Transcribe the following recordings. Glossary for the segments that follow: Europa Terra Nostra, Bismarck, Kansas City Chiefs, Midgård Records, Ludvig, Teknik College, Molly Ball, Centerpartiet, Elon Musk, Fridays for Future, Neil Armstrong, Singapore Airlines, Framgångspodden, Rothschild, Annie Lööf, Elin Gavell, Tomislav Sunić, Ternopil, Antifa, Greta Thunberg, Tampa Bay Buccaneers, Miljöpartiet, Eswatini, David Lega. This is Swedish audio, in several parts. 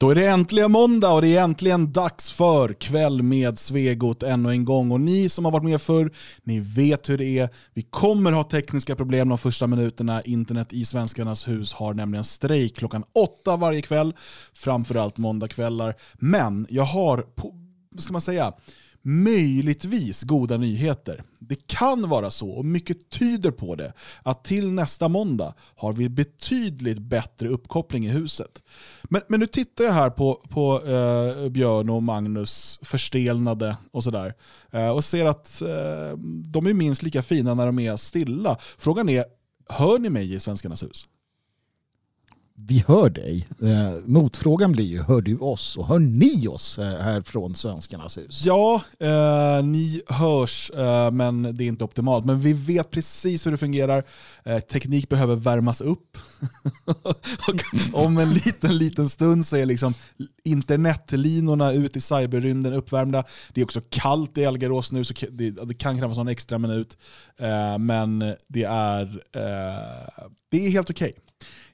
Då är det äntligen måndag och det är äntligen dags för Kväll med Svegot ännu en gång. Och ni som har varit med förr, ni vet hur det är. Vi kommer ha tekniska problem de första minuterna. Internet i Svenskarnas hus har nämligen strejk klockan 8 varje kväll. Framförallt måndagkvällar. Men jag har, vad ska man säga, möjligtvis goda nyheter. Det kan vara så, och mycket tyder på det, att till nästa måndag har vi betydligt bättre uppkoppling i huset. Men nu tittar jag här på Björn och Magnus förstelnade och sådär. Och ser att de är minst lika fina när de är stilla. Frågan är, hör ni mig i Svenskarnas hus? Vi hör dig. Motfrågan blir ju, hör du oss och hör ni oss här från Svenskarnas hus? Ja, ni hörs, men det är inte optimalt. Men vi vet precis hur det fungerar. Teknik behöver värmas upp. Om en liten stund så är liksom internetlinorna ut i cyberrymden uppvärmda. Det är också kallt i Algarås nu så det kan krävas en extra minut. Men det är helt okej.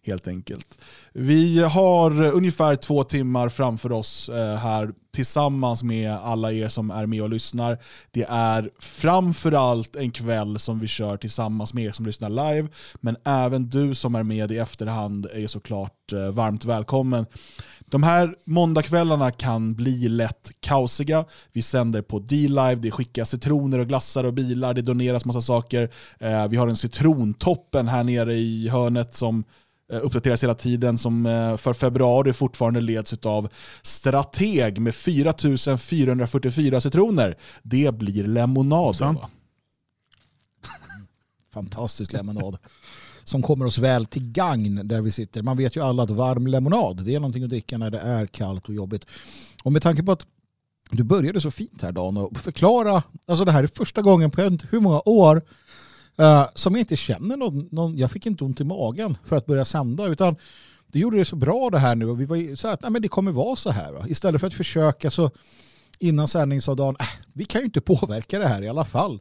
Helt enkelt. Vi har ungefär 2 timmar framför oss här tillsammans med alla er som är med och lyssnar. Det är framförallt en kväll som vi kör tillsammans med er som lyssnar live. Men även du som är med i efterhand är såklart varmt välkommen. De här måndagkvällarna kan bli lätt kaosiga. Vi sänder på D-Live, det skickas citroner och glassar och bilar, det doneras massa saker. Vi har en citrontoppen här nere i hörnet som uppdateras hela tiden, som för februari fortfarande leds av Strateg med 4444 citroner. Det blir lemonad. Va? Fantastisk lemonad. Som kommer oss väl till gagn där vi sitter. Man vet ju alla att varm lemonad, det är någonting att dricka när det är kallt och jobbigt. Och med tanke på att du började så fint här, Dan, och förklara, alltså det här är första gången på jag vet inte hur många år som jag inte känner någon, jag fick inte ont i magen för att börja sända, utan det gjorde det så bra det här nu, och vi var så här att nej, men det kommer vara så här, va? Istället för att försöka, så innan sändning sa Dan, vi kan ju inte påverka det här i alla fall.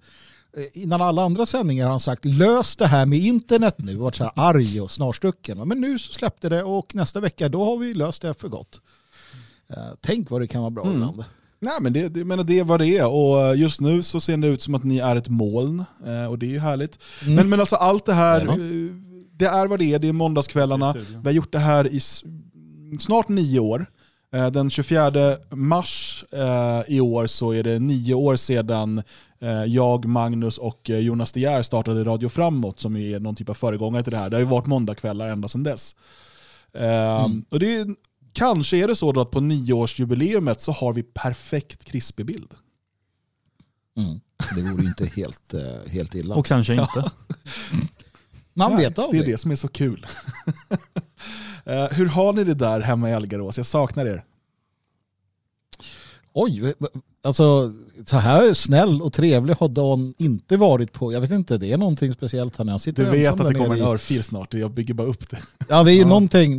Innan alla andra sändningar har han sagt, lös det här med internet nu, varit så här arg och snarstucken, men nu så släppte det och nästa vecka då har vi löst det för gott. Tänk vad det kan vara bra ibland. Nej, men det är vad det är, och just nu så ser det ut som att ni är ett moln, och det är ju härligt. Men alltså allt det här, det är vad det är måndagskvällarna. Vi har gjort det här i snart 9 år. Den 24 mars i år så är det 9 år sedan jag, Magnus och Jonas De Geer startade Radio Framåt, som ju är någon typ av föregångare till det här. Det har ju varit måndagkvällar ända sedan dess. Och det är, kanske är det så då att på 9-årsjubileumet så har vi perfekt krispig bild. Det vore ju inte helt illa. Och kanske inte. Man vet aldrig. Det är det som är så kul. Hur har ni det där hemma i Algarås? Jag saknar er. Oj, alltså så här snäll och trevlig har Dan inte varit på. Jag vet inte, det är någonting speciellt här när han sitter. Du vet att det kommer en örfil snart, och jag bygger bara upp det. Ja, det är ju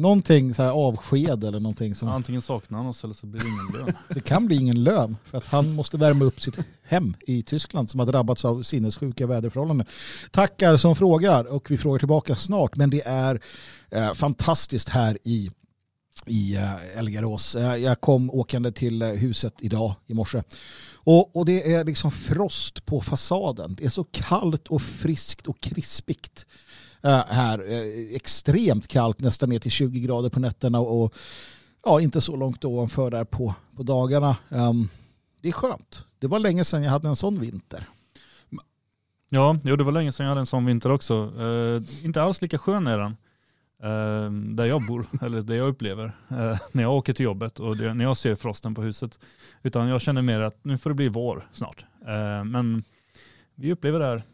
någonting så här avsked eller någonting som... Antingen saknar han oss eller så blir det ingen lön. Det kan bli ingen lön för att han måste värma upp sitt hem i Tyskland som har drabbats av sinnessjuka väderförhållanden. Tackar som frågar, och vi frågar tillbaka snart, men det är fantastiskt här i Algarås. Jag kom åkande till huset idag i morse. Och det är liksom frost på fasaden. Det är så kallt och friskt och krispigt här. Extremt kallt, nästan ner till 20 grader på nätterna och ja, inte så långt ovanför där på dagarna. Det är skönt. Det var länge sedan jag hade en sån vinter. Ja, det var länge sedan jag hade en sån vinter också. Inte alls lika skön är den. Där jag bor, eller det jag upplever när jag åker till jobbet och när jag ser frosten på huset, utan jag känner mer att nu får det bli vår snart, men vi upplever det här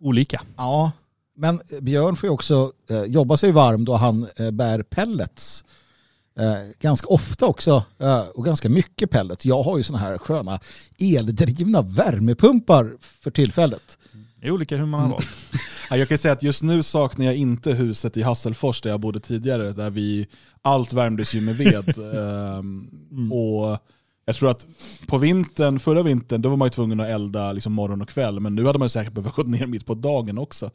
olika. Ja, men Björn får ju också jobba sig varm då han bär pellets ganska ofta också, och ganska mycket pellets. Jag har ju såna här sköna eldrivna värmepumpar för tillfället. Det är olika hur man har valt. Jag kan säga att just nu saknar jag inte huset i Hasselfors där jag bodde tidigare, där allt värmdes ju med ved. Och jag tror att på vintern, förra vintern, då var man ju tvungen att elda liksom morgon och kväll, men nu hade man säkert behövt gå ner mitt på dagen också.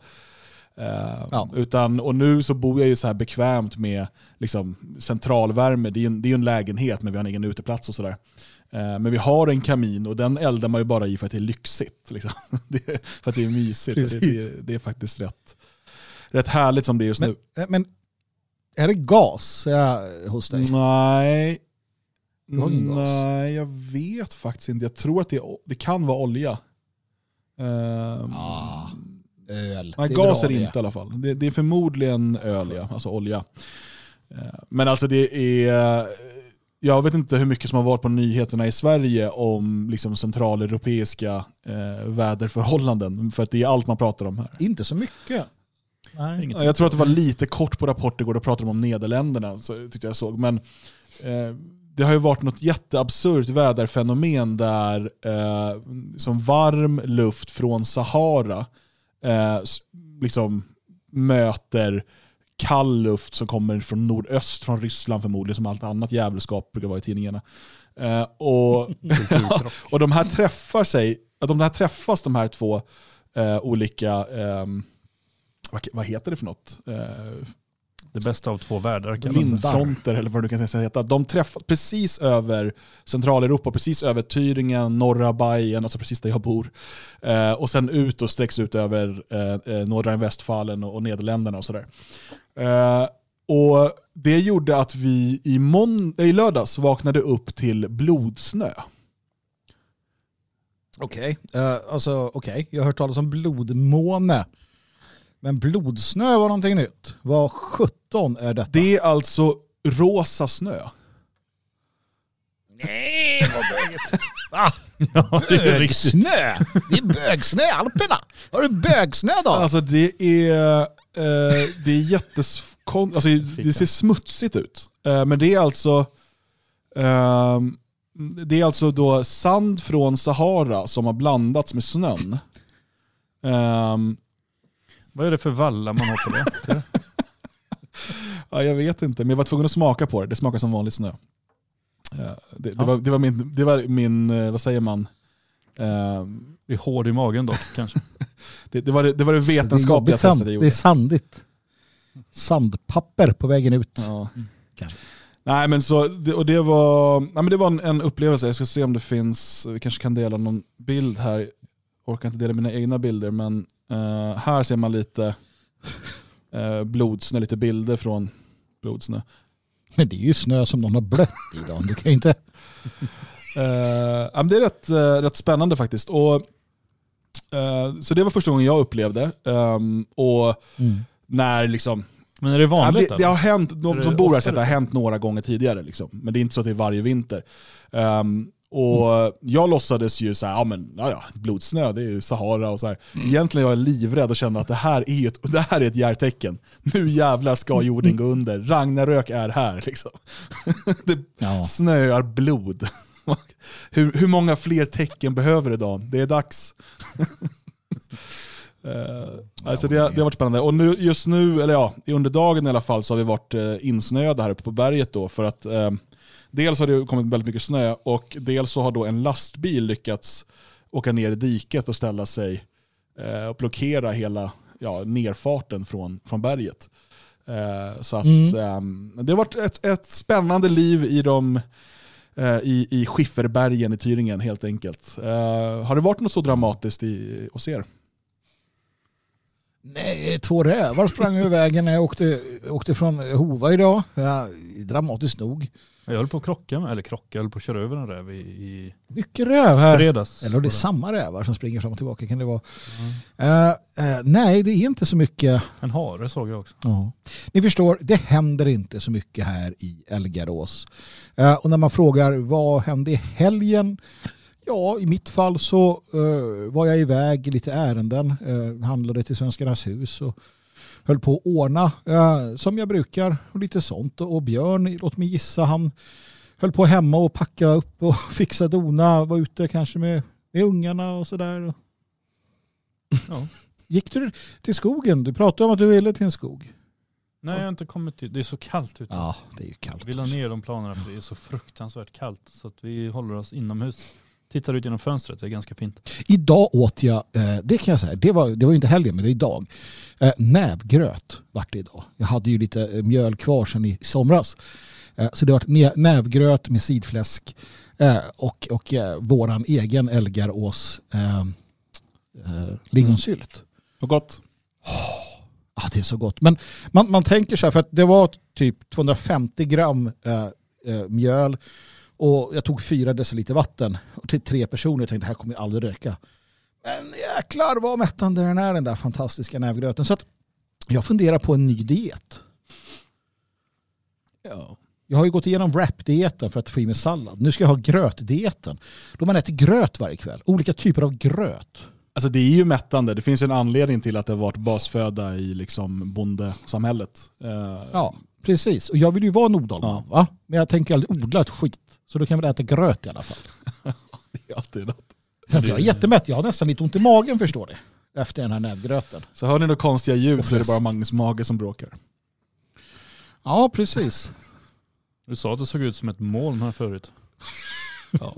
Utan, och nu så bor jag ju så här bekvämt med liksom, centralvärme. Det är en lägenhet, men vi har en egen uteplats och sådär. Men vi har en kamin och den eldar man ju bara i för att det är lyxigt. Liksom. För att det är mysigt. Det är faktiskt rätt härligt som det är just nu. Men är det gas hos dig? Nej, jag vet faktiskt inte. Jag tror att det kan vara olja. Öl. Nej, gas är det inte i alla fall. Det är förmodligen öl, ja. Alltså olja. Men alltså det är... Jag vet inte hur mycket som har varit på nyheterna i Sverige om liksom centraleuropeiska väderförhållanden. För att det är allt man pratar om här. Inte så mycket. Nej, jag tror att det var lite kort på Rapporter igår och pratade om Nederländerna, så tyckte jag såg. Men det har ju varit något jätteabsurt väderfenomen där som varm luft från Sahara liksom möter kall luft som kommer från nordöst, från Ryssland förmodligen, som allt annat jävelskap brukar vara i tidningarna. Och de här träffar sig, att de här träffas, de här två olika vad heter det för något? Det bästa av två världar. Vindfronter eller vad du kan säga. De träffas precis över Centraleuropa, precis över Thüringen, norra Bayern, alltså precis där jag bor. Och sen ut och sträcks ut över norra Västfalen och Nederländerna och sådär. Och det gjorde att vi i lördags vaknade upp till blodsnö. Okej. Jag har hört talas om blodmåne. Men blodsnö var någonting nytt. Vad 17 är detta? Det är alltså rosa snö. Nej, vad böget. Va? Ja, det är bögsnö. Det är bögsnö i Alperna. Har du bögsnö då? Alltså det är alltså, det ser smutsigt ut. Men det är alltså... det är alltså då sand från Sahara som har blandats med snön. Vad är det för valla man har på det? Ja, jag vet inte, men jag var tvungen att smaka på det. Det smakar som vanligt snö. Det var min vad säger man? Det är hård i magen dock, kanske. det var det vetenskapliga testet jag gjorde. Det är sandigt. Sandpapper på vägen ut. Ja. Kanske. Nej, men så det var en upplevelse. Jag ska se om det finns, vi kanske kan dela någon bild här. Jag orkar inte dela mina egna bilder, men här ser man lite blodsnö, lite bilder från blodsnö. Men det är ju snö som någon har blött idag. Du kan ju inte... det är rätt spännande faktiskt. Och, så det var första gången jag upplevde. När liksom... Men är det vanligt? Det har hänt, de som bor här säger att det har hänt några gånger tidigare. Liksom. Men det är inte så att det är varje vinter. Och jag låtsades ju så här, blodsnö, det är ju Sahara och så här. Egentligen är jag livrädd och känner att det här är ett järtecken. Nu jävlar ska jorden gå under. Ragnarök är här liksom. Det snöar blod. Hur många fler tecken behöver det då? Det är dags. Alltså det har varit spännande. Och nu, just nu, eller under dagen i alla fall, så har vi varit insnöade här uppe på berget då för att... Dels har det kommit väldigt mycket snö och dels så har då en lastbil lyckats åka ner i diket och ställa sig och blockera hela nerfarten från berget. Så att det har varit ett spännande liv i i Skifferbergen i Thüringen helt enkelt. Har det varit något så dramatiskt hos er? Nej, 2 rävar sprang över vägen när jag åkte från Hova idag. Dramatiskt nog. Jag höll på att köra över en räv i mycket räv här. Fredags. Eller det är samma rävar som springer fram och tillbaka, kan det vara. Nej, det är inte så mycket. En hare såg jag också. Ni förstår, det händer inte så mycket här i Elgarås. Och när man frågar vad hände i helgen? Ja, i mitt fall så var jag iväg lite ärenden. Handlade till Svenskarnas hus och höll på att ordna som jag brukar och lite sånt. Och Björn, låt mig gissa, han höll på hemma och packa upp och fixa dona. Var ute kanske med ungarna och sådär. Ja. Gick du till skogen? Du pratade om att du ville till en skog. Nej, jag har inte kommit till. Det är så kallt ute. Ja, det är ju kallt. Vi la ner de planerna för det är så fruktansvärt kallt. Så att vi håller oss inomhus Tittar ut genom fönstret, det är ganska fint. Idag åt jag, det kan jag säga, det var inte helgen, men det är idag. Nävgröt vart det idag. Jag hade ju lite mjöl kvar sedan i somras. Så det var nävgröt med sidfläsk och våran egen Älgarås lingonsylt. Så gott. Ja, det är så gott. Men man tänker så här, för att det var typ 250 gram mjöl och jag tog 4 deciliter vatten och till 3 personer. Jag tänkte, det här kommer aldrig räcka. Men jäklar vad mättande den är, den där fantastiska nävgröten. Så att jag funderar på en ny diet. Ja. Jag har ju gått igenom wrap-dieten för att få i mig sallad. Nu ska jag ha grötdieten. Då man äter gröt varje kväll. Olika typer av gröt. Alltså det är ju mättande. Det finns en anledning till att det har varit basföda i liksom bondesamhället. Ja, precis. Och jag vill ju vara en odlare, va? Men jag tänker aldrig odla ett skit. Så då kan jag väl äta gröt i alla fall. Det är alltid något. Så jag är jättemätt. Jag har nästan lite ont i magen, förstår det. Efter den här nävgröten. Så hör ni några konstiga ljud så är det bara Magnus mage som bråkar. Ja, precis. Du sa att det såg ut som ett moln här förut. Ja.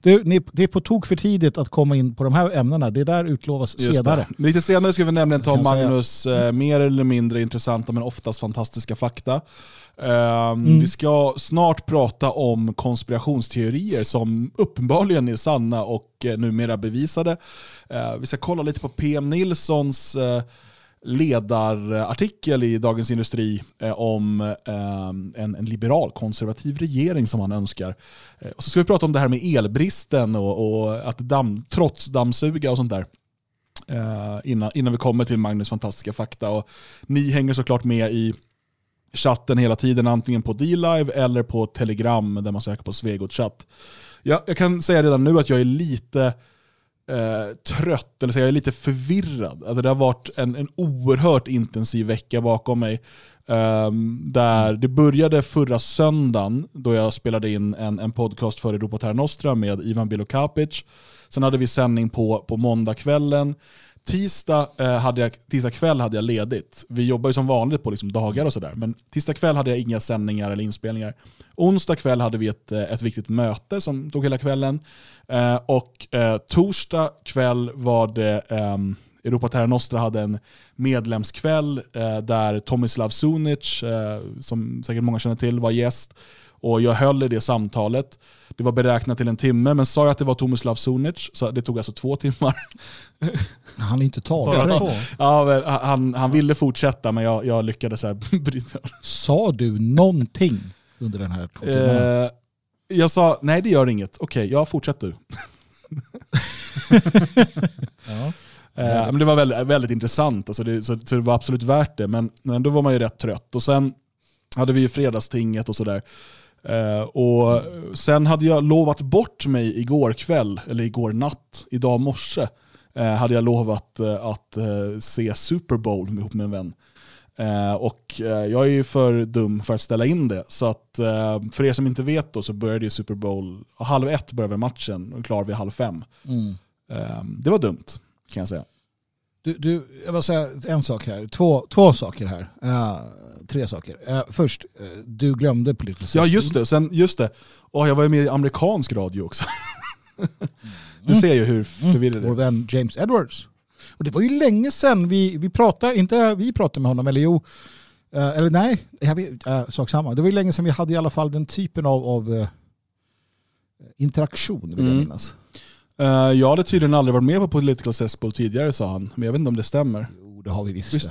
Det är på tok för tidigt att komma in på de här ämnena. Det där utlovas just senare. Det. Lite senare ska vi nämligen ta Magnus mer eller mindre intressanta men oftast fantastiska fakta. Vi ska snart prata om konspirationsteorier som uppenbarligen är sanna och numera bevisade. Vi ska kolla lite på P.M. Nilssons ledarartikel i Dagens Industri om en liberal konservativ regering som han önskar. Och så ska vi prata om det här med elbristen och att trots dammsuga och sånt där. Innan vi kommer till Magnus fantastiska fakta. Och ni hänger såklart med i chatten hela tiden, antingen på D-Live eller på Telegram där man söker på Svegot chatt. Jag kan säga redan nu att jag är lite trött, eller så jag är lite förvirrad. Alltså det har varit en oerhört intensiv vecka bakom mig. Där det började förra söndagen då jag spelade in en podcast för Europa Terra Nostra med Ivan Bilokapic. Sen hade vi sändning på måndagskvällen. Tisdag kväll hade jag ledigt. Vi jobbar ju som vanligt på liksom dagar och sådär. Men tisdag kväll hade jag inga sändningar eller inspelningar. Onsdag kväll hade vi ett viktigt möte som tog hela kvällen. Och torsdag kväll var det Europa Terra Nostra hade en medlemskväll där Tomislav Sunić, som säkert många känner till, var gäst. Och jag höll i det samtalet. Det var beräknat till 1 timme, men sa jag att det var Tomislav Sunić, så det tog alltså 2 timmar. Han är inte talare. Ja, han ville fortsätta, men jag lyckades så här bryta. Sa du någonting under den här 2 timmarna? Jag sa, nej det gör inget. Okej, jag fortsätter. Ja. Men det var väldigt, väldigt intressant. Alltså så det var absolut värt det. Men då var man ju rätt trött. Och sen hade vi ju fredagstinget och sådär. Och sen hade jag lovat bort mig igår kväll, eller igår natt, idag morse, hade jag lovat att se Super Bowl ihop med en vän. Och jag är ju för dum för att ställa in det. Så att för er som inte vet då, så började ju Super Bowl 12:30 började matchen och klar vid 17:30. Det var dumt, kan jag säga. Du, jag vill säga en sak här. Två saker här. 3 saker. Först, du glömde politisk. Ja, just det. Jag var ju med i amerikansk radio också. Du ser ju hur förvirrad det är. Vår vän James Edwards. Och det var ju länge sedan vi pratade med honom. Eller jo, eller nej. Sak samma. Det var ju länge sedan vi hade i alla fall den typen av interaktion, vill jag minnas. Jag hade tydligen aldrig varit med på Political Cesspool tidigare, sa han. Men jag vet inte om det stämmer. Jo, det har vi visst.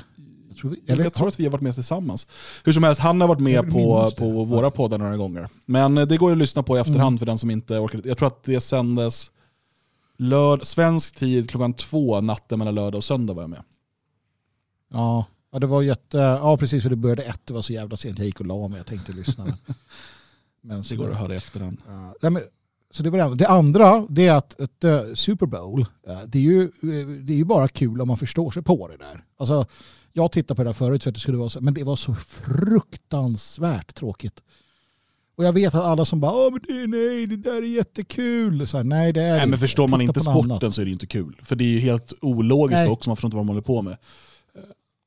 Jag tror att vi har varit med tillsammans. Hur som helst, han har varit med på våra poddar några gånger. Men det går ju att lyssna på i efterhand för den som inte orkar. Jag tror att det sändes svensk tid 2:00 natten mellan lördag och söndag var jag med. Ja, det var precis, för det började 1:00. Det var så jävla sent. Jag gick och la mig. Jag tänkte lyssna. Men så det går att höra i efterhand. Ja, men så det var det. Det andra, det är att ett Super Bowl, det är ju bara kul om man förstår sig på det där. Alltså, jag tittade på det där förut för att det skulle vara så, men det var så fruktansvärt tråkigt. Och jag vet att alla som bara, nej, det där är jättekul. Så här, nej, det är nej, men förstår man inte sporten annat. Så är det inte kul. För det är ju helt ologiskt också, man förstår inte vad man håller på med.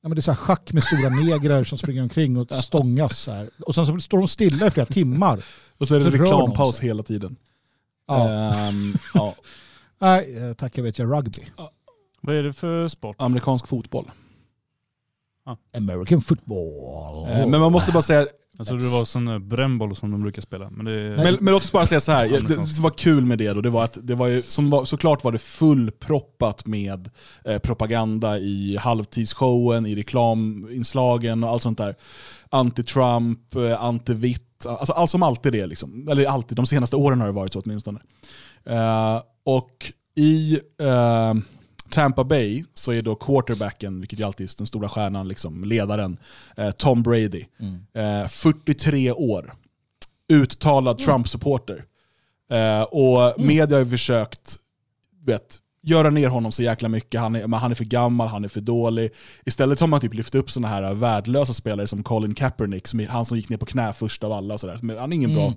Ja, men det är så här schack med stora negrar som springer omkring och stångas. Så här. Och sen så står de stilla i flera timmar. Och så är det reklampaus hela tiden. Ja. Ja. Nej, tack, jag vet jag. Rugby. Ja. Vad är det för sport? Amerikansk fotboll. Ah. American football. Men man måste bara säga... Jag trodde det var sån brännboll som de brukar spela. Men, det... men låt oss bara säga så här. Det var kul med det då. Det var att det var ju, såklart var det fullproppat med propaganda i halvtidsshowen, i reklaminslagen och allt sånt där. Anti-Trump, anti-vitt. Alltså allt som alltid det liksom. Eller alltid, de senaste åren har det varit så åtminstone. Och i... Tampa Bay så är då quarterbacken, vilket är alltid den stora stjärnan, liksom, ledaren, Tom Brady. 43 år. Uttalad Trump-supporter. Och media har försökt göra ner honom så jäkla mycket. Han är för gammal, han är för dålig. Istället har man typ lyft upp såna här värdelösa spelare som Colin Kaepernick, som han som gick ner på knä först av alla. Och så där. Men han är ingen bra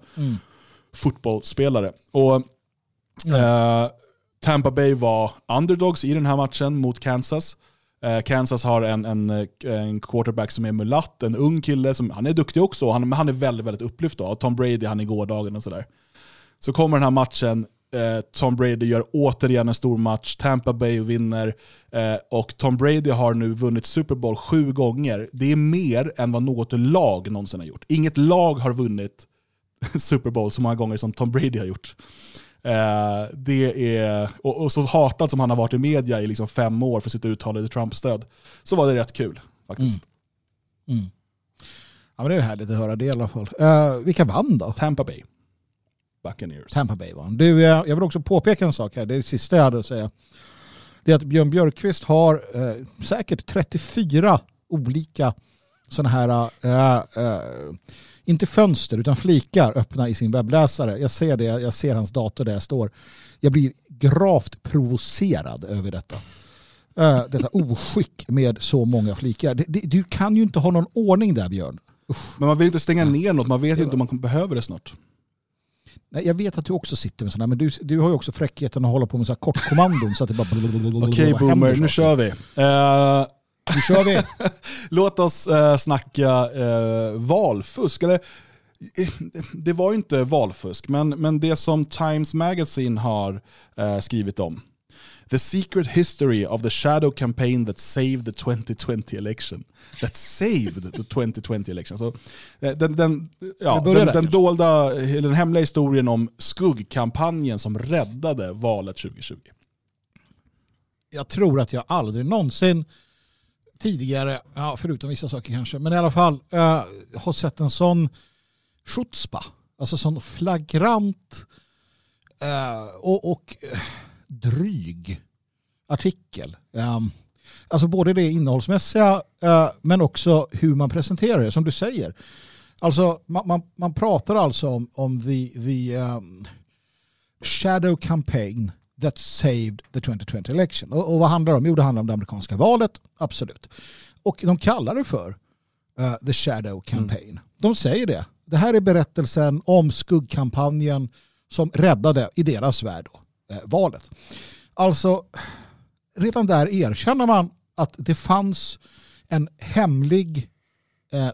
fotbollsspelare. Och... Tampa Bay var underdogs i den här matchen mot Kansas. Kansas har en quarterback som är mulatt, en ung kille som han är duktig också, han är väldigt väldigt upplyft då. Tom Brady, han är gårdagen och sådär. Så kommer den här matchen, Tom Brady gör återigen en stor match, Tampa Bay vinner, och Tom Brady har nu vunnit Super Bowl 7 gånger. Det är mer än vad något lag någonsin har gjort. Inget lag har vunnit Super Bowl så många gånger som Tom Brady har gjort. Det är, och så hatad som han har varit i media i liksom 5 år för sitt uttalade Trump-stöd, så var det rätt kul faktiskt. Ja, men det är härligt att höra det i alla fall. Vilka vann då? Tampa Bay Buccaneers. Tampa Bay vann. Du, jag vill också påpeka en sak här, det är det sista jag hade att säga. Det är att Björn Björkqvist har säkert 34 olika sådana här inte fönster utan flikar öppna i sin webbläsare. Jag ser det, jag ser hans dator där jag står. Jag blir gravt provocerad över detta. Detta oskick med så många flikar. Du kan ju inte ha någon ordning där, Björn. Usch. Men man vill inte stänga ner något, man vet ju inte om man behöver det snart. Nej, jag vet att du också sitter med sådana, men du har ju också fräckheten att hålla på med så här kortkommandon så att det bara... Okej, boomer, nu kör vi. Nu kör vi. Låt oss snacka valfusk. Eller, det var ju inte valfusk, men det som Time Magazine har skrivit om. The secret history of the shadow campaign that saved the 2020 election. That saved the 2020 election. Så, den hemliga historien om skuggkampanjen som räddade valet 2020. Jag tror att jag aldrig någonsin tidigare, ja, förutom vissa saker kanske, men i alla fall har sett en sån chutzpa, alltså sån flagrant och dryg artikel. Alltså både det innehållsmässiga men också hur man presenterar det, som du säger. Alltså man pratar alltså om the shadow campaign that saved the 2020 election. Och vad handlar det om? Jo, det handlar om det amerikanska valet. Absolut. Och de kallar det för the shadow campaign. De säger det. Det här är berättelsen om skuggkampanjen som räddade, i deras värld då, valet. Alltså, redan där erkänner man att det fanns en hemlig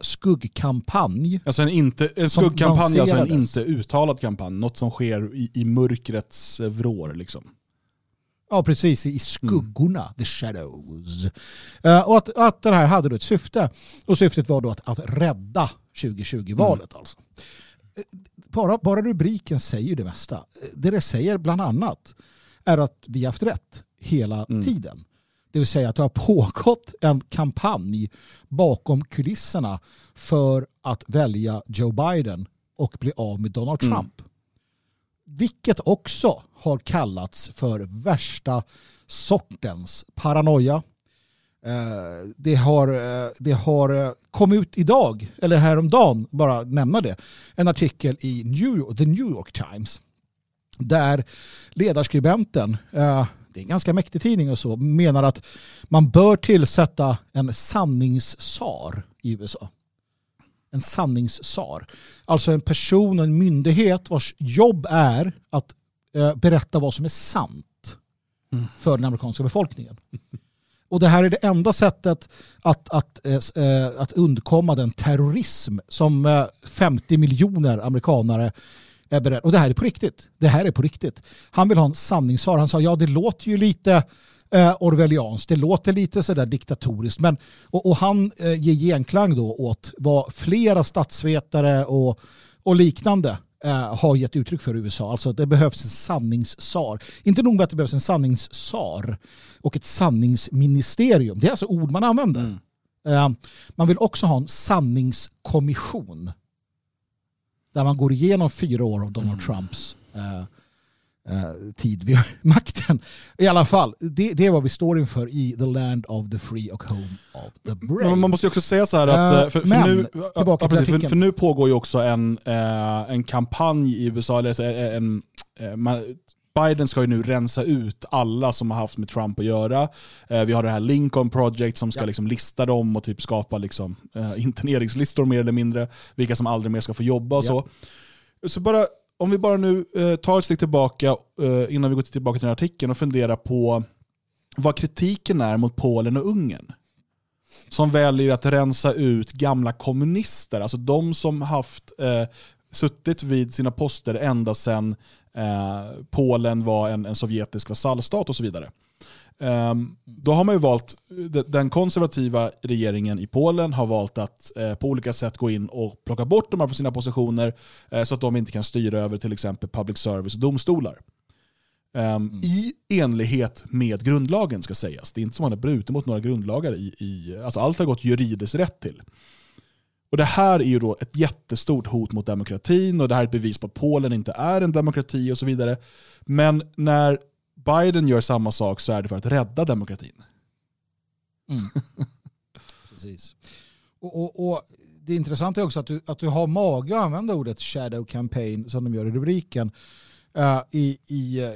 skuggkampanj. Alltså en skuggkampanj, alltså en inte uttalad kampanj. Något som sker i mörkrets vrår liksom. Ja, precis. I skuggorna. The shadows. Och att det här hade ett syfte. Och syftet var då att rädda 2020-valet. Alltså. Bara rubriken säger det mesta. Det säger bland annat är att vi har haft rätt hela tiden. Det vill säga att det har pågått en kampanj bakom kulisserna för att välja Joe Biden och bli av med Donald Trump. Vilket också har kallats för värsta sortens paranoia. Det har kommit ut idag, eller häromdagen, bara nämna det, en artikel i The New York Times där ledarskribenten, det är en ganska mäktig tidning och så, menar att man bör tillsätta en sanningssar i USA. En sanningssar. Alltså en person och en myndighet vars jobb är att berätta vad som är sant för den amerikanska befolkningen. Och det här är det enda sättet att undkomma den terrorism som 50 miljoner amerikanare är beredd. Och det här är på riktigt. Det här är på riktigt. Han vill ha en sanningssvar. Han sa, ja, det låter ju lite orwellianskt. Det låter lite sådär diktatoriskt. Men, och han ger genklang då åt vad flera statsvetare och liknande har gett uttryck för USA. Alltså det behövs en sanningssar. Inte nog med att det behövs en sanningssar och ett sanningsministerium. Det är alltså ord man använder. Mm. Man vill också ha en sanningskommission där man går igenom 4 år av Donald Trumps tid vid makten. I alla fall, det är vad vi står inför i the land of the free och home of the brave. Men man måste ju också säga så här att för nu pågår ju också en kampanj i USA. Eller Biden ska ju nu rensa ut alla som har haft med Trump att göra. Vi har det här Lincoln Project som ska liksom lista dem och typ skapa liksom interneringslistor mer eller mindre. Vilka som aldrig mer ska få jobba och så. Så bara, om vi bara nu tar ett steg tillbaka innan vi går tillbaka till den här artikeln och funderar på vad kritiken är mot Polen och Ungern. Som väljer att rensa ut gamla kommunister. Alltså de som haft suttit vid sina poster ända sedan Polen var en sovjetisk vasallstat och så vidare. Då har man ju valt, den konservativa regeringen i Polen har valt att på olika sätt gå in och plocka bort de här från sina positioner så att de inte kan styra över till exempel public service och domstolar. I enlighet med grundlagen ska sägas. Det är inte som man har brutit mot några grundlagar alltså allt har gått juridiskt rätt till. Och det här är ju då ett jättestort hot mot demokratin och det här är ett bevis på att Polen inte är en demokrati och så vidare. Men när Biden gör samma sak så är det för att rädda demokratin. Mm. Precis. Och det intressanta är också att du har mage att använda ordet shadow campaign som de gör i rubriken i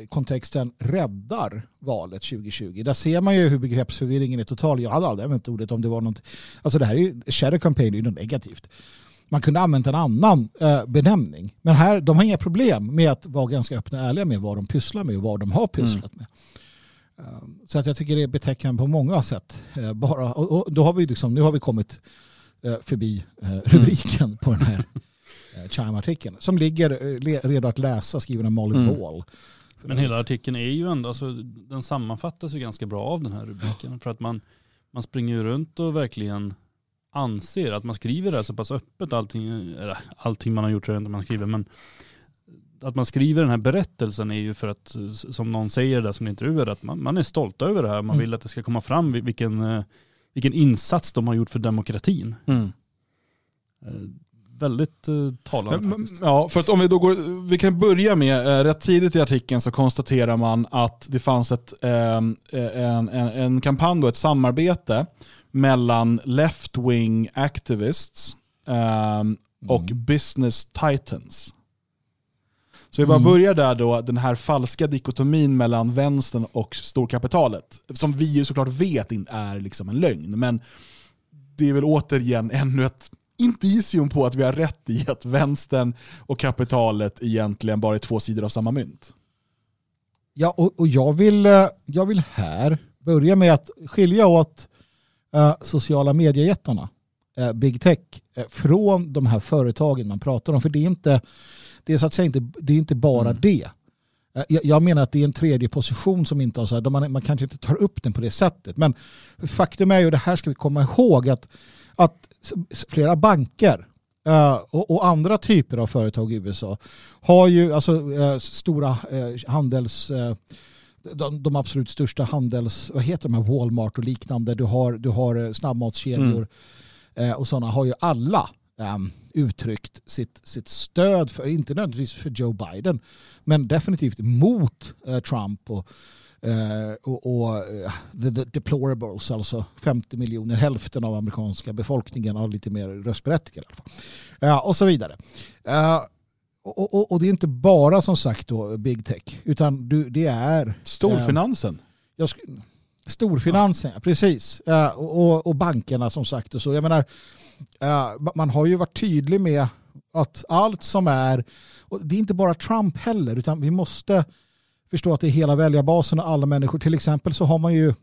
kontexten räddar valet 2020. Där ser man ju hur begreppsförvirringen är total. Jag hade aldrig använt ordet om det var något. Alltså det här är ju, shadow campaign är ju något negativt. Man kunde använda en annan benämning. Men här, de har inga problem med att vara ganska öppna och ärliga med vad de pysslar med och vad de har pysslat med. Så att jag tycker det är betecknande på många sätt. Och då har vi liksom, nu har vi kommit förbi rubriken på den här Chime-artikeln. Som ligger redo att läsa, skriven av Molly Ball. Men hela artikeln är ju ändå, alltså, den sammanfattas ju ganska bra av den här rubriken. För att man springer runt och verkligen anser att man skriver det så pass öppet allting man har gjort, inte man skriver, men att man skriver den här berättelsen är ju för att, som någon säger där som intervjuar, att man är stolt över det här, man vill att det ska komma fram vilken insats de har gjort för demokratin. Väldigt talande faktiskt. Ja, för att om vi då går, vi kan börja med rätt tidigt i artikeln så konstaterar man att det fanns en kampanj och ett samarbete mellan left-wing activists och business titans. Så vi bara börjar där då, den här falska dikotomin mellan vänstern och storkapitalet. Som vi ju såklart vet inte är liksom en lögn. Men det är väl återigen ännu ett indicium på att vi har rätt i att vänstern och kapitalet egentligen bara är två sidor av samma mynt. Ja, och jag vill här börja med att skilja åt sociala mediejättarna, big tech, från de här företagen man pratar om. För det är inte bara det. Jag menar att det är en tredje position som inte har så här, man kanske inte tar upp den på det sättet. Men faktum är ju, det här ska vi komma ihåg, att flera banker och andra typer av företag i USA har ju alltså stora handels... De absolut största handels... Vad heter de här? Walmart och liknande. Du har snabbmatskedjor och sådana har ju alla uttryckt sitt stöd för, inte nödvändigtvis för Joe Biden, men definitivt mot Trump och the deplorables, alltså 50 miljoner, hälften av amerikanska befolkningen har lite mer röstberättigade i alla fall. Och så vidare. Och det är inte bara, som sagt då, big tech, utan det är storfinansen. Storfinansen, ja. Precis. Och bankerna, som sagt. Och så. Jag menar, man har ju varit tydlig med att allt som är, och det är inte bara Trump heller, utan vi måste förstå att det är hela väljarbasen och alla människor. Till exempel så har man ju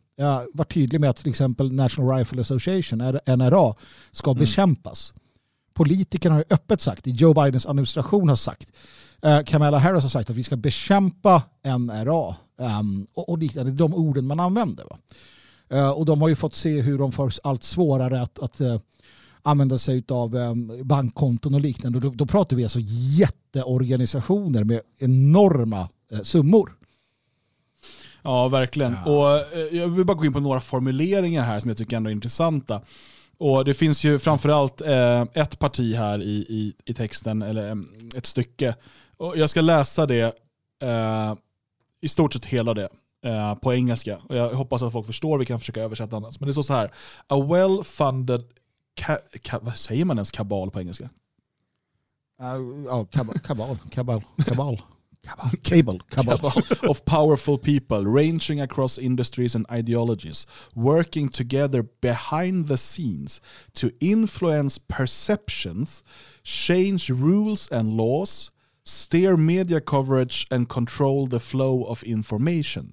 varit tydlig med att till exempel National Rifle Association, NRA, ska bekämpas. Politikerna har öppet sagt, Joe Bidens administration har sagt, Kamala Harris har sagt att vi ska bekämpa NRA och liknande, de orden man använder. Va? Och de har ju fått se hur de får allt svårare att använda sig av bankkonton och liknande. Då pratar vi alltså jätteorganisationer med enorma summor. Ja, verkligen. Ja. Och jag vill bara gå in på några formuleringar här som jag tycker ändå är intressanta. Och det finns ju framförallt ett parti här i texten, eller ett stycke. Och jag ska läsa det, i stort sett hela det, på engelska. Och jag hoppas att folk förstår, vi kan försöka översätta annars. Men det står så här: a well-funded vad säger man ens kabal på engelska? Kabal. Of powerful people ranging across industries and ideologies, working together behind the scenes to influence perceptions, change rules and laws, steer media coverage and control the flow of information.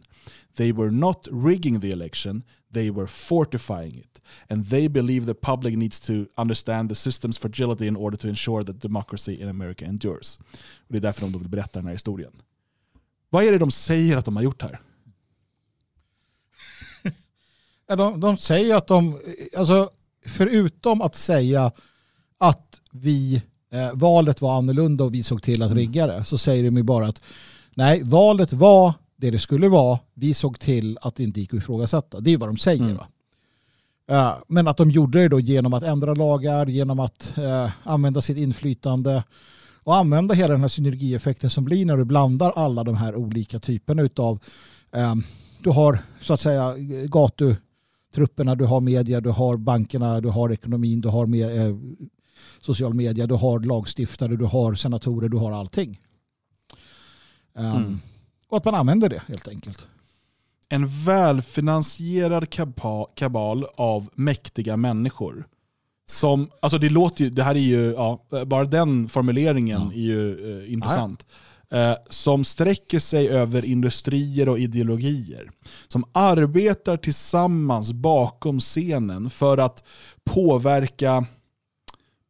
They were not rigging the election, they were fortifying it. And they believe the public needs to understand the system's fragility in order to ensure that democracy in America endures. Och det är därför de vill berätta den här historien. Vad är det de säger att de har gjort här? De säger att de, alltså, förutom att säga att vi, valet var annorlunda och vi såg till att rigga det, så säger de ju bara att nej, valet var det skulle vara, vi såg till att det inte gick att ifrågasätta. Det är vad de säger. Va? Men att de gjorde det då genom att ändra lagar, genom att använda sitt inflytande och använda hela den här synergieffekten som blir när du blandar alla de här olika typerna utav, du har så att säga gatutrupperna, du har media, du har bankerna, du har ekonomin, du har social media, du har lagstiftare, du har senatorer, du har allting. Och att man använder det helt enkelt. En välfinansierad kabal av mäktiga människor. Som, alltså det låter ju, det här är ju, ja, bara den formuleringen är ju intressant. Som sträcker sig över industrier och ideologier. Som arbetar tillsammans bakom scenen för att påverka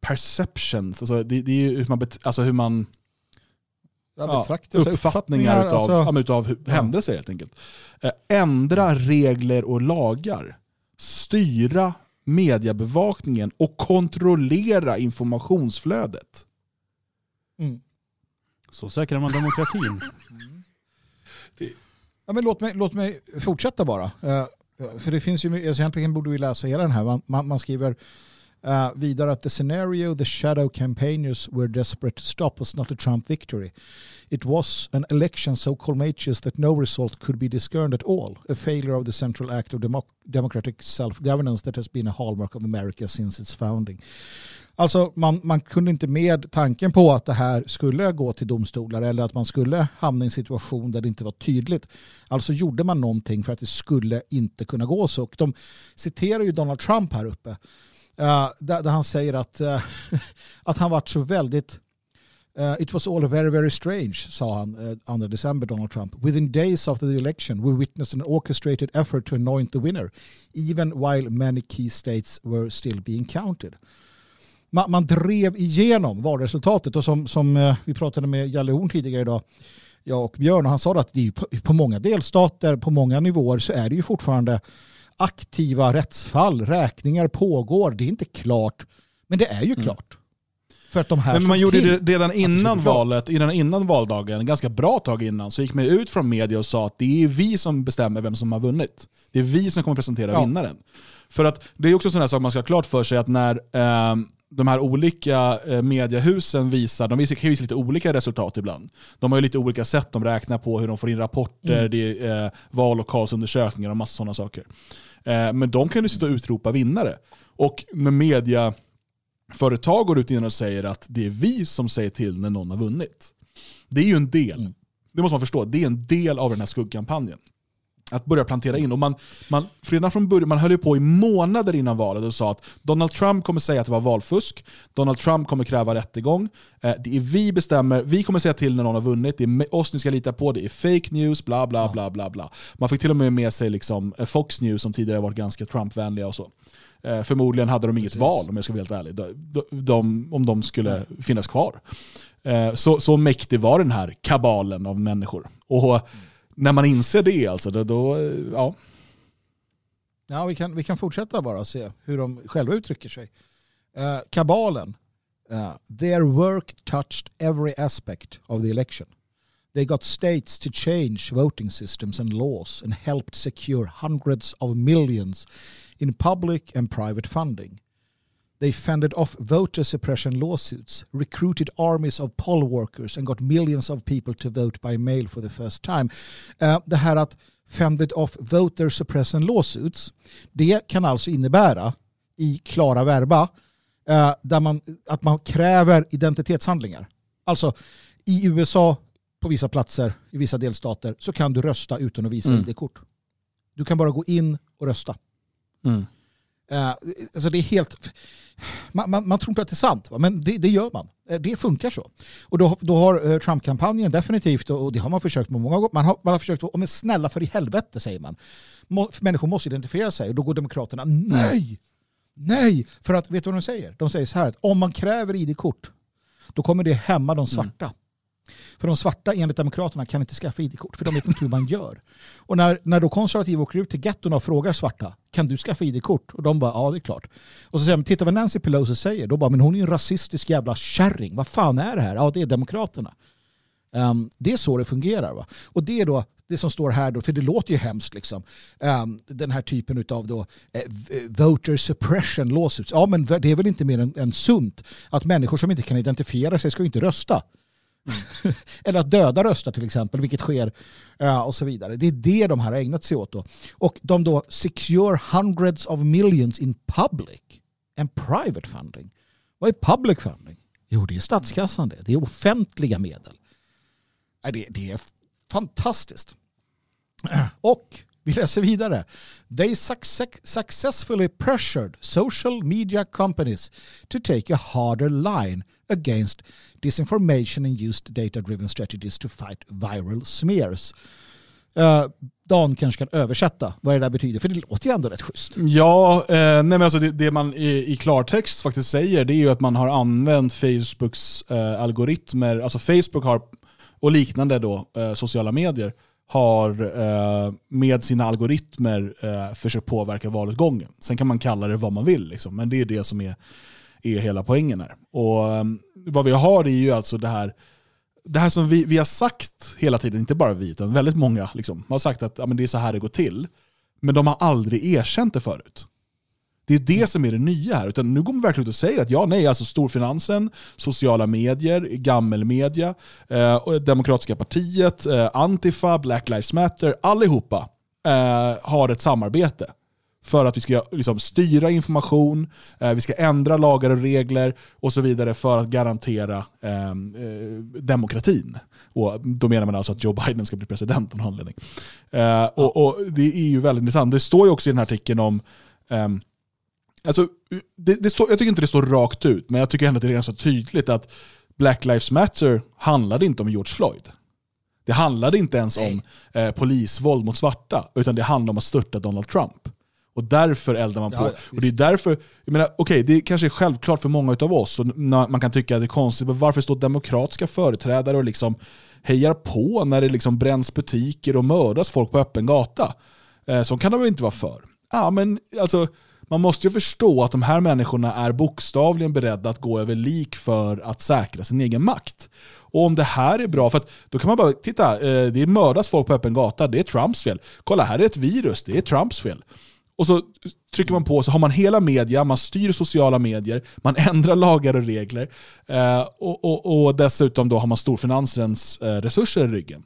perceptions. Alltså det är ju hur man uppfattningar utav händelser helt enkelt. Ändra regler och lagar, styra mediebevakningen och kontrollera informationsflödet. Så säkrar man demokratin. Ja, men låt mig fortsätta bara. För det finns ju, egentligen borde vi läsa hela den här. Man skriver vidare att the scenario the shadow campaigners were desperate to stop was not a Trump victory. It was an election so colmacious that no result could be discerned at all, a failure of the central act of democratic self-governance that has been a hallmark of America since its founding. Alltså man kunde inte med tanken på att det här skulle gå till domstolar eller att man skulle hamna i en situation där det inte var tydligt. Alltså gjorde man någonting för att det skulle inte kunna gå så. Och de citerar ju Donald Trump här uppe. Där han säger att han varit så väldigt it was all very very strange, sa han 2 december, Donald Trump. Within days after the election we witnessed an orchestrated effort to anoint the winner even while many key states were still being counted. Man drev igenom valresultatet och som vi pratade med Jalle Horn tidigare idag, jag och Björn, och han sa att det är på många delstater, på många nivåer så är det ju fortfarande aktiva rättsfall, räkningar pågår, det är inte klart, men det är ju klart. För att de här, men man gjorde det redan innan valet, innan valdagen, ganska bra tag innan, så gick man ut från media och sa att det är vi som bestämmer vem som har vunnit. Det är vi som kommer presentera vinnaren. För att det är också sån här sak man ska ha klart för sig, att när de här olika mediehusen visar lite olika resultat ibland. De har ju lite olika sätt de räknar på, hur de får in rapporter, det är vallokalsundersökningar och massa sådana saker. Men de kan ju sitta och utropa vinnare. Och med mediaföretag går ut in och säger att det är vi som säger till när någon har vunnit. Det är ju en del, det måste man förstå, det är en del av den här skuggkampanjen. Att börja plantera in. Och man redan från början, man höll ju på i månader innan valet och sa att Donald Trump kommer säga att det var valfusk. Donald Trump kommer kräva rättegång. Det är vi bestämmer. Vi kommer säga till när någon har vunnit. Det är oss ni ska lita på. Det är fake news, bla bla bla bla bla. Man fick till och med sig liksom Fox News som tidigare varit ganska Trump-vänliga och så. Förmodligen hade de inget val, om jag ska vara helt ärlig, om de skulle finnas kvar. Så mäktig var den här kabalen av människor. Och när man inser det, alltså, då ja. Ja, vi kan fortsätta bara och se hur de själva uttrycker sig. Kabalen. Their work touched every aspect of the election. They got states to change voting systems and laws and helped secure hundreds of millions in public and private funding. They fended off voter suppression lawsuits, recruited armies of poll workers and got millions of people to vote by mail for the first time. Det här att fended off voter suppression lawsuits, det kan alltså innebära i klara verba där att man kräver identitetshandlingar. Alltså i USA på vissa platser, i vissa delstater, så kan du rösta utan att visa ID-kort. Du kan bara gå in och rösta. Alltså det är helt... Man tror inte att det är sant, va? Men det gör man. Det funkar så. Och då har Trump-kampanjen definitivt, och det har man försökt med många gånger, man har försökt, om är snälla för i helvete, säger man. Människor måste identifiera sig, och då går demokraterna, nej! För att, vet du vad de säger? De säger så här, att om man kräver ID-kort, då kommer det hämma de svarta. För de svarta enligt demokraterna kan inte skaffa ID-kort, för de vet inte hur man gör. Och när då konservativa åker ut till gettorna och frågar svarta, kan du skaffa ID-kort? Och de bara, ja det är klart. Och så säger de, titta vad Nancy Pelosi säger. Då bara, men hon är ju en rasistisk jävla kärring. Vad fan är det här? Ja, det är demokraterna. Det är så det fungerar, va? Och det är då det som står här då, för det låter ju hemskt liksom. Den här typen av då voter suppression lawsuits. Ja, men det är väl inte mer än sunt att människor som inte kan identifiera sig ska ju inte rösta. Eller att döda röstar till exempel, vilket sker och så vidare. Det är det de här har ägnat sig åt då. Och de då secure hundreds of millions in public and private funding. Vad är public funding? Jo, det är statskassan det. Det är offentliga medel. Det är fantastiskt. Och vi läser vidare. They successfully pressured social media companies to take a harder line against disinformation and used data-driven strategies to fight viral smears. Dan kanske kan översätta vad det där betyder, för det låter ju ändå rätt schysst. Ja, nej men alltså det man i klartext faktiskt säger, det är ju att man har använt Facebooks algoritmer, alltså Facebook har, och liknande då, sociala medier, har med sina algoritmer försökt påverka valutgången. Sen kan man kalla det vad man vill, liksom, men det är det som är hela poängen här. Och vad vi har är ju alltså det här som vi har sagt hela tiden, inte bara vi utan väldigt många liksom, har sagt att ja, men det är så här det går till. Men de har aldrig erkänt det förut. Det är det som är det nya här. Utan nu går man verkligen ut och säger att ja, nej, alltså storfinansen, sociala medier, gammelmedia, Demokratiska partiet, Antifa, Black Lives Matter, allihopa har ett samarbete. För att vi ska liksom styra information, vi ska ändra lagar och regler och så vidare för att garantera demokratin. Och då menar man alltså att Joe Biden ska bli president av någon anledning. Och det är ju väldigt intressant. Det står ju också i den här artikeln om... Alltså, jag tycker inte det står rakt ut, men jag tycker ändå att det är ganska tydligt att Black Lives Matter handlade inte om George Floyd. Det handlade inte ens om polisvåld mot svarta, utan det handlade om att störta Donald Trump. Och därför eldar man på. Ja, och det är därför, jag menar, okej, det kanske är självklart för många av oss, och man kan tycka att det är konstigt, men varför står demokratiska företrädare och liksom hejar på när det liksom bränns butiker och mördas folk på öppen gata? Så kan de väl inte vara för. Ja, men alltså... Man måste ju förstå att de här människorna är bokstavligen beredda att gå över lik för att säkra sin egen makt. Och om det här är bra, för att då kan man bara, titta, det är mördas folk på öppen gata, det är Trumps fel. Kolla, här är ett virus, det är Trumps fel. Och så trycker man på, så har man hela media, man styr sociala medier, man ändrar lagar och regler. Och dessutom då har man storfinansens resurser i ryggen.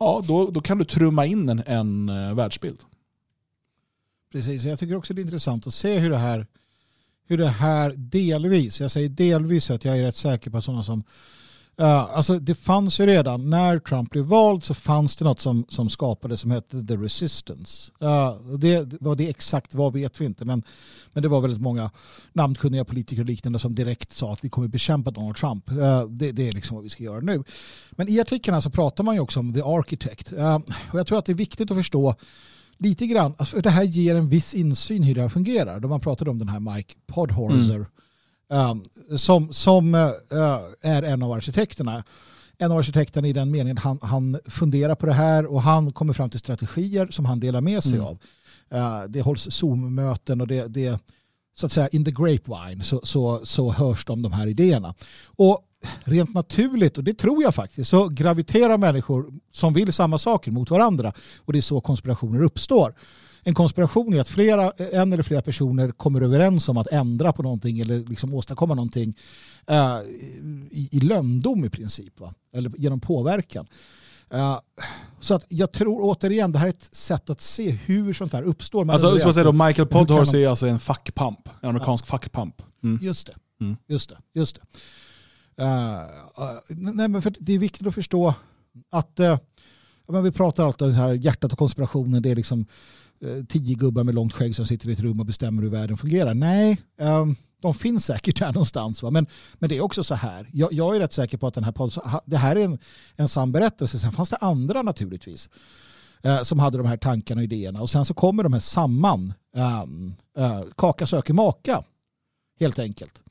Ja, då kan du trumma in en världsbild. Precis, jag tycker också det är intressant att se hur det här delvis, jag säger delvis så att jag är rätt säker på sådana som, alltså det fanns ju redan, när Trump blev vald så fanns det något som skapades som hette The Resistance. Det exakt vad vet vi inte, men det var väldigt många namnkunniga politiker och liknande som direkt sa att vi kommer bekämpa Donald Trump. Det är liksom vad vi ska göra nu. Men i artikeln så pratar man ju också om The Architect. Och jag tror att det är viktigt att förstå lite grann, alltså det här ger en viss insyn hur det här fungerar. Då man pratade om den här Mike Podhorzer som är en av arkitekterna. En av arkitekterna i den meningen, han funderar på det här och han kommer fram till strategier som han delar med sig av. Det hålls Zoom-möten och det så att säga in the grapevine så hörs de här idéerna. Och rent naturligt, och det tror jag faktiskt, så graviterar människor som vill samma saker mot varandra. Och det är så konspirationer uppstår. En konspiration är att en eller flera personer kommer överens om att ändra på någonting eller liksom åstadkomma någonting i löndom i princip, va? Eller genom påverkan. Så att jag tror återigen det här är ett sätt att se hur sånt här uppstår. Man alltså så att säga då, Michael Podhorzer är alltså en fackpamp, en amerikansk fackpamp. Mm. Just det. Nej, men för det är viktigt att förstå att men vi pratar alltid om det här hjärtat och konspirationen, det är liksom 10 gubbar med långt skägg som sitter i ett rum och bestämmer hur världen fungerar. Nej, de finns säkert där någonstans. Va? Men det är också så här. Jag är rätt säker på att den här podden, det här är en sann berättelse. Sen fanns det andra naturligtvis som hade de här tankarna och idéerna. Och sen så kommer de här samman. Kaka söker maka, helt enkelt.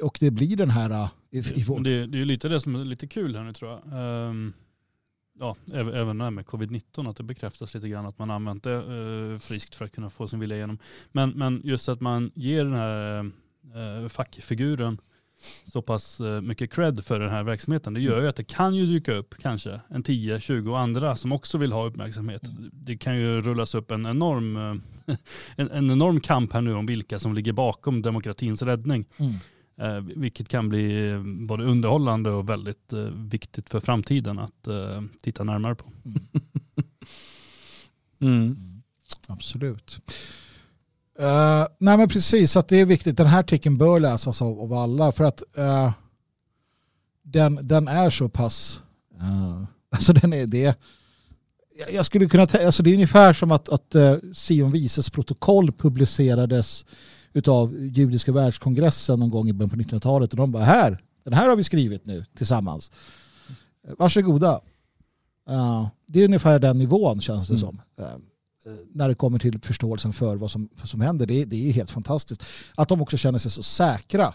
Och det blir den här... det är ju lite det som är lite kul här nu, tror jag. Ja, även det här med covid-19, att det bekräftas lite grann att man använt det friskt för att kunna få sin vilja igenom. Men just att man ger den här fackfiguren så pass mycket cred för den här verksamheten, det gör ju att det kan ju dyka upp kanske en 10-20 andra som också vill ha uppmärksamhet. Det kan ju rullas upp en enorm kamp här nu om vilka som ligger bakom demokratins räddning. Mm. Vilket kan bli både underhållande och väldigt viktigt för framtiden att titta närmare på. Mm. Absolut. Nej, men precis, att det är viktigt. Den här artikeln bör läsas av alla för att den är så pass... Alltså den är det... Jag skulle kunna... Alltså det är ungefär som att Sion Vises protokoll publicerades utav judiska världskongressen någon gång i början på 1900-talet och de bara här, den här har vi skrivit nu tillsammans. Varsågoda. Det är ungefär den nivån, känns det som. När det kommer till förståelsen för vad som händer. Det är helt fantastiskt. Att de också känner sig så säkra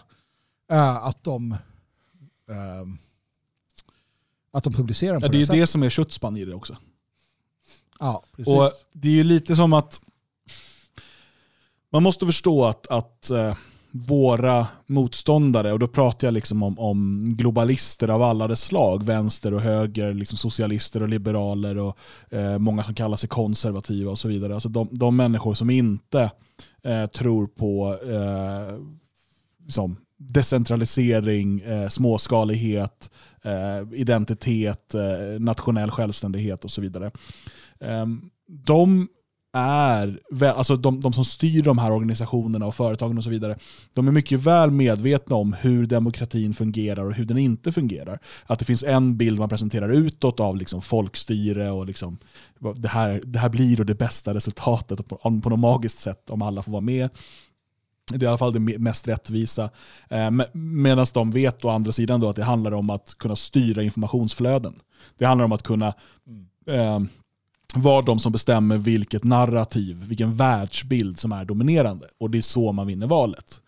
att de publicerar på det. Det är sätt. Det som är köttspann i det också. Ja, precis. Och det är ju lite som att man måste förstå att våra motståndare, och då pratar jag liksom om globalister av alla dess slag, vänster och höger, liksom socialister och liberaler och många som kallar sig konservativa och så vidare. Alltså de människor som inte tror på liksom decentralisering, småskalighet, identitet, nationell självständighet och så vidare. De som styr de här organisationerna och företagen och så vidare, de är mycket väl medvetna om hur demokratin fungerar och hur den inte fungerar. Att det finns en bild man presenterar utåt av liksom folkstyre och liksom, det här blir det bästa resultatet på något magiskt sätt om alla får vara med. Det är i alla fall det mest rättvisa. Medan de vet å andra sidan då att det handlar om att kunna styra informationsflöden. Det handlar om att kunna... var de som bestämmer vilket narrativ, vilken världsbild som är dominerande. Och det är så man vinner valet.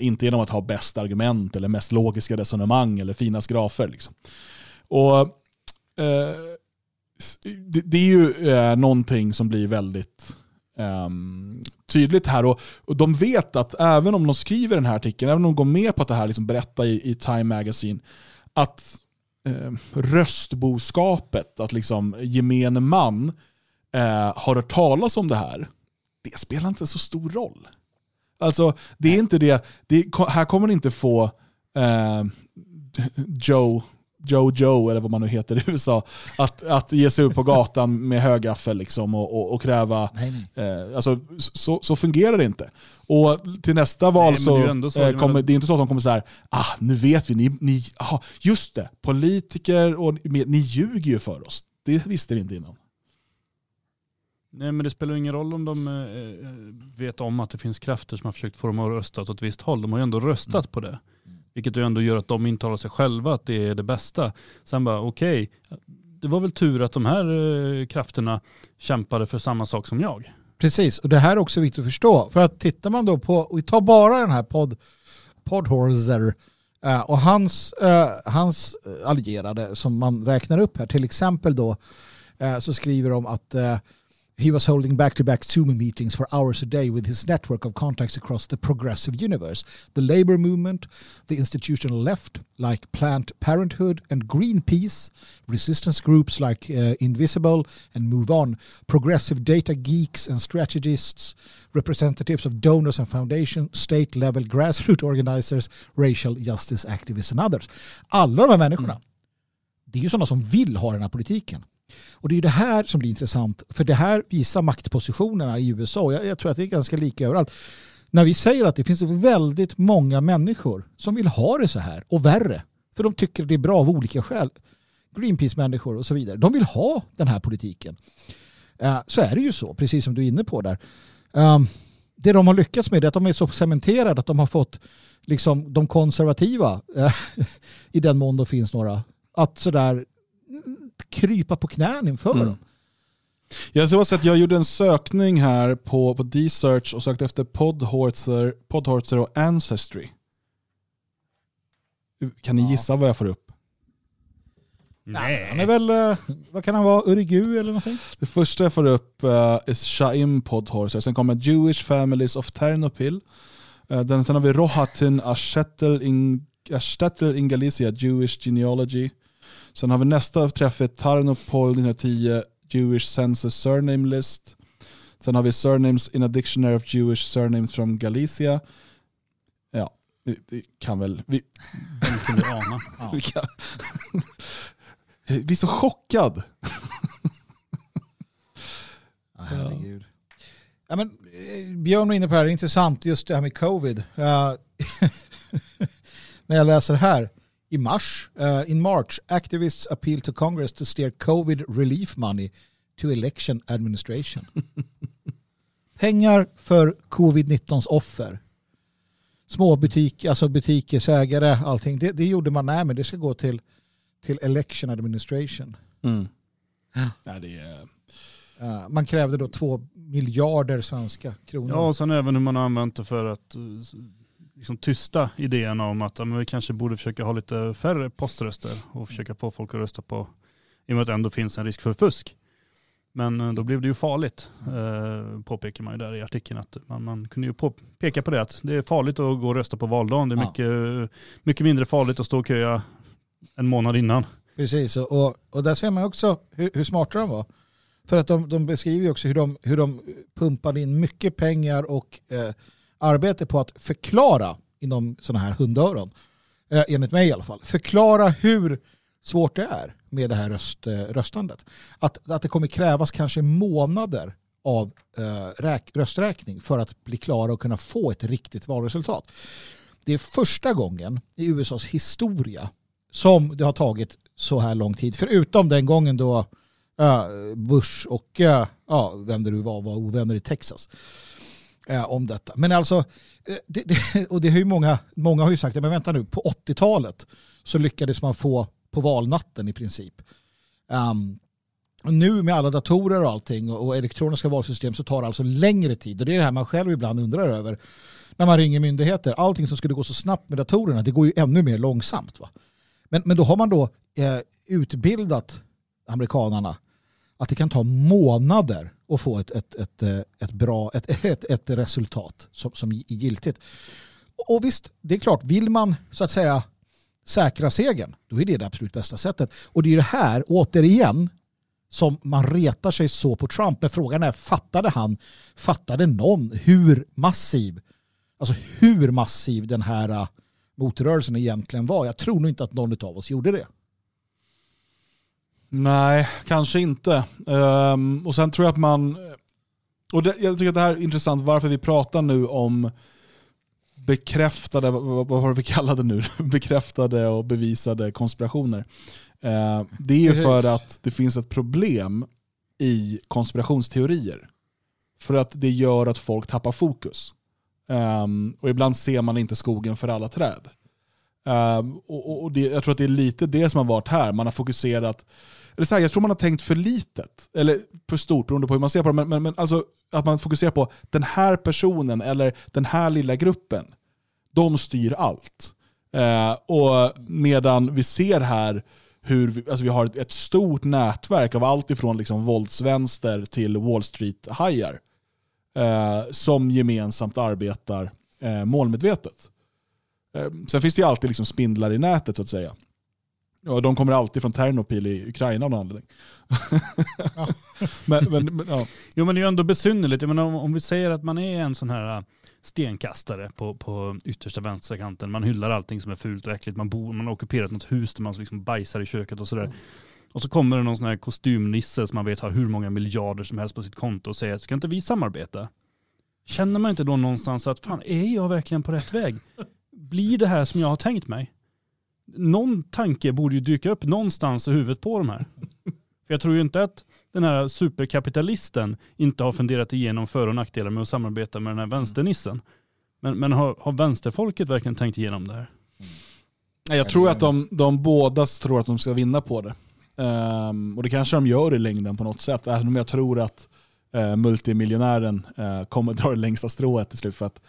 Inte genom att ha bästa argument eller mest logiska resonemang eller finast grafer. Liksom. Och, det är ju någonting som blir väldigt tydligt här. Och de vet att även om de skriver den här artikeln, även om de går med på att det här liksom berättar i Time Magazine, att röstboskapet, att liksom gemene man har hört talas om det här, det spelar inte så stor roll. Alltså, det är inte det här kommer inte få Joe eller vad man nu heter i USA att ge sig ut på gatan med högaffel liksom och kräva alltså, så fungerar det inte. Och till nästa val det är inte så att de kommer så här, nu vet vi ni just det, politiker och ni ljuger ju för oss. Det visste vi inte innan. Nej, men det spelar ingen roll om de vet om att det finns krafter som har försökt få dem att rösta åt ett visst håll. De har ju ändå röstat på det. Vilket ju ändå gör att de intalar sig själva att det är det bästa. Sen bara, okej, det var väl tur att de här krafterna kämpade för samma sak som jag. Precis, och det här är också viktigt att förstå. För att tittar man då på, vi tar bara den här Podhorzer och hans allierade som man räknar upp här, till exempel då så skriver de att he was holding back-to-back Zoom meetings for hours a day with his network of contacts across the progressive universe, the labor movement, the institutional left, like Planned Parenthood and Greenpeace, resistance groups like Invisible and Move On, progressive data geeks and strategists, representatives of donors and foundations, state-level grassroots organizers, racial justice activists and others. Alla de här människorna, det är ju sådana som vill ha den här politiken. Och det är ju det här som blir intressant, för det här visar maktpositionerna i USA, och jag tror att det är ganska lika överallt. När vi säger att det finns väldigt många människor som vill ha det så här och värre, för de tycker det är bra av olika skäl, Greenpeace-människor och så vidare, de vill ha den här politiken, så är det ju så, precis som du är inne på där. Det de har lyckats med är att de är så cementerade att de har fått liksom de konservativa, i den mån det finns några, att sådär krypa på knän inför dem. Jag såg att jag gjorde en sökning här på D-search och sökte efter Podhorzer och Ancestry. Kan ni gissa vad jag får upp? Nej. Han är väl, vad kan han vara? Uruguay eller någonting? Det första jag får upp är Chaim Podhorzer. Sen kommer Jewish Families of Ternopil. Sen har vi Rohatin Ashtetl in Galicia, Jewish Genealogy. Sen har vi nästa träff är Ternopil 1910 Jewish Census Surname List. Sen har vi Surnames in a Dictionary of Jewish Surnames from Galicia. Ja, vi kan väl... Vi blir så chockad. Herregud. Ja, men, Björn var inne på det här, intressant just det här med covid. När jag läser här. In March, activists appeal to Congress to steer COVID relief money to election administration. Pengar för covid-19s offer. Små butiker, alltså butikers ägare, allting. Det gjorde man, nej, men det ska gå till election administration. Ja, det är... Man krävde då 2 miljarder svenska kronor. Ja, och sen även hur man har använt det för att... liksom tysta idén om att vi kanske borde försöka ha lite färre poströster och försöka få folk att rösta på, i och med att ändå finns en risk för fusk. Men då blev det ju farligt, påpekar man ju där i artikeln, att man kunde ju peka på det, att det är farligt att gå och rösta på valdagen. Det är mycket mindre farligt att stå och köja en månad innan. Precis, och där ser man också hur smarta de var. För att de beskriver ju också hur de pumpade in mycket pengar och arbete på att förklara inom sådana här hundöron, enligt mig i alla fall, förklara hur svårt det är med det här röstandet. Att det kommer krävas kanske månader av rösträkning för att bli klara och kunna få ett riktigt valresultat. Det är första gången i USAs historia som det har tagit så här lång tid, förutom den gången då Bush och vem det nu var ovänner i Texas. Om detta. Men alltså, och det har ju många har ju sagt, men vänta nu, på 80-talet så lyckades man få på valnatten i princip. Nu med alla datorer och allting och elektroniska valsystem så tar det alltså längre tid. Och det är det här man själv ibland undrar över. När man ringer myndigheter, allting som skulle gå så snabbt med datorerna, det går ju ännu mer långsamt. Va? Men då har man då utbildat amerikanerna att det kan ta månader och få ett bra resultat som är giltigt. Och visst, det är klart, vill man så att säga säkra segern, då är det det absolut bästa sättet. Och det är det här, återigen, som man retar sig så på Trump. Men frågan är, fattade någon hur massiv den här motrörelsen egentligen var? Jag tror nog inte att någon av oss gjorde det. Nej, kanske inte. Och sen tror jag att man... jag tycker att det här är intressant varför vi pratar nu om bekräftade, vad var vi kallade nu? Bekräftade och bevisade konspirationer. Det är ju för att det finns ett problem i konspirationsteorier. För att det gör att folk tappar fokus. Och ibland ser man inte skogen för alla träd. Jag tror att det är lite det som har varit här. Man har fokuserat Eller så här, jag tror man har tänkt för litet eller för stort beroende på hur man ser på det, men alltså att man fokuserar på den här personen eller den här lilla gruppen. De styr allt. Och medan vi ser här hur vi har ett stort nätverk av allt ifrån liksom våldsvänster till Wall Street-hajar som gemensamt arbetar målmedvetet. Sen finns det ju alltid liksom spindlar i nätet så att säga. Ja, de kommer alltid från Ternopil i Ukraina av någon anledning. Ja. Men, ja. Jo, men det är ju ändå besynnerligt. Men om vi säger att man är en sån här stenkastare på yttersta vänsterkanten. Man hyllar allting som är fult och äckligt. Man har ockuperat något hus där man liksom bajsar i köket och sådär. Mm. Och så kommer det någon sån här kostymnisse som man vet har hur många miljarder som helst på sitt konto och säger att ska inte vi samarbeta? Känner man inte då någonstans att fan, är jag verkligen på rätt väg? Blir det här som jag har tänkt mig? Någon tanke borde ju dyka upp någonstans i huvudet på de här. För jag tror ju inte att den här superkapitalisten inte har funderat igenom för- och nackdelar med att samarbeta med den här vänsternissen. Men har vänsterfolket verkligen tänkt igenom det här? Nej, jag tror att de båda tror att de ska vinna på det. Och det kanske de gör i längden på något sätt. Även om jag tror att multimiljonären kommer dra det längsta strået till slut. För att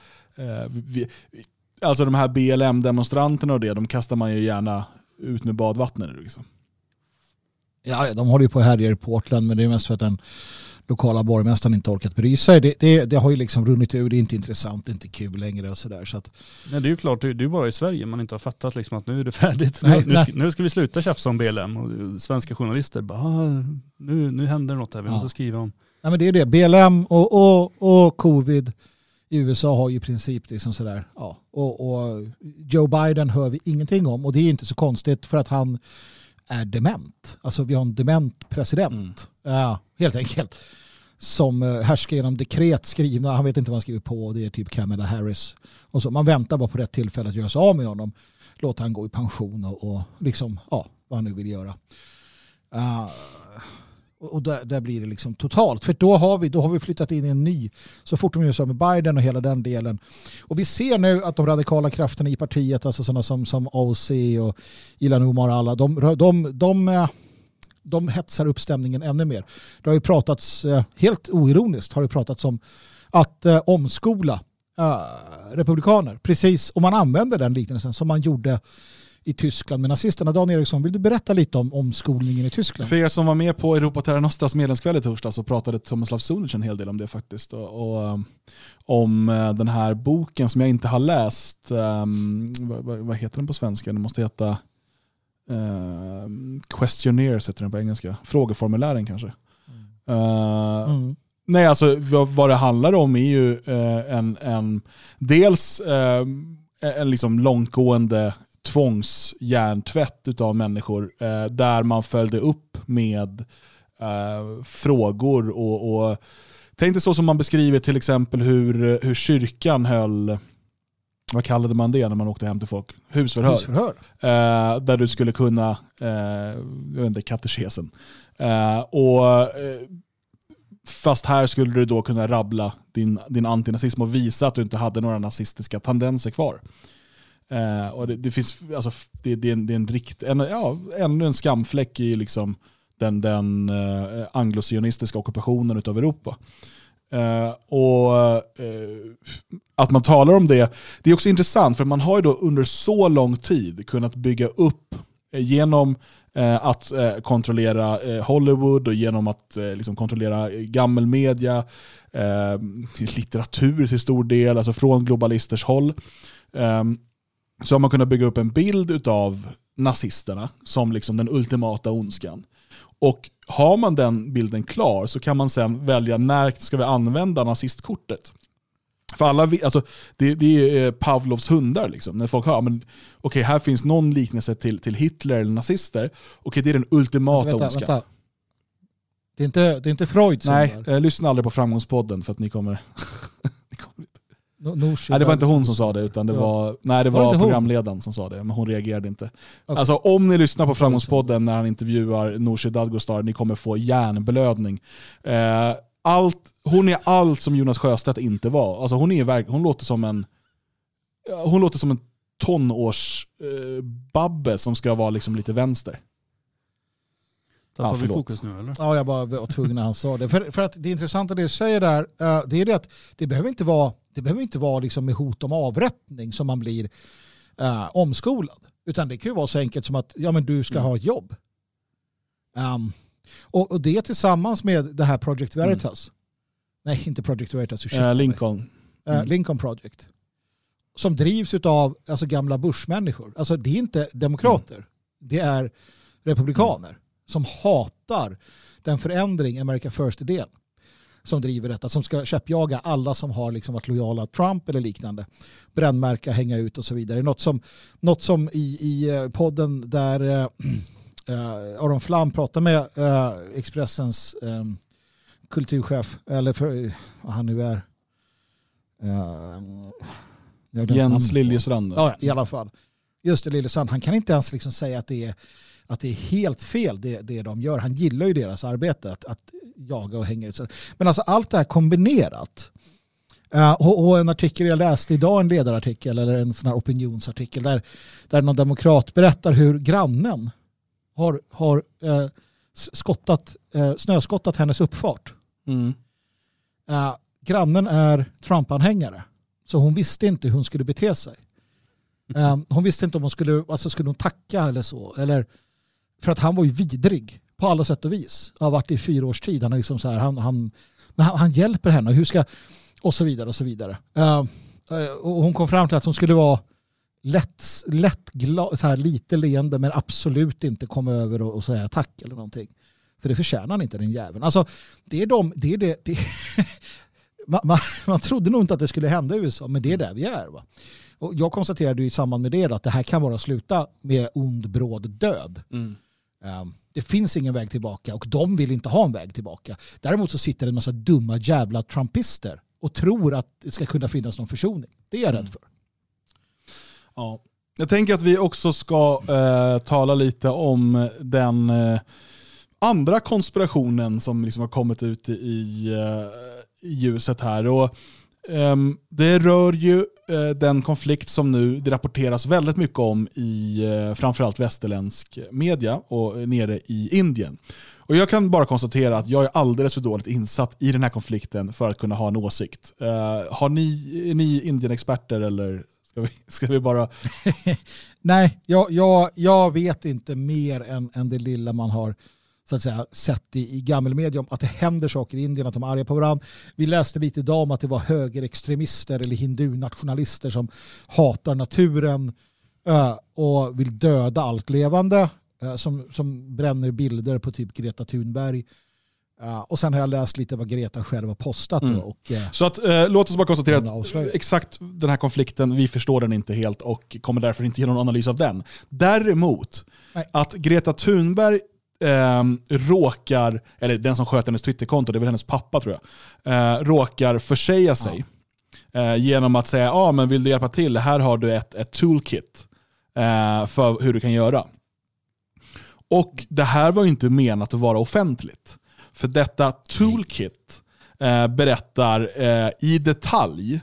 alltså de här BLM-demonstranterna och det, de kastar man ju gärna ut med badvattnet liksom. Ja, de håller ju på här i Portland, men det är mest för att den lokala borgmästaren inte orkat bry sig. Det har ju liksom runnit ur, det är inte intressant, det är inte kul längre och sådär. Så att... Nej, det är ju klart, det är bara i Sverige man inte har fattat liksom att nu är det färdigt. Nu ska vi sluta tjafsa om BLM och svenska journalister bara, nu händer något här, vi måste skriva om. Nej, men det är det, BLM och covid. I USA har ju i princip liksom sådär, ja. Och Joe Biden hör vi ingenting om. Och det är inte så konstigt för att han är dement. Alltså vi har en dement president. Ja, helt enkelt. Som härskar genom dekret skrivna. Han vet inte vad han skriver på. Det är typ Kamala Harris. Och så, man väntar bara på rätt tillfälle att göra sig av med honom. Låter han gå i pension och liksom, ja, vad han nu vill göra. Och där blir det liksom totalt. För då har vi flyttat in i en ny. Så fort de gör så med Biden och hela den delen. Och vi ser nu att de radikala krafterna i partiet, alltså sådana som AOC och Ilhan Omar och alla, de hetsar upp stämningen ännu mer. Det har ju pratats, helt oironiskt, har det pratats om att omskola republikaner. Precis, och man använder den liknelsen som man gjorde i Tyskland med nazisterna. Dan Eriksson, vill du berätta lite om omskolningen i Tyskland? För er som var med på Europa Terra Nostras medlemskväll i torsdag så pratade Tomislav Sunić en hel del om det faktiskt. Och om den här boken som jag inte har läst. Vad heter den på svenska? Den måste heta Questionnaires heter den på engelska. Frågeformulären kanske. Nej, alltså vad det handlar om är ju en liksom långtgående tvångshjärntvätt utav människor där man följde upp med frågor och tänkte så som man beskriver till exempel hur kyrkan höll, vad kallade man det när man åkte hem till folk? Husförhör. Där du skulle kunna jag vet inte, katekesen. Fast här skulle du då kunna rabbla din antinazism och visa att du inte hade några nazistiska tendenser kvar. Och det finns, alltså, det är en rikt, ännu en skamfläck i liksom den anglo-sionistiska ockupationen utav Europa. Att man talar om det är också intressant för man har ju då under så lång tid kunnat bygga upp genom att kontrollera Hollywood och genom att liksom kontrollera gammelmedia, litteratur till stor del, alltså från globalisters håll. Så har man kunnat bygga upp en bild utav nazisterna som liksom den ultimata ondskan. Och har man den bilden klar så kan man sen välja när ska vi använda nazistkortet. För alla, alltså, det är Pavlovs hundar liksom. När folk hör, men okej, här finns någon liknelse till Hitler eller nazister. Okej, det är den ultimata ondskan. Vänta. Det är inte Freud som... Nej, lyssna aldrig på Framgångspodden för att ni kommer... Nej, det var inte hon som sa det utan det var programledaren som sa det, men hon reagerade inte. Okay. Alltså om ni lyssnar på Framgångspodden när han intervjuar Nooshi Dadgostar, ni kommer få hjärnblödning. Hon är allt som Jonas Sjöstedt inte var. Alltså hon låter som en tonårsbabbe som ska vara liksom lite vänster. Tappar vi fokus nu eller? Ja, jag bara var tvungen när han sa det. För att det intressanta det du säger där, det är det att det behöver inte vara liksom med hot om avrättning som man blir omskolad. Utan det kan ju vara så enkelt som att ja, men du ska ha ett jobb. Och det tillsammans med det här Project Veritas. Nej, inte Project Veritas. Lincoln. Lincoln Project. Som drivs av alltså, gamla Bush-människor. Alltså det är inte demokrater. Det är republikaner som hatar den förändring America First-idén som driver detta. Som ska käppjaga alla som har liksom varit lojala Trump eller liknande. Brännmärka, hänga ut och så vidare. Något som i podden där Aron Flam pratar med Expressens kulturchef. Eller vad han nu är. Jens Liljestrand. Ja, i alla fall. Just det, Liljestrand. Han kan inte ens liksom säga att det är helt fel det de gör. Han gillar ju deras arbete att jaga och hänga ut. Men alltså allt det här kombinerat. Och en artikel jag läste idag, en ledarartikel eller en sån här opinionsartikel där någon demokrat berättar hur grannen har snöskottat hennes uppfart. Grannen är Trump-anhängare. Så hon visste inte hur hon skulle bete sig. Hon visste inte om hon skulle hon tacka eller så. Eller, för att han var ju vidrig på alla sätt och vis. Han har varit i 4 års tid. Han är liksom så här, han hjälper henne. Hur ska, och så vidare och så vidare. Och hon kom fram till att hon skulle vara lätt glad, så här, lite leende, men absolut inte komma över och säga tack eller någonting. För det förtjänar han inte, den jäveln. Alltså, det är Man trodde nog inte att det skulle hända i USA, men det är där vi är. Va? Och jag konstaterade ju i samband med det att det här kan bara sluta med ond, bråd, död. Det finns ingen väg tillbaka och de vill inte ha en väg tillbaka. Däremot så sitter det en massa dumma jävla trumpister och tror att det ska kunna finnas någon försoning. Det är jag rädd för. Ja. Jag tänker att vi också ska tala lite om den andra konspirationen som liksom har kommit ut i ljuset här, och det rör ju den konflikt som nu det rapporteras väldigt mycket om i framförallt västerländsk media och nere i Indien. Och jag kan bara konstatera att jag är alldeles för dåligt insatt i den här konflikten för att kunna ha en åsikt. Är ni Indien-experter eller ska vi bara... Nej, jag vet inte mer än det lilla man har så att säga sett i gammelmedia om att det händer saker i Indien, att de är arga på varandra. Vi läste lite idag om att det var högerextremister eller hindunationalister som hatar naturen och vill döda allt levande, som bränner bilder på typ Greta Thunberg. Och sen har jag läst lite vad Greta själv har postat. Så att, låt oss bara konstatera att exakt den här konflikten, vi förstår den inte helt och kommer därför inte ge någon analys av den. Däremot, att Greta Thunberg råkar, eller den som sköt hennes Twitterkonto, det är väl hennes pappa tror jag, råkar försäga sig genom att säga, men vill du hjälpa till? Här har du ett toolkit för hur du kan göra. Och det här var ju inte menat att vara offentligt. För detta toolkit berättar i detalj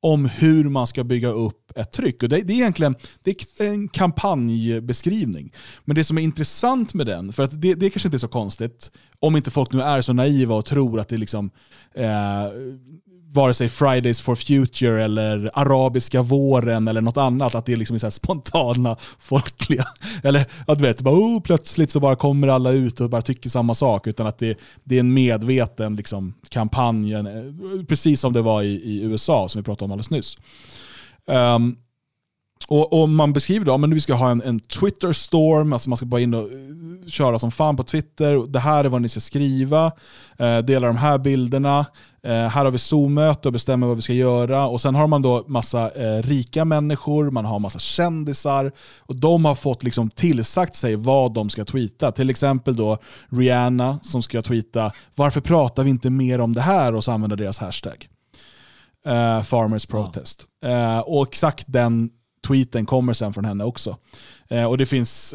om hur man ska bygga upp ett tryck. Och det är egentligen det är en kampanjbeskrivning. Men det som är intressant med den, för att det kanske inte är så konstigt, om inte folk nu är så naiva och tror att det liksom vare sig Fridays for Future eller arabiska våren eller något annat, att det liksom är så här spontana, folkliga. Eller att plötsligt så bara kommer alla ut och bara tycker samma sak, utan att det är en medveten liksom, kampanjen, precis som det var i USA som vi pratade om alldeles nyss. Och man beskriver då, men vi ska ha en Twitter-storm, alltså man ska bara in och köra som fan på Twitter, det här är vad ni ska skriva, dela de här bilderna, här har vi Zoom-möte och bestämmer vad vi ska göra, och sen har man då massa rika människor, man har massa kändisar, och de har fått liksom tillsagt sig vad de ska tweeta, till exempel då Rihanna som ska tweeta, varför pratar vi inte mer om det här, och så använder deras hashtag. Farmers protest. Och exakt den tweeten kommer sen från henne också. Och det finns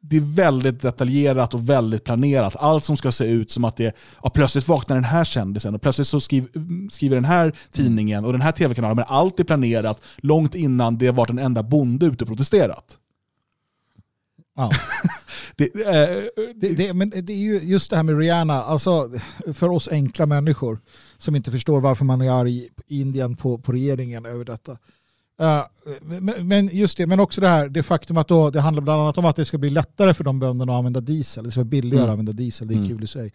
det är väldigt detaljerat och väldigt planerat. Allt som ska se ut som att det plötsligt vaknar den här kändisen och plötsligt så skriver den här tidningen och den här tv-kanalen. Men allt är planerat långt innan det har varit en enda bonde ute och protesterat. Men det är ju just det här med Rihanna. Alltså, för oss enkla människor som inte förstår varför man är arg i Indien på regeringen över detta. Men just det, men också det här, det faktum att då, det handlar bland annat om att det ska bli lättare för de bönderna att använda diesel, det ska bli billigare att använda diesel, det är kul i sig.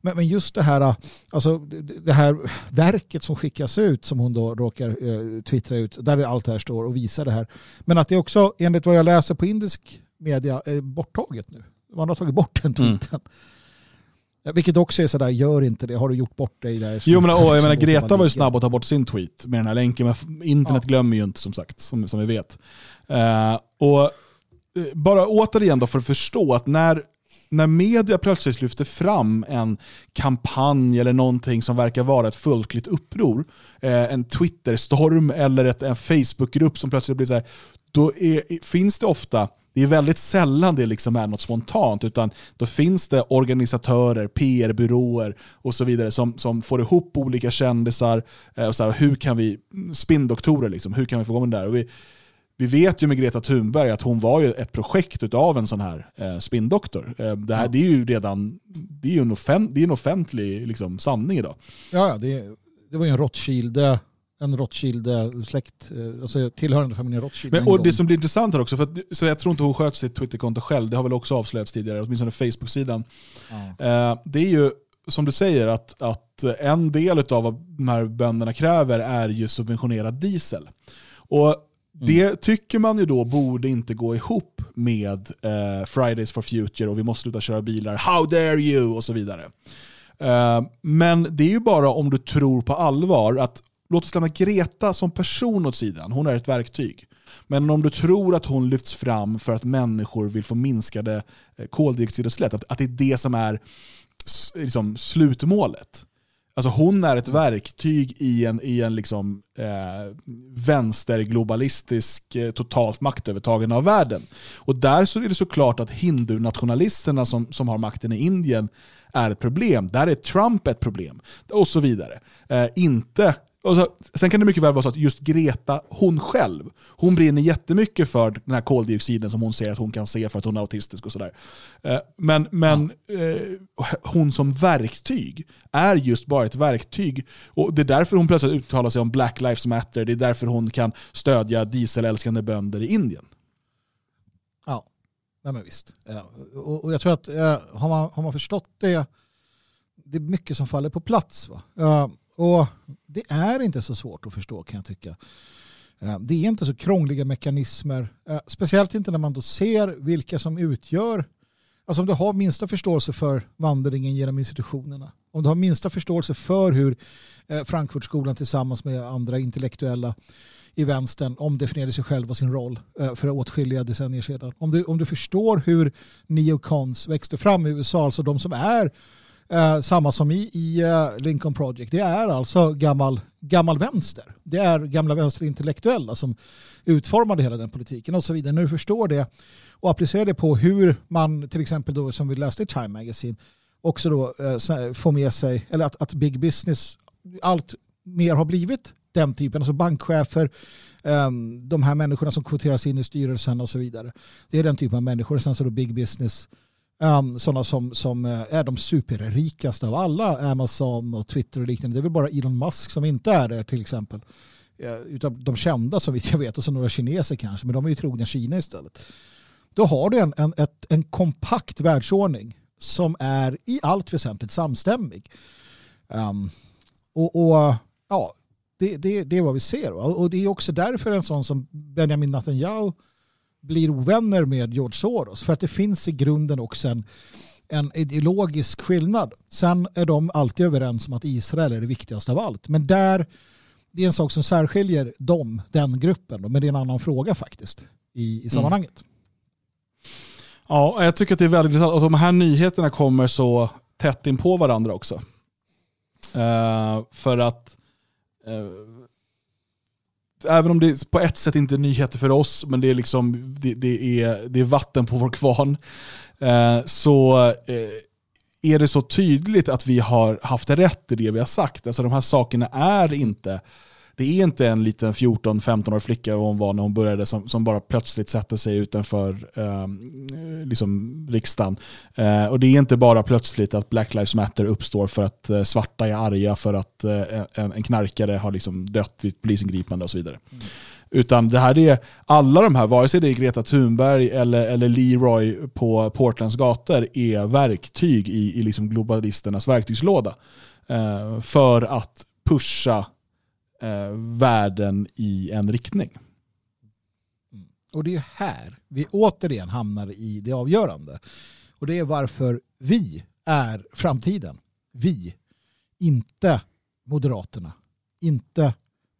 Men just det här, alltså det här verket som skickas ut, som hon då råkar twittra ut, där allt det här står och visar det här. Men att det också, enligt vad jag läser på indisk media, är borttaget nu. Man har tagit bort den tweeten. Vilket också är sådär, gör inte det. Har du gjort bort dig där? Jo, men jag menar, Greta var ju snabb att ta bort sin tweet med den här länken. Men internet glömmer ju inte, som sagt, som vi vet. Och bara återigen då, för att förstå att när media plötsligt lyfter fram en kampanj eller någonting som verkar vara ett folkligt uppror, en Twitterstorm eller en Facebookgrupp som plötsligt blir så här, då finns det ofta, det är väldigt sällan det liksom är något spontant, utan då finns det organisatörer, PR-byråer och så vidare som får ihop olika kändisar och så här, hur kan vi, spindoktorer liksom, hur kan vi få igång det där? Och vi vet ju med Greta Thunberg att hon var ju ett projekt utav en sån här spindoktor. Det här, det är ju redan, det är ju en offentlig liksom sanning idag. Ja, det var ju en Rothschild, en Rothschild-släkt, alltså tillhörande familjen Rothschild. Men, och det som blir intressant här också, för att, så jag tror inte hon sköt sitt Twitterkonto själv, det har väl också avslöjats tidigare, åtminstone Facebook-sidan. Ja. Det är ju, som du säger, att en del utav vad de här bönderna kräver är ju subventionerad diesel. Och det tycker man ju då borde inte gå ihop med Fridays for Future och vi måste sluta köra bilar, how dare you, och så vidare. Men det är ju bara om du tror på allvar att, låt oss lämna Greta som person åt sidan, hon är ett verktyg. Men om du tror att hon lyfts fram för att människor vill få minskade koldioxidutsläpp, att det är det som är liksom slutmålet. Alltså hon är ett verktyg i en liksom vänsterglobalistisk totalt maktövertagen av världen. Och där så är det såklart att hindunationalisterna som har makten i Indien är ett problem. Där är Trump ett problem och så vidare. Sen kan det mycket väl vara så att just Greta, hon själv, hon brinner jättemycket för den här koldioxiden som hon ser att hon kan se för att hon är autistisk och sådär. Men hon som verktyg är just bara ett verktyg, och det är därför hon plötsligt uttalar sig om Black Lives Matter, det är därför hon kan stödja dieselälskande bönder i Indien. Ja, nej men visst. Och jag tror att har man förstått det, det är mycket som faller på plats, va? Och det är inte så svårt att förstå, kan jag tycka. Det är inte så krångliga mekanismer. Speciellt inte när man då ser vilka som utgör. Alltså om du har minsta förståelse för vandringen genom institutionerna. Om du har minsta förståelse för hur Frankfurtskolan tillsammans med andra intellektuella i vänstern omdefinierade sig själv och sin roll för åtskilliga decennier sedan. Om du förstår hur neocons växte fram i USA, alltså de som är samma som i Lincoln Project. Det är alltså gammal vänster. Det är gamla vänsterintellektuella som utformade hela den politiken och så vidare. När du förstår det och applicerar det på hur man till exempel då, som vi läste i Time Magazine, också då får med sig, eller att big business allt mer har blivit den typen, alltså bankchefer, de här människorna som kvoteras in i styrelsen och så vidare. Det är den typen av människor. Sen så då big business, sådana som är de superrikaste av alla, Amazon och Twitter och liknande. Det är väl bara Elon Musk som inte är det, till exempel. Utan de kända, så vitt jag vet, och så några kineser kanske, men de är ju trogna Kina istället. Då har du en kompakt världsordning som är i allt väsentligt samstämmig. Det är vad vi ser. Och det är också därför en sån som Benjamin Netanyahu blir ovänner med George Soros, för att det finns i grunden också en ideologisk skillnad. Sen är de alltid överens om att Israel är det viktigaste av allt. Men det är en sak som särskiljer den gruppen. Men det är en annan fråga faktiskt i sammanhanget. Ja, jag tycker att det är väldigt intressant. Och de här nyheterna kommer så tätt in på varandra också. För att även om det på ett sätt inte är nyheter för oss, men det är liksom det är vatten på vår kvarn, så är det så tydligt att vi har haft rätt i det vi har sagt. Alltså de här sakerna är inte Det är inte en liten 14-15-årig flicka hon var när hon började som bara plötsligt sätter sig utanför liksom riksdagen. Och det är inte bara plötsligt att Black Lives Matter uppstår för att svarta är arga för att en knarkare har liksom dött vid polisingripande och så vidare. Mm. Utan det här är alla de här, vare sig det är Greta Thunberg eller Leroy på Portlands gator, är verktyg i liksom globalisternas verktygslåda för att pusha världen i en riktning. Mm. Och det är här vi återigen hamnar i det avgörande. Och det är varför vi är framtiden. Vi, inte Moderaterna, inte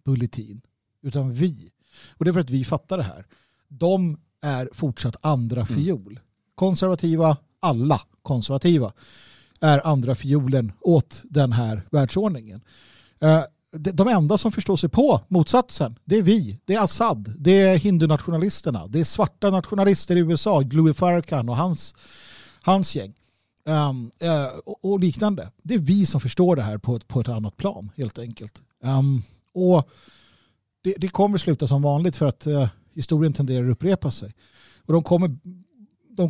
Bulletin, utan vi. Och det är för att vi fattar det här. De är fortsatt andra fiol. Mm. Konservativa, alla konservativa, är andra fiolen åt den här världsordningen. De enda som förstår sig på motsatsen, det är vi, det är Assad, det är hindunationalisterna, det är svarta nationalister i USA, Louis Farrakhan och hans gäng och liknande. Det är vi som förstår det här på ett annat plan, helt enkelt. Och det kommer sluta som vanligt, för att historien tenderar att upprepa sig. Och de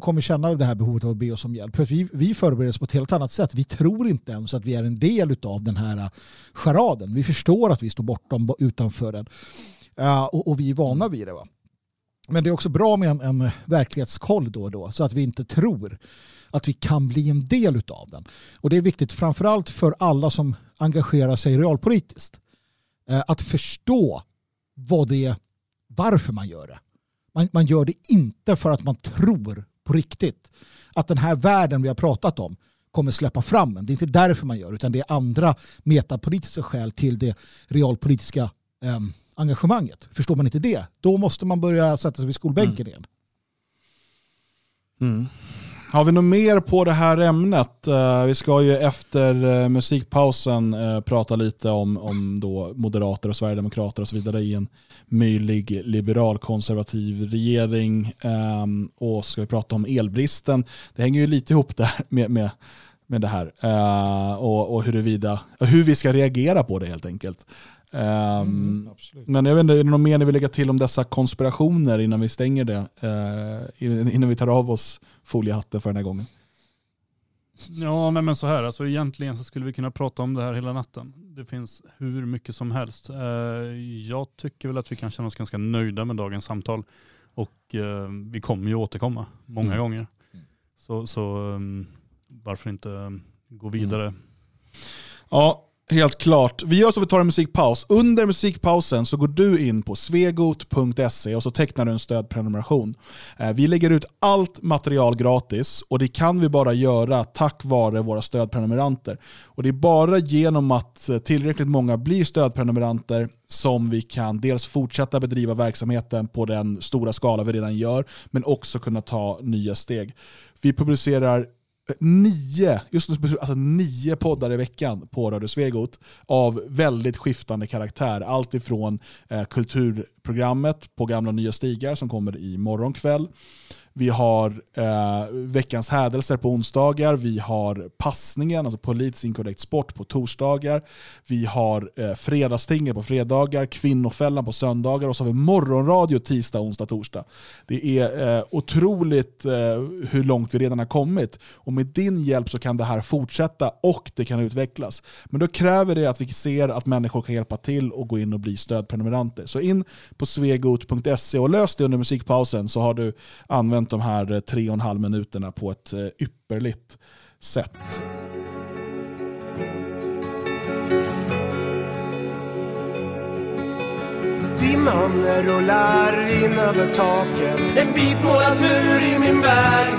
kommer känna det här behovet av att be oss om hjälp. För att vi förbereder oss på ett helt annat sätt. Vi tror inte ens att vi är en del av den här charaden. Vi förstår att vi står bortom, utanför den. Och vi är vana vid det. Va? Men det är också bra med en verklighetskoll då och då, så att vi inte tror att vi kan bli en del av den. Och det är viktigt framförallt för alla som engagerar sig realpolitiskt att förstå varför man gör det. Man gör det inte för att man tror på riktigt att den här världen vi har pratat om kommer släppa fram en. Det är inte därför man gör, utan det är andra metapolitiska skäl till det realpolitiska engagemanget. Förstår man inte det, då måste man börja sätta sig vid skolbänken igen. Mm. Har vi något mer på det här ämnet? Vi ska ju efter musikpausen prata lite om då moderater och sverigedemokrater och så vidare i en möjlig liberal-konservativ regering. Och så ska vi prata om elbristen. Det hänger ju lite ihop där med det här. Och hur vi ska reagera på det, helt enkelt. Men jag vet inte, är det något mer ni vill lägga till om dessa konspirationer innan vi stänger det? Innan vi tar av oss foliehatten för den här gången. Ja, men så här. Alltså, egentligen så skulle vi kunna prata om det här hela natten. Det finns hur mycket som helst. Jag tycker väl att vi kan känna oss ganska nöjda med dagens samtal. Och vi kommer ju återkomma många gånger. Så varför inte gå vidare? Ja. Helt klart. Vi gör så att vi tar en musikpaus. Under musikpausen så går du in på svegot.se och så tecknar du en stödprenumeration. Vi lägger ut allt material gratis, och det kan vi bara göra tack vare våra stödprenumeranter. Och det är bara genom att tillräckligt många blir stödprenumeranter som vi kan dels fortsätta bedriva verksamheten på den stora skala vi redan gör, men också kunna ta nya steg. Vi publicerar 9 poddar i veckan på Radio Svegot av väldigt skiftande karaktär. Allt ifrån kulturprogrammet på gamla nya stigar som kommer i morgonkväll. Vi har veckans hädelser på onsdagar. Vi har passningen, alltså politiskt inkorrekt sport, på torsdagar. Vi har fredagstinget på fredagar, kvinnofällan på söndagar, och så har vi morgonradio tisdag, onsdag, torsdag. Det är otroligt hur långt vi redan har kommit, och med din hjälp så kan det här fortsätta och det kan utvecklas. Men då kräver det att vi ser att människor kan hjälpa till och gå in och bli stödprenumeranter. Så in på svegot.se och lös det under musikpausen, så har du använt de här 3,5 minuterna på ett ypperligt sätt. Dimman rullar in över taken, en vitmålad mur i min berg.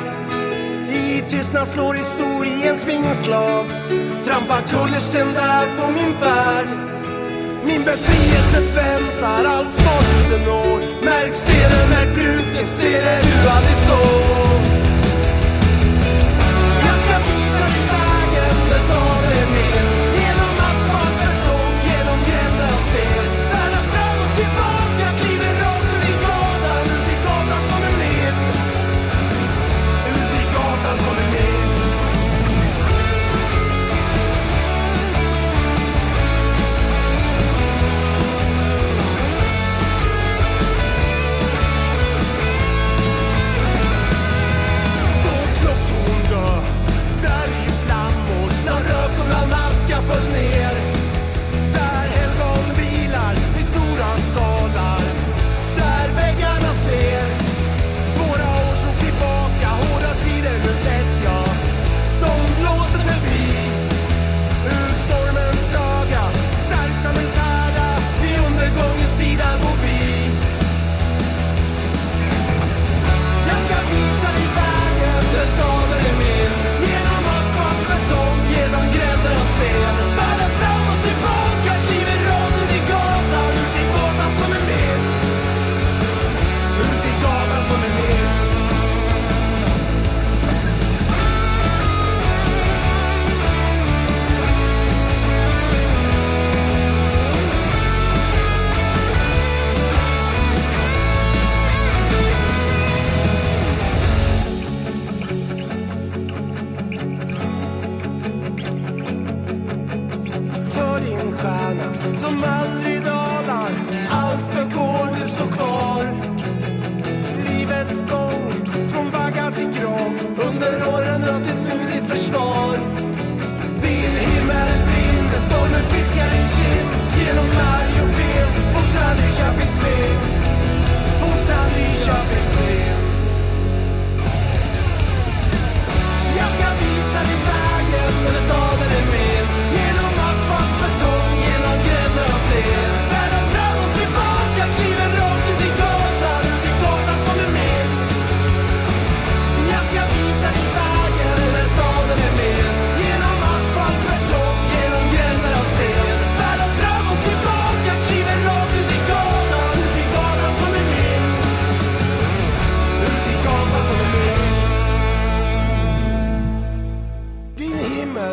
I tystnad slår historiens vingeslag, trampar kullersten där på min färg. Min befrielse väntar allt snart 1000 år. Märk stenen är bruten, ser det du aldrig såg. Jag ska visa dig vägen där staden är min. Genom asfalt, betong, genom gränder och sten. Färdas fram och tillbaka, kliver rakt ut i gatan. Ut i gatan som är min. Ut i gatan som är min.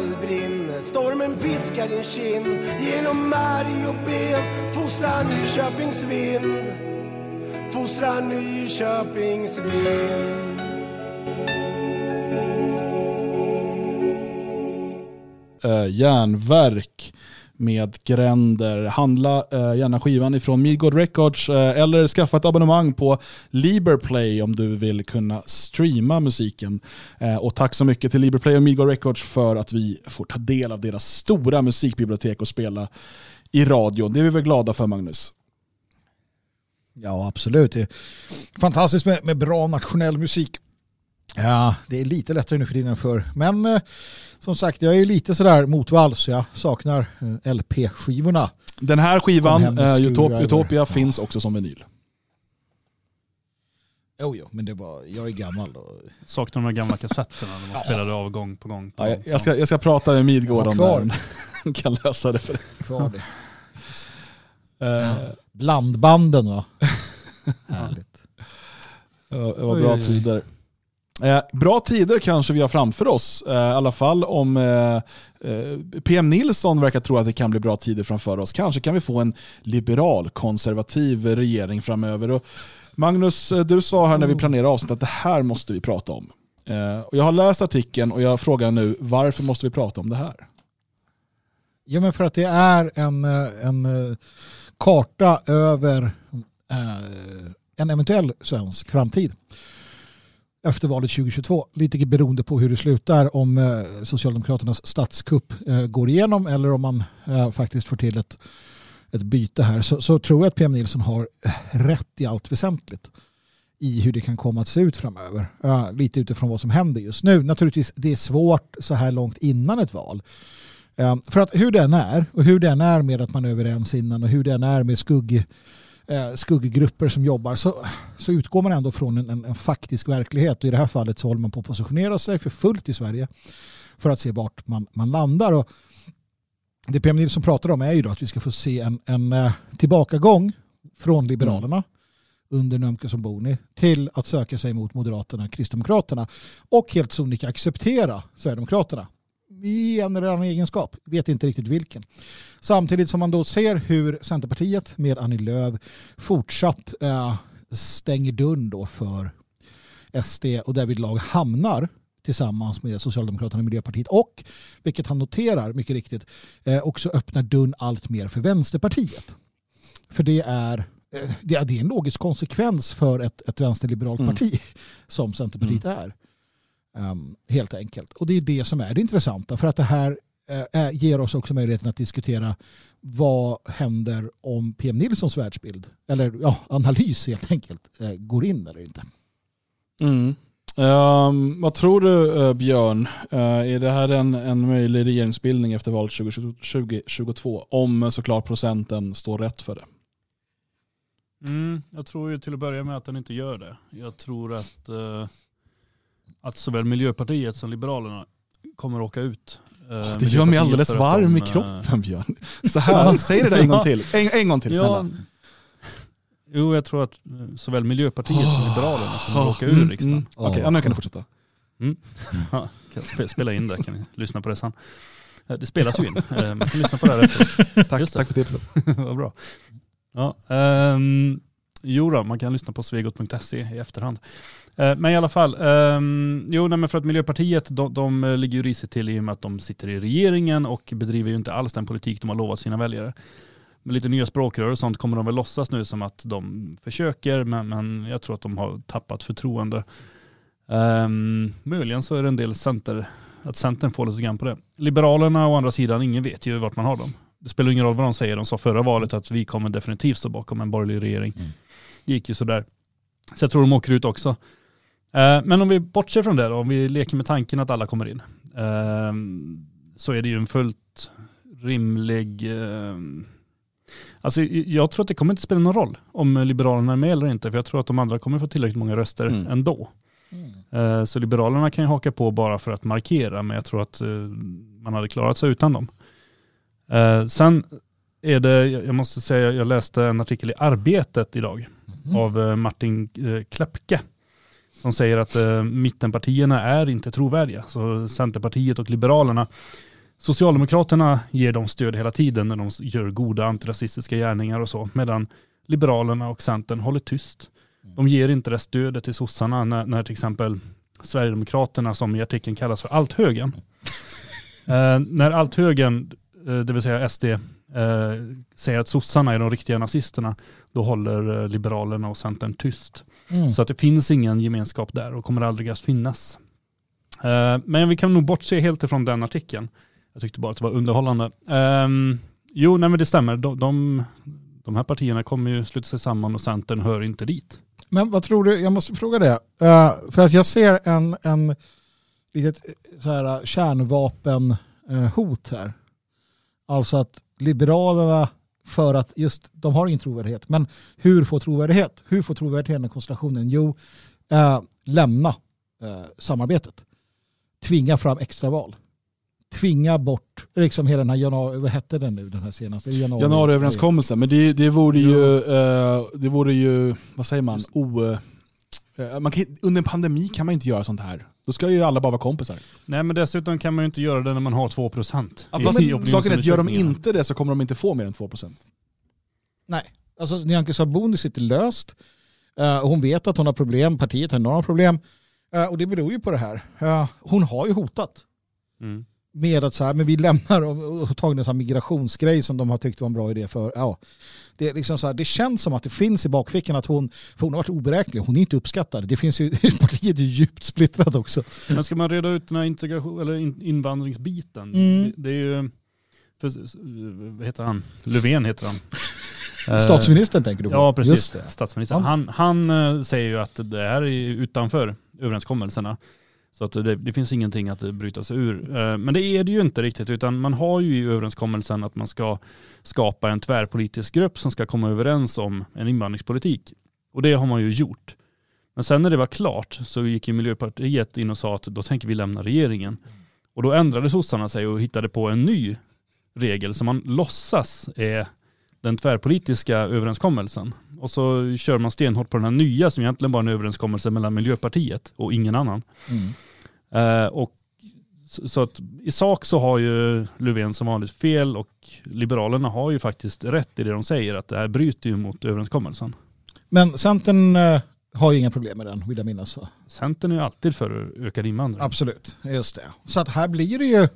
öl brinner, stormen piskar din kind genom märg och ben. Fostrar Nyköpings vind, fostrar Nyköpings vind. Järnverk med gränder. Handla gärna skivan ifrån Midgård Records eller skaffa ett abonnemang på Liberplay om du vill kunna streama musiken. Och tack så mycket till Liberplay och Midgård Records för att vi får ta del av deras stora musikbibliotek och spela i radion. Det är vi väl glada för, Magnus? Ja, absolut. Det är fantastiskt med bra nationell musik. Ja, det är lite lättare nu för tiden än förr. Men som sagt, jag är ju lite sådär motvall så jag saknar LP-skivorna. Den här skivan, Utopia, finns också som vinyl. Jo, men det var, jag är gammal. Och... saknar de här gamla kassetterna när man spelade av gång på gång. På gång. Ja, jag ska prata med Midgård om det. Han kan lösa det för det. Kvar det. Blandbanden, va? Härligt. Det var bra tider. Bra tider kanske vi har framför oss, i alla fall om P.M. Nilsson verkar tro att det kan bli bra tider framför oss. Kanske kan vi få en liberal-konservativ regering framöver. Och Magnus, du sa här när vi planerade avsnittet att det här måste vi prata om. Och jag har läst artikeln och jag frågar nu, varför måste vi prata om det här? Ja, men för att det är en karta över en eventuell svensk framtid. Efter valet 2022, lite beroende på hur det slutar, om Socialdemokraternas statskupp går igenom eller om man faktiskt får till ett byte här, så tror jag att PM Nilsson har rätt i allt väsentligt i hur det kan komma att se ut framöver. Lite utifrån vad som händer just nu. Naturligtvis, det är svårt så här långt innan ett val. För att hur den är med att man är överens innan och hur den är med skugggrupper som jobbar, så utgår man ändå från en faktisk verklighet, och i det här fallet så håller man på att positionera sig för fullt i Sverige för att se vart man landar. Och det PM Nilsson pratar om är ju då att vi ska få se en tillbakagång från Liberalerna under Nyamko Sabuni till att söka sig mot Moderaterna, Kristdemokraterna och helt sonika acceptera Sverigedemokraterna i en eller annan egenskap, vet inte riktigt vilken. Samtidigt som man då ser hur Centerpartiet med Annie Lööf fortsatt stänger dörren då för SD och därvidlag hamnar tillsammans med Socialdemokraterna och Miljöpartiet och, vilket han noterar mycket riktigt, också öppnar dörren allt mer för Vänsterpartiet. För det är en logisk konsekvens för ett vänsterliberalt parti som Centerpartiet är. Helt enkelt. Och det är det som är det intressanta, för att det här ger oss också möjligheten att diskutera vad händer om PM Nilssons världsbild eller analys helt enkelt går in eller inte. Vad tror du, Björn? Är det här en möjlig regeringsbildning efter valet 2022 om såklart procenten står rätt för det? Jag tror ju till att börja med att den inte gör det. Jag tror att såväl Miljöpartiet som Liberalerna kommer att åka ut. Det gör mig alldeles varm i kroppen, Björn. Så här, säg det där en gång till. En gång till, snälla. Jo, jag tror att såväl Miljöpartiet som Liberalerna kommer att åka ur riksdagen. Okej, nu kan du fortsätta. Kan spela in där, kan ni lyssna på det sen. Det spelas ju in. Man kan lyssna på det här efter. Tack för tipset. Vad bra. Jo, man kan lyssna på svegot.se i efterhand. Men i alla fall, för att Miljöpartiet, de ligger ju risigt till i och med att de sitter i regeringen och bedriver ju inte alls den politik de har lovat sina väljare. Med lite nya språkrör och sånt kommer de väl låtsas nu som att de försöker, men jag tror att de har tappat förtroende. Möjligen så är det en del att Centern får lite grann på det. Liberalerna å andra sidan, ingen vet ju vart man har dem. Det spelar ingen roll vad de säger. De sa förra valet att vi kommer definitivt stå bakom en borgerlig regering. Det gick ju sådär. Så jag tror de åker ut också. Men om vi bortser från det då, om vi leker med tanken att alla kommer in, så är det ju en fullt rimlig... Alltså jag tror att det kommer inte spela någon roll om Liberalerna är med eller inte, för jag tror att de andra kommer få tillräckligt många röster ändå. Så Liberalerna kan ju haka på bara för att markera, men jag tror att man hade klarat sig utan dem. Sen är det, jag måste säga, jag läste en artikel i Arbetet idag av Martin Kläppke som säger att mittenpartierna är inte trovärdiga. Så Centerpartiet och Liberalerna Socialdemokraterna ger dem stöd hela tiden när de gör goda antirasistiska gärningar och så, medan Liberalerna och Centern håller tyst. De ger inte det stödet till sossarna när till exempel Sverigedemokraterna, som i artikeln kallas för althögern, när althögern, det vill säga SD, säger att sossarna är de riktiga nazisterna, då håller Liberalerna och Centern tyst. Så att det finns ingen gemenskap där och kommer aldrig att finnas. Men vi kan nog bortse helt ifrån den artikeln. Jag tyckte bara att det var underhållande. Men det stämmer. De här partierna kommer ju sluta sig samman och Centern hör inte dit. Men vad tror du? Jag måste fråga det. För att jag ser en litet så här kärnvapenhot här. Alltså att Liberalerna, för att just de har ingen trovärdighet. Men hur får trovärdighet? Hur får trovärdighet den konstellationen? Jo, lämna samarbetet. Tvinga fram extraval. Tvinga bort liksom hela den här januari, vad hette den nu, den här senaste januariöverenskommelsen, men det vore ju vad säger man, under en pandemi kan man inte göra sånt här. Då ska ju alla bara vara kompisar. Nej, men dessutom kan man ju inte göra det när man har 2%. Ja, men saken är att gör de inte det så kommer de inte få mer än 2%. Nej, alltså Nyamko Sabuni sitter löst. Hon vet att hon har problem, partiet har några problem. Och det beror ju på det här. Hon har ju hotat. Mm. Med att så här, men vi lämnar och tagit en sån migrationsgrej som de har tyckt var en bra idé för. Ja, det är liksom så här, det känns som att det finns i bakfickan att hon har varit oberäknelig, hon är inte uppskattad. Det finns ju, partiet är djupt splittrat också. Men ska man reda ut den här integration eller invandringsbiten? Det är ju, vad heter han? Löfven heter han. Statsministern tänker du på? Ja, precis. Just det. Statsministern. Han säger ju att det här är utanför överenskommelserna. Så att det finns ingenting att bryta sig ur. Men det är det ju inte riktigt, utan man har ju i överenskommelsen att man ska skapa en tvärpolitisk grupp som ska komma överens om en invandringspolitik. Och det har man ju gjort. Men sen när det var klart så gick ju Miljöpartiet in och sa att då tänker vi lämna regeringen. Och då ändrade sossarna sig och hittade på en ny regel som man låtsas är den tvärpolitiska överenskommelsen. Och så kör man stenhårt på den här nya som egentligen bara är en överenskommelse mellan Miljöpartiet och ingen annan. Så att i sak så har ju Löfven som vanligt fel och Liberalerna har ju faktiskt rätt i det de säger, att det här bryter ju mot överenskommelsen. Men Centern har ju inga problem med den, vill jag minnas. Centern är ju alltid för ökad invandring. Absolut, just det. Så att här blir det ju,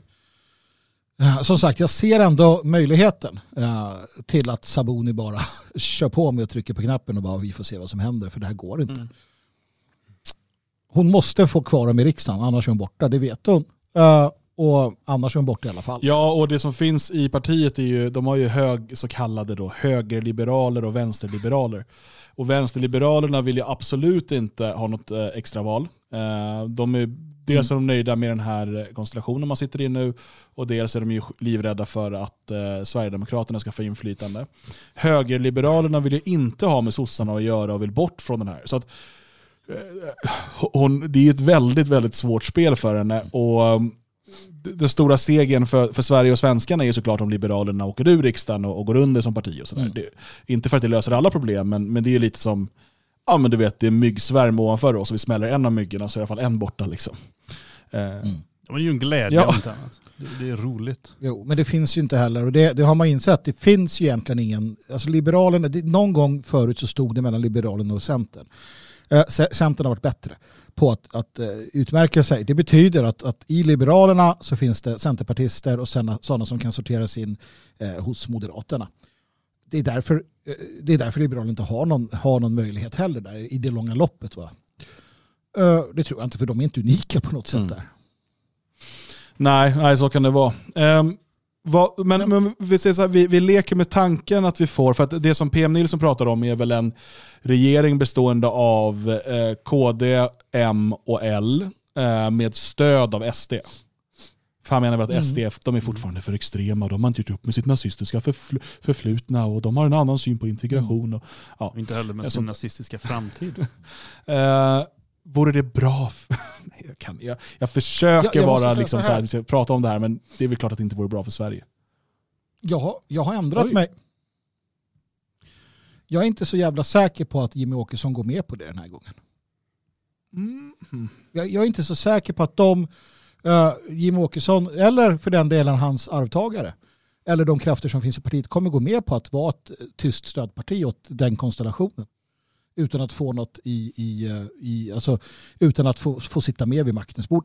som sagt, jag ser ändå möjligheten till att Sabuni bara kör på med och trycker på knappen och bara vi får se vad som händer, för det här går inte. Hon måste få kvar dem i riksdagen, annars är hon borta, det vet hon. Och annars är hon borta i alla fall. Ja, och det som finns i partiet är ju, de har ju så kallade då högerliberaler och vänsterliberaler. Och vänsterliberalerna vill ju absolut inte ha något extraval. Dels är de nöjda med den här konstellationen man sitter i nu, och dels är de ju livrädda för att Sverigedemokraterna ska få inflytande. Högerliberalerna vill ju inte ha med sossarna att göra och vill bort från den här. Så att det är ett väldigt, väldigt svårt spel för henne, och den stora segern för Sverige och svenskarna är såklart om Liberalerna åker ur riksdagen och går under som parti och sådär. Inte för att det löser alla problem, men det är lite som, ja men du vet, det är myggsvärm ovanför oss och vi smäller en av myggorna så är i alla fall en borta liksom. Ja, men det är ju en glädje om inte annat. Det är roligt. Jo, men det finns ju inte heller, och det har man insett, det finns ju egentligen ingen, alltså Liberalerna, någon gång förut så stod det mellan Liberalerna och Centern. Centern har varit bättre på att utmärka sig. Det betyder att i Liberalerna så finns det centerpartister och sådana som kan sorteras in hos Moderaterna. Det är därför Liberalerna inte har någon möjlighet heller där i det långa loppet, va? Det tror jag inte, för de är inte unika på något sätt där. Nej, så kan det vara. Men vi säger så här, vi leker med tanken att vi får, för att det som P.M. Nilsson pratar om är väl en regering bestående av KD, M och L med stöd av SD. För han menar väl att SD, de är fortfarande för extrema, de har inte gjort upp med sitt nazistiska förflutna och de har en annan syn på integration. Och, ja. Inte heller med sin nazistiska framtid. Vore det bra? Nej, jag försöker bara liksom så här, prata om det här, men det är väl klart att det inte vore bra för Sverige. Jag har ändrat mig. Jag är inte så jävla säker på att Jimmy Åkesson går med på det den här gången. Jag är inte så säker på att de Jim Åkesson eller för den delen hans arvtagare eller de krafter som finns i partiet kommer gå med på att vara ett tyst stödparti åt den konstellationen utan att få något i alltså utan att få sitta med vid maktens bord.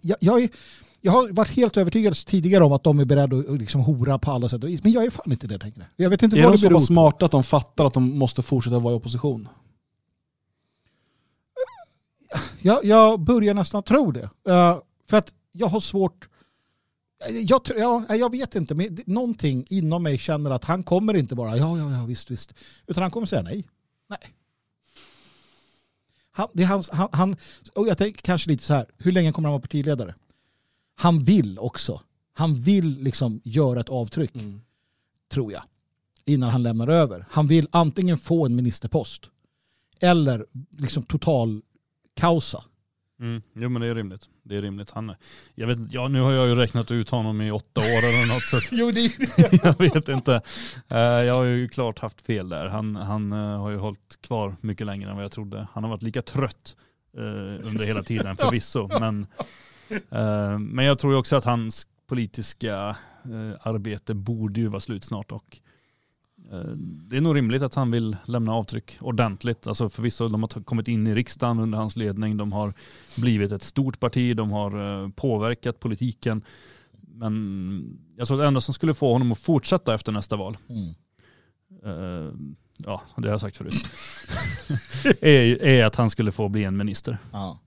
Jag har varit helt övertygad tidigare om att de är beredda att liksom hora på alla sätt och vis, men jag är fan inte det längre. Jag vet inte vad det beror på. Är de så smarta att de fattar att de måste fortsätta vara i opposition? Jag börjar nästan tro det. För att jag har svårt... Jag vet inte, men någonting inom mig känner att han kommer inte bara ja, visst. Utan han kommer säga nej. Nej. Han, och jag tänker kanske lite så här, hur länge kommer han vara partiledare? Han vill också. Han vill liksom göra ett avtryck, tror jag, innan han lämnar över. Han vill antingen få en ministerpost eller liksom total kaosa. Jo, men det är rimligt. Det är rimligt. Nu har jag ju räknat ut honom i 8 år eller något sätt. Jo, det är det. Jag vet inte. Jag har ju klart haft fel där. Han har ju hållit kvar mycket längre än vad jag trodde. Han har varit lika trött under hela tiden förvisso, men jag tror ju också att hans politiska arbete borde ju vara slut snart och det är nog rimligt att han vill lämna avtryck ordentligt. Alltså förvisso, de har kommit in i riksdagen under hans ledning. De har blivit ett stort parti. De har påverkat politiken. Men jag tror att det enda som skulle få honom att fortsätta efter nästa val ja, det har jag sagt förut är att han skulle få bli en minister. Ja.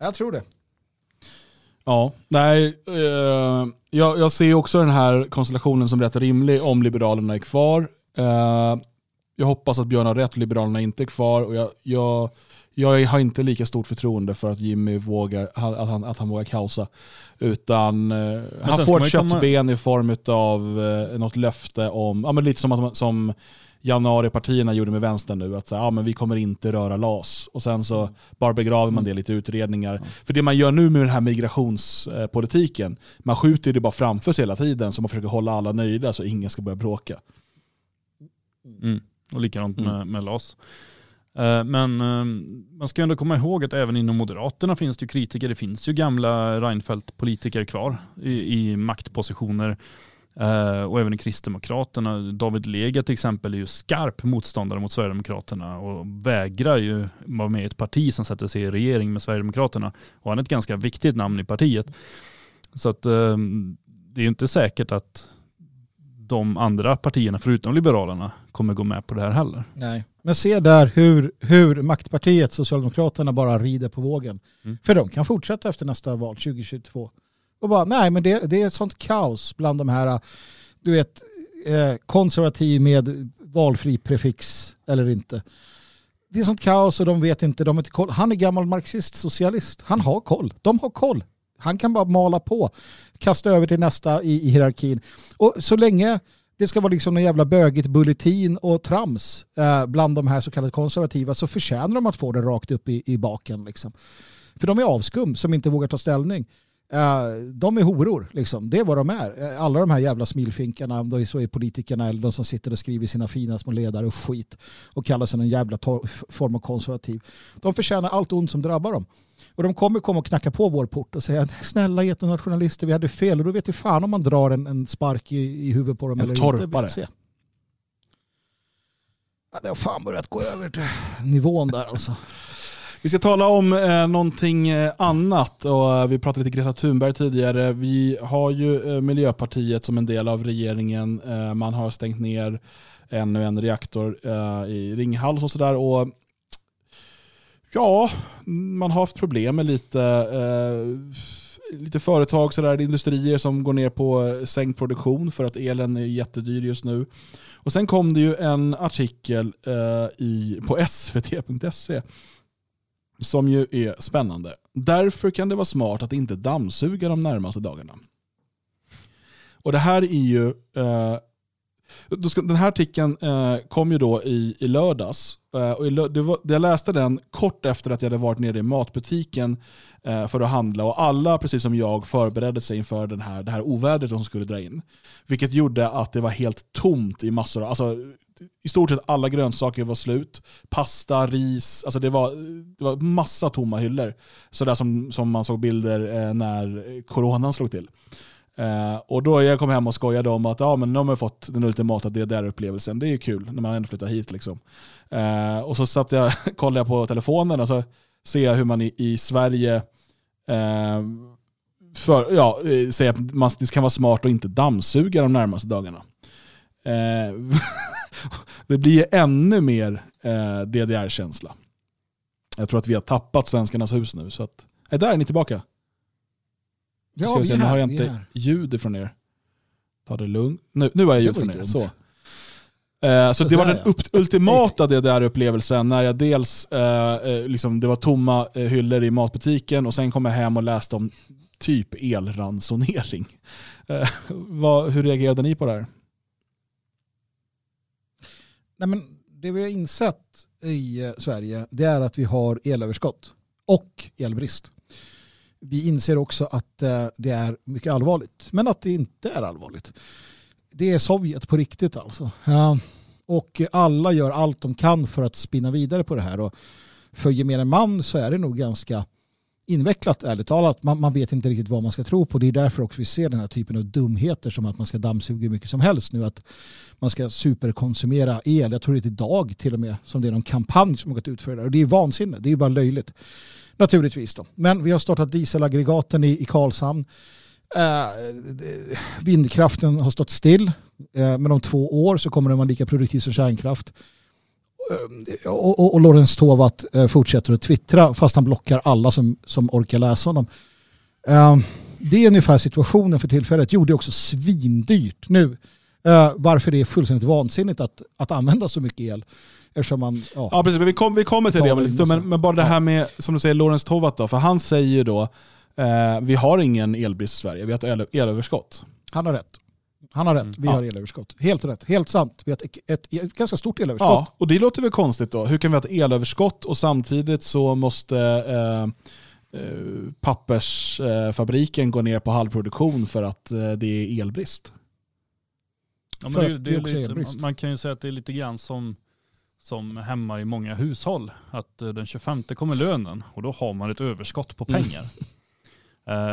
Jag tror det. Ja, nej. Jag ser också den här konstellationen som rätt rimlig om Liberalerna är kvar. Jag hoppas att Björn har rätt och Liberalerna inte är kvar. Och jag har inte lika stort förtroende för att Jimmy vågar vågar kaosa. Utan han får ett köttben i form av något löfte om, ja, men lite som januaripartierna gjorde med vänstern nu, att säga, ja, men vi kommer inte röra LAS. Och sen så bara begraver man det lite utredningar. Mm. För det man gör nu med den här migrationspolitiken, man skjuter det bara framför sig hela tiden så man försöker hålla alla nöjda så ingen ska börja bråka. Och likadant med LAS. Men man ska ändå komma ihåg att även inom Moderaterna finns det ju kritiker, det finns ju gamla Reinfeldt-politiker kvar i maktpositioner. Och även i Kristdemokraterna, David Lega till exempel är ju skarp motståndare mot Sverigedemokraterna och vägrar ju vara med i ett parti som sätter sig i regering med Sverigedemokraterna, och han är ett ganska viktigt namn i partiet, så att det är ju inte säkert att de andra partierna förutom Liberalerna kommer gå med på det här heller. Nej, men se där hur maktpartiet Socialdemokraterna bara rider på vågen, för de kan fortsätta efter nästa val 2022. Och bara, nej, men det är sånt kaos bland de här, du vet, konservativ med valfri prefix eller inte. Det är sånt kaos och de vet inte, de har inte koll. Han är gammal marxist-socialist. Han har koll. De har koll. Han kan bara mala på. Kasta över till nästa i hierarkin. Och så länge det ska vara liksom någon jävla bögigt bulletin och trams bland de här så kallade konservativa, så förtjänar de att få det rakt upp i baken. Liksom. För de är avskum som inte vågar ta ställning. De är horor liksom. Det är vad de är. Alla de här jävla smilfinkarna, om det så är politikerna eller de som sitter och skriver sina fina små ledare och skit och kallar sig en jävla form av konservativ. De förtjänar allt ont som drabbar dem. Och de kommer komma och knacka på vår port och säga, snälla etnonationalister, vi hade fel. Och då vet vi fan om man drar en spark i huvudet på dem eller torpare. Inte. Ja, det har fan börjat gå över till nivån där alltså. Vi ska tala om någonting annat, och vi pratade lite Greta Thunberg tidigare. Vi har ju Miljöpartiet som en del av regeringen. Man har stängt ner ännu en reaktor i Ringhals och sådär. Och ja, man har haft problem med lite företag, sådär, industrier som går ner på sänkt produktion för att elen är jättedyr just nu. Och sen kom det ju en artikel på svt.se som ju är spännande. Därför kan det vara smart att inte dammsuga de närmaste dagarna. Och det här är ju... den här artikeln kom ju då i lördags. Och jag läste den kort efter att jag hade varit nere i matbutiken för att handla. Och alla, precis som jag, förberedde sig inför det här ovädret som skulle dra in. Vilket gjorde att det var helt tomt i massor. Alltså i stort sett alla grönsaker var slut. Pasta, ris, alltså det var massa tomma hyllor. Så där som man såg bilder när coronan slog till. Och då jag kom hem och skojade om att ja, men nu har man fått den ultimata DDR-upplevelsen. Det är ju kul när man ändå flyttar hit liksom. Och så kollade jag på telefonen och så ser jag hur man i Sverige säger att man kan vara smart och inte dammsuga de närmaste dagarna. Det blir ännu mer DDR-känsla. Jag tror att vi har tappat svenskarnas hus nu. Så att, där är ni tillbaka. Ja, ska vi se, nu har jag inte ljud från er. Ta det lugnt. Nu har jag ljud från er. Så det var den ultimata DDR-upplevelsen när jag dels liksom, det var tomma hyllor i matbutiken och sen kom jag hem och läste om typ elransonering. Hur reagerade ni på det här? Nej, men det vi har insett i Sverige, det är att vi har elöverskott och elbrist. Vi inser också att det är mycket allvarligt, men att det inte är allvarligt. Det är Sovjet på riktigt alltså. Ja. Och alla gör allt de kan för att spinna vidare på det här. Och för gemene man så är det nog ganska invecklat, ärligt talat. Man vet inte riktigt vad man ska tro på. Det är därför också vi ser den här typen av dumheter som att man ska dammsuga hur mycket som helst nu. Att man ska superkonsumera el. Jag tror det är idag till och med som det är någon kampanj som har gått ut för det där. Och det är vansinne. Det är ju bara löjligt. Naturligtvis då. Men vi har startat dieselaggregaten i Karlshamn. Vindkraften har stått still. Men om 2 år så kommer den vara lika produktiv som kärnkraft. Och Lorentz Tovatt fortsätter att twittra fast han blockar alla som orkar läsa honom. Det är ungefär situationen för tillfället. Jo, det är också svindyrt nu. Varför det är fullständigt vansinnigt att använda så mycket el. Man, ja, precis. Men vi kommer till det. Men bara det här med, som du säger, Lorentz Tovatt då. För han säger då, vi har ingen elbrist i Sverige. Vi har ett elöverskott. Han har rätt. Vi har elöverskott. Helt rätt. Helt sant. Vi har ett ganska stort elöverskott. Ja, och det låter väl konstigt då. Hur kan vi ha ett elöverskott och samtidigt så måste pappersfabriken gå ner på halvproduktion för att det är elbrist? Ja, men det är elbrist. Man kan ju säga att det är lite grann som hemma i många hushåll, att den 25 kommer lönen och då har man ett överskott på pengar.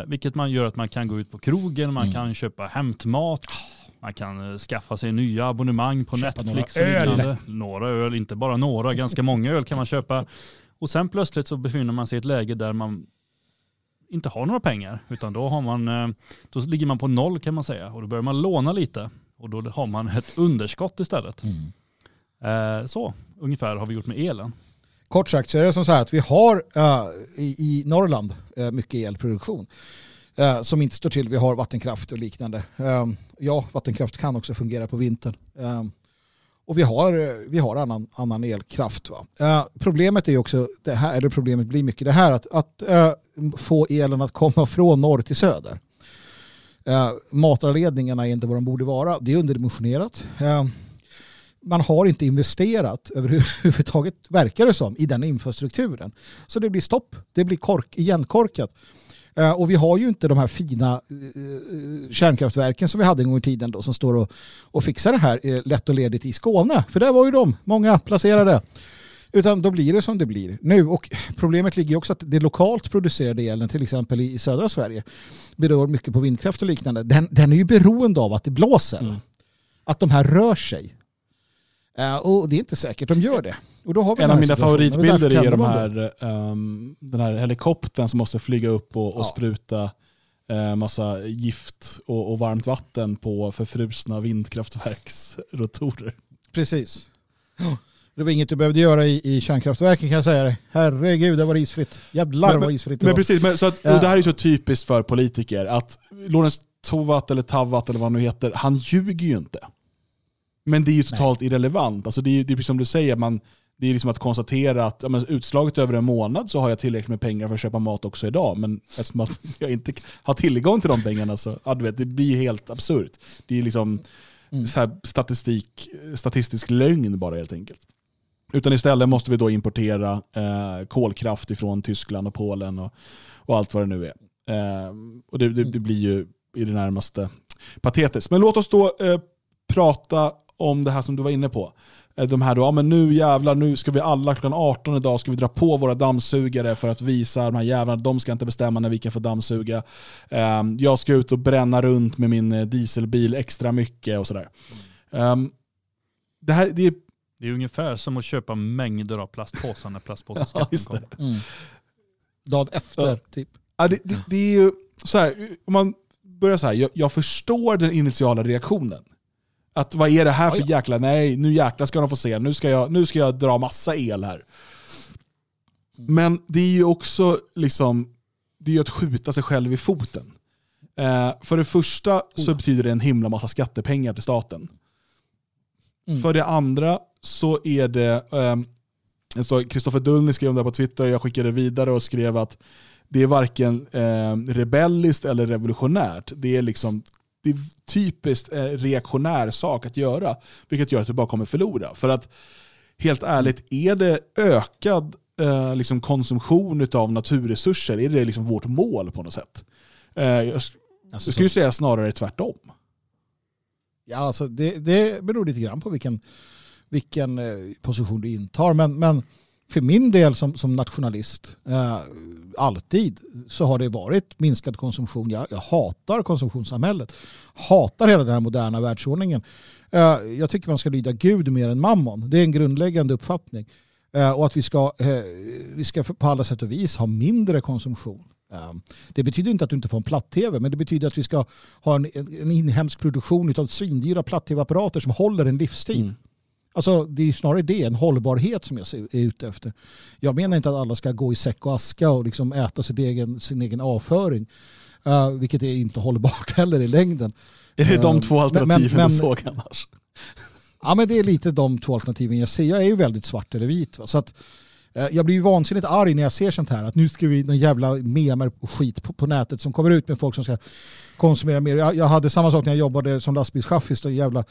Vilket man gör att man kan gå ut på krogen, man kan köpa hämtmat, man kan skaffa sig nya abonnemang på köpa Netflix. Några öl, inte bara några, ganska många öl kan man köpa. Och sen plötsligt så befinner man sig i ett läge där man inte har några pengar, utan då ligger man på noll kan man säga. Och då börjar man låna lite och då har man ett underskott istället. Mm. Så ungefär har vi gjort med elen. Kort sagt så är det som så här att vi har i Norrland mycket elproduktion som inte står till. Vi har vattenkraft och liknande. Ja, vattenkraft kan också fungera på vintern. Och vi har annan elkraft. Va? Problemet är också det här, eller problemet blir mycket det här att få elen att komma från norr till söder. Matarledningarna är inte vad de borde vara. Det är underdimensionerat. Man har inte investerat överhuvudtaget, verkar det som, i den infrastrukturen. Så det blir stopp, det blir igenkorkat. Och vi har ju inte de här fina kärnkraftverken som vi hade en gång i tiden då, som står och fixar det här lätt och ledigt i Skåne. För där var ju många placerade. Utan då blir det som det blir nu. Och problemet ligger också att det lokalt producerade elen, till exempel i södra Sverige, beror mycket på vindkraft och liknande. Den är ju beroende av att det blåser. Mm. Att de här rör sig. Och det är inte säkert de gör det. Och då har vi en av mina favoritbilder är den här helikoptern som måste flyga upp och spruta massa gift och varmt vatten på förfrusna vindkraftverksrotorer. Precis. Det var inget du behövde göra i kärnkraftverken kan jag säga det. Herregud, det var isfritt. Jävlar vad isfritt det var. Men precis, och det här är så typiskt för politiker att Lorentz Tovatt eller Tavatt eller vad han nu heter, han ljuger ju inte. Men det är ju totalt irrelevant. Alltså det är som du säger, det är liksom att konstatera att utslaget över en månad så har jag tillräckligt med pengar för att köpa mat också idag. Men eftersom att jag inte har tillgång till de pengarna så det blir helt absurt. Det är liksom så här statistisk lögn bara helt enkelt. Utan istället måste vi då importera kolkraft ifrån Tyskland och Polen och allt vad det nu är. Och det blir ju i det närmaste patetiskt. Men låt oss då prata om det här som du var inne på. De här då, ja men nu jävlar, nu ska vi alla klockan 18 idag ska vi dra på våra dammsugare för att visa de här jävlarna, de ska inte bestämma när vi kan få dammsuga. Jag ska ut och bränna runt med min dieselbil extra mycket och sådär. Det är ungefär som att köpa mängder av plastpåsar när plastpåseskatten kommer. Mm. Dag efter, ja. Typ. Ja, det är ju så här, om man börjar så här, jag förstår den initiala reaktionen. Att vad är det här för jäkla, nej nu jäkla ska de få se, nu ska jag dra massa el här. Men det är ju också liksom, det är ju att skjuta sig själv i foten. För det första så betyder det en himla massa skattepengar till staten. Mm. För det andra så är det, Kristoffer Dullny skrev om det på Twitter och jag skickade vidare och skrev att det är varken rebelliskt eller revolutionärt. Det är liksom, det är typiskt reaktionär sak att göra, vilket gör att du bara kommer förlora. För att helt ärligt, är det ökad liksom konsumtion av naturresurser? Är det liksom vårt mål på något sätt? Jag skulle säga snarare tvärtom. Ja, alltså det beror lite grann på vilken position du intar. Men för min del som nationalist, alltid, så har det varit minskad konsumtion. Jag hatar konsumtionssamhället. Hatar hela den här moderna världsordningen. Jag tycker man ska lyda Gud mer än mammon. Det är en grundläggande uppfattning. Och att vi ska på alla sätt och vis ha mindre konsumtion. Det betyder inte att du inte får en platt-tv, men det betyder att vi ska ha en inhemsk produktion av svindyra platt-tv-apparater som håller en livstid. Mm. Alltså det är snarare det, en hållbarhet som jag är ute efter. Jag menar inte att alla ska gå i säck och aska och liksom äta sin egen avföring, vilket är inte hållbart heller i längden. Är det de två alternativen du såg annars? Ja, men det är lite de två alternativen jag ser. Jag är ju väldigt svart eller vit, va? Så att jag blir ju vansinnigt arg när jag ser sånt här, att nu ska vi någon jävla memer och skit på nätet som kommer ut med folk som ska konsumera mer. Jag hade samma sak när jag jobbade som lastbilschaffis, och jävla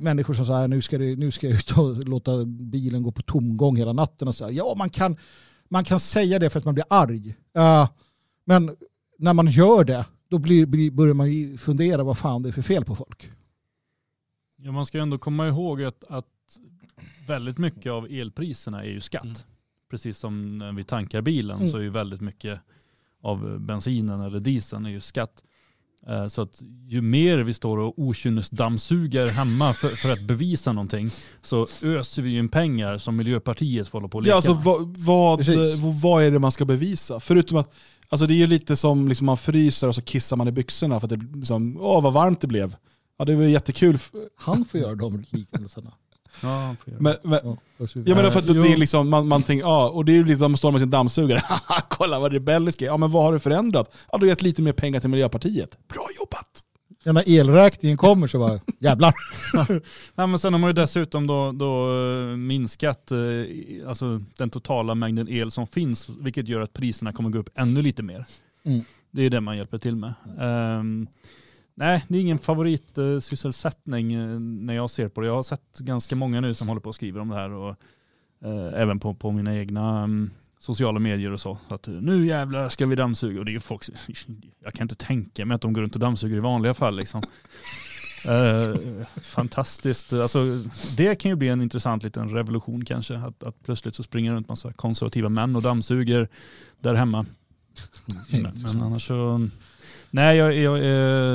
människor som säger nu ska jag ut och låta bilen gå på tomgång hela natten och så här. Ja, man kan säga det för att man blir arg. Men när man gör det, då börjar man ju fundera vad fan det är för fel på folk. Ja, man ska ändå komma ihåg att väldigt mycket av elpriserna är ju skatt. Mm. Precis som när vi tankar bilen så är ju väldigt mycket av bensinen eller dieseln är ju skatt. Så att ju mer vi står och okynnesdammsugar hemma för att bevisa någonting, så öser vi ju in pengar som Miljöpartiet håller på att leka. Ja, alltså, vad är det man ska bevisa? Förutom att alltså, det är ju lite som liksom, man fryser och så kissar man i byxorna för att det liksom, åh vad varmt det blev. Ja, det var jättekul. Han får göra de liknelserna. Ja, men för att det är liksom man tänker, ja, och det är ju lite som står med sin dammsugare. Kolla vad rebellisk är. Ja, men vad har du förändrat? Ja, du har gett lite mer pengar till Miljöpartiet. Bra jobbat. Ja, när elräkningen kommer så bara jävlar. Ja, men sen har man ju dessutom då minskat alltså den totala mängden el som finns, vilket gör att priserna kommer gå upp ännu lite mer. Mm. Det är det man hjälper till med. Nej, det är ingen favoritsysselsättning när jag ser på det. Jag har sett ganska många nu som håller på och skriver om det här, och även på mina egna sociala medier och så. Att nu jävlar ska vi dammsuga. Och det är folk, jag kan inte tänka mig att de går runt och dammsuger i vanliga fall. Liksom. Fantastiskt. Alltså, det kan ju bli en intressant liten revolution kanske. Att plötsligt så springer runt massa konservativa män och dammsuger där hemma. Men annars så... Nej, jag är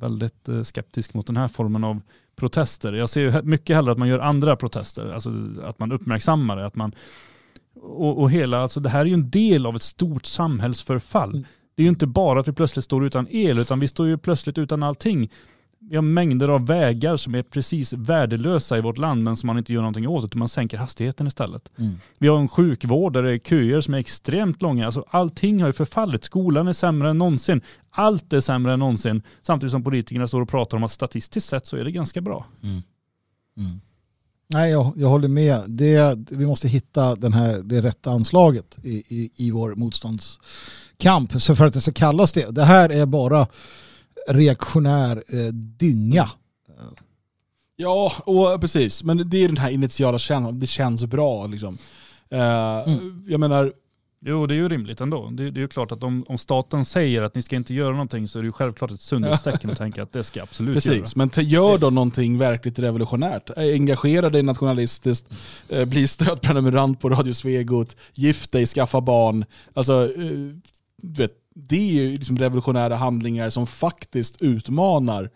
väldigt skeptisk mot den här formen av protester. Jag ser ju mycket hellre att man gör andra protester, alltså att man uppmärksammar det, att man och hela, alltså det här är ju en del av ett stort samhällsförfall. Det är ju inte bara att vi plötsligt står utan el, utan vi står ju plötsligt utan allting. Vi har mängder av vägar som är precis värdelösa i vårt land, men som man inte gör någonting åt, utan man sänker hastigheten istället. Mm. Vi har en sjukvård där det är köer som är extremt långa. Alltså, allting har ju förfallit. Skolan är sämre än någonsin. Allt är sämre än någonsin. Samtidigt som politikerna står och pratar om att statistiskt sett så är det ganska bra. Mm. Mm. Nej, jag håller med. Vi måste hitta det rätta anslaget i vår motståndskamp. Så för att det ska kallas det. Det här är bara... reaktionär dynga. Ja, och precis. Men det är den här initiala känslan. Det känns bra. Liksom. Jag menar, Jo, det är ju rimligt ändå. Det är ju klart att om staten säger att ni ska inte göra någonting, så är det ju självklart ett sundhetstecken att tänka att det ska absolut precis, göra. Precis, men gör då någonting verkligt revolutionärt. Engagera dig nationalistiskt, bli stödprenumerant på Radio Svegot, gift dig, skaffa barn. Alltså, det är ju liksom revolutionära handlingar som faktiskt utmanar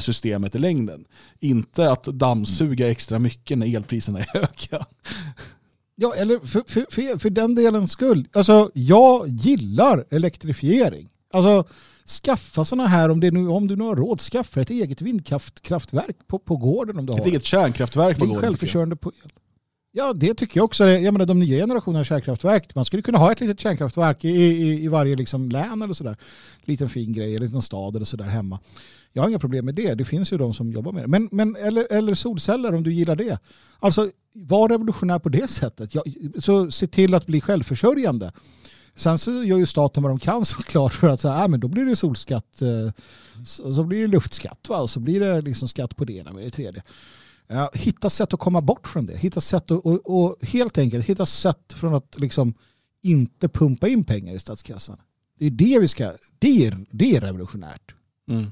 systemet i längden. Inte att dammsuga extra mycket när elpriserna är höga. Ja, eller för den delens skull. Alltså, jag gillar elektrifiering. Alltså, skaffa såna här, om du nu har råd, skaffa ett eget vindkraftverk på gården om du har. Ett eget kärnkraftverk på gården. Det är självförsörjande på el. Ja, det tycker jag också. Jag menar, de nya generationerna kärnkraftverk. Man skulle kunna ha ett litet kärnkraftverk i varje liksom län eller sådär. Liten fin grej, eller någon stad eller sådär hemma. Jag har inga problem med det. Det finns ju de som jobbar med det. Men, eller solceller om du gillar det. Alltså, var revolutionär på det sättet. Så se till att bli självförsörjande. Sen så gör ju staten vad de kan, såklart, för att säga, men då blir det solskatt. Så blir det luftskatt, va? Och så blir det liksom skatt på det ena med det tredje. Ja, hitta sätt att komma bort från det. Hitta sätt och helt enkelt hitta sätt från att liksom inte pumpa in pengar i statskassan. Det är det vi ska. Det är revolutionärt. Mm.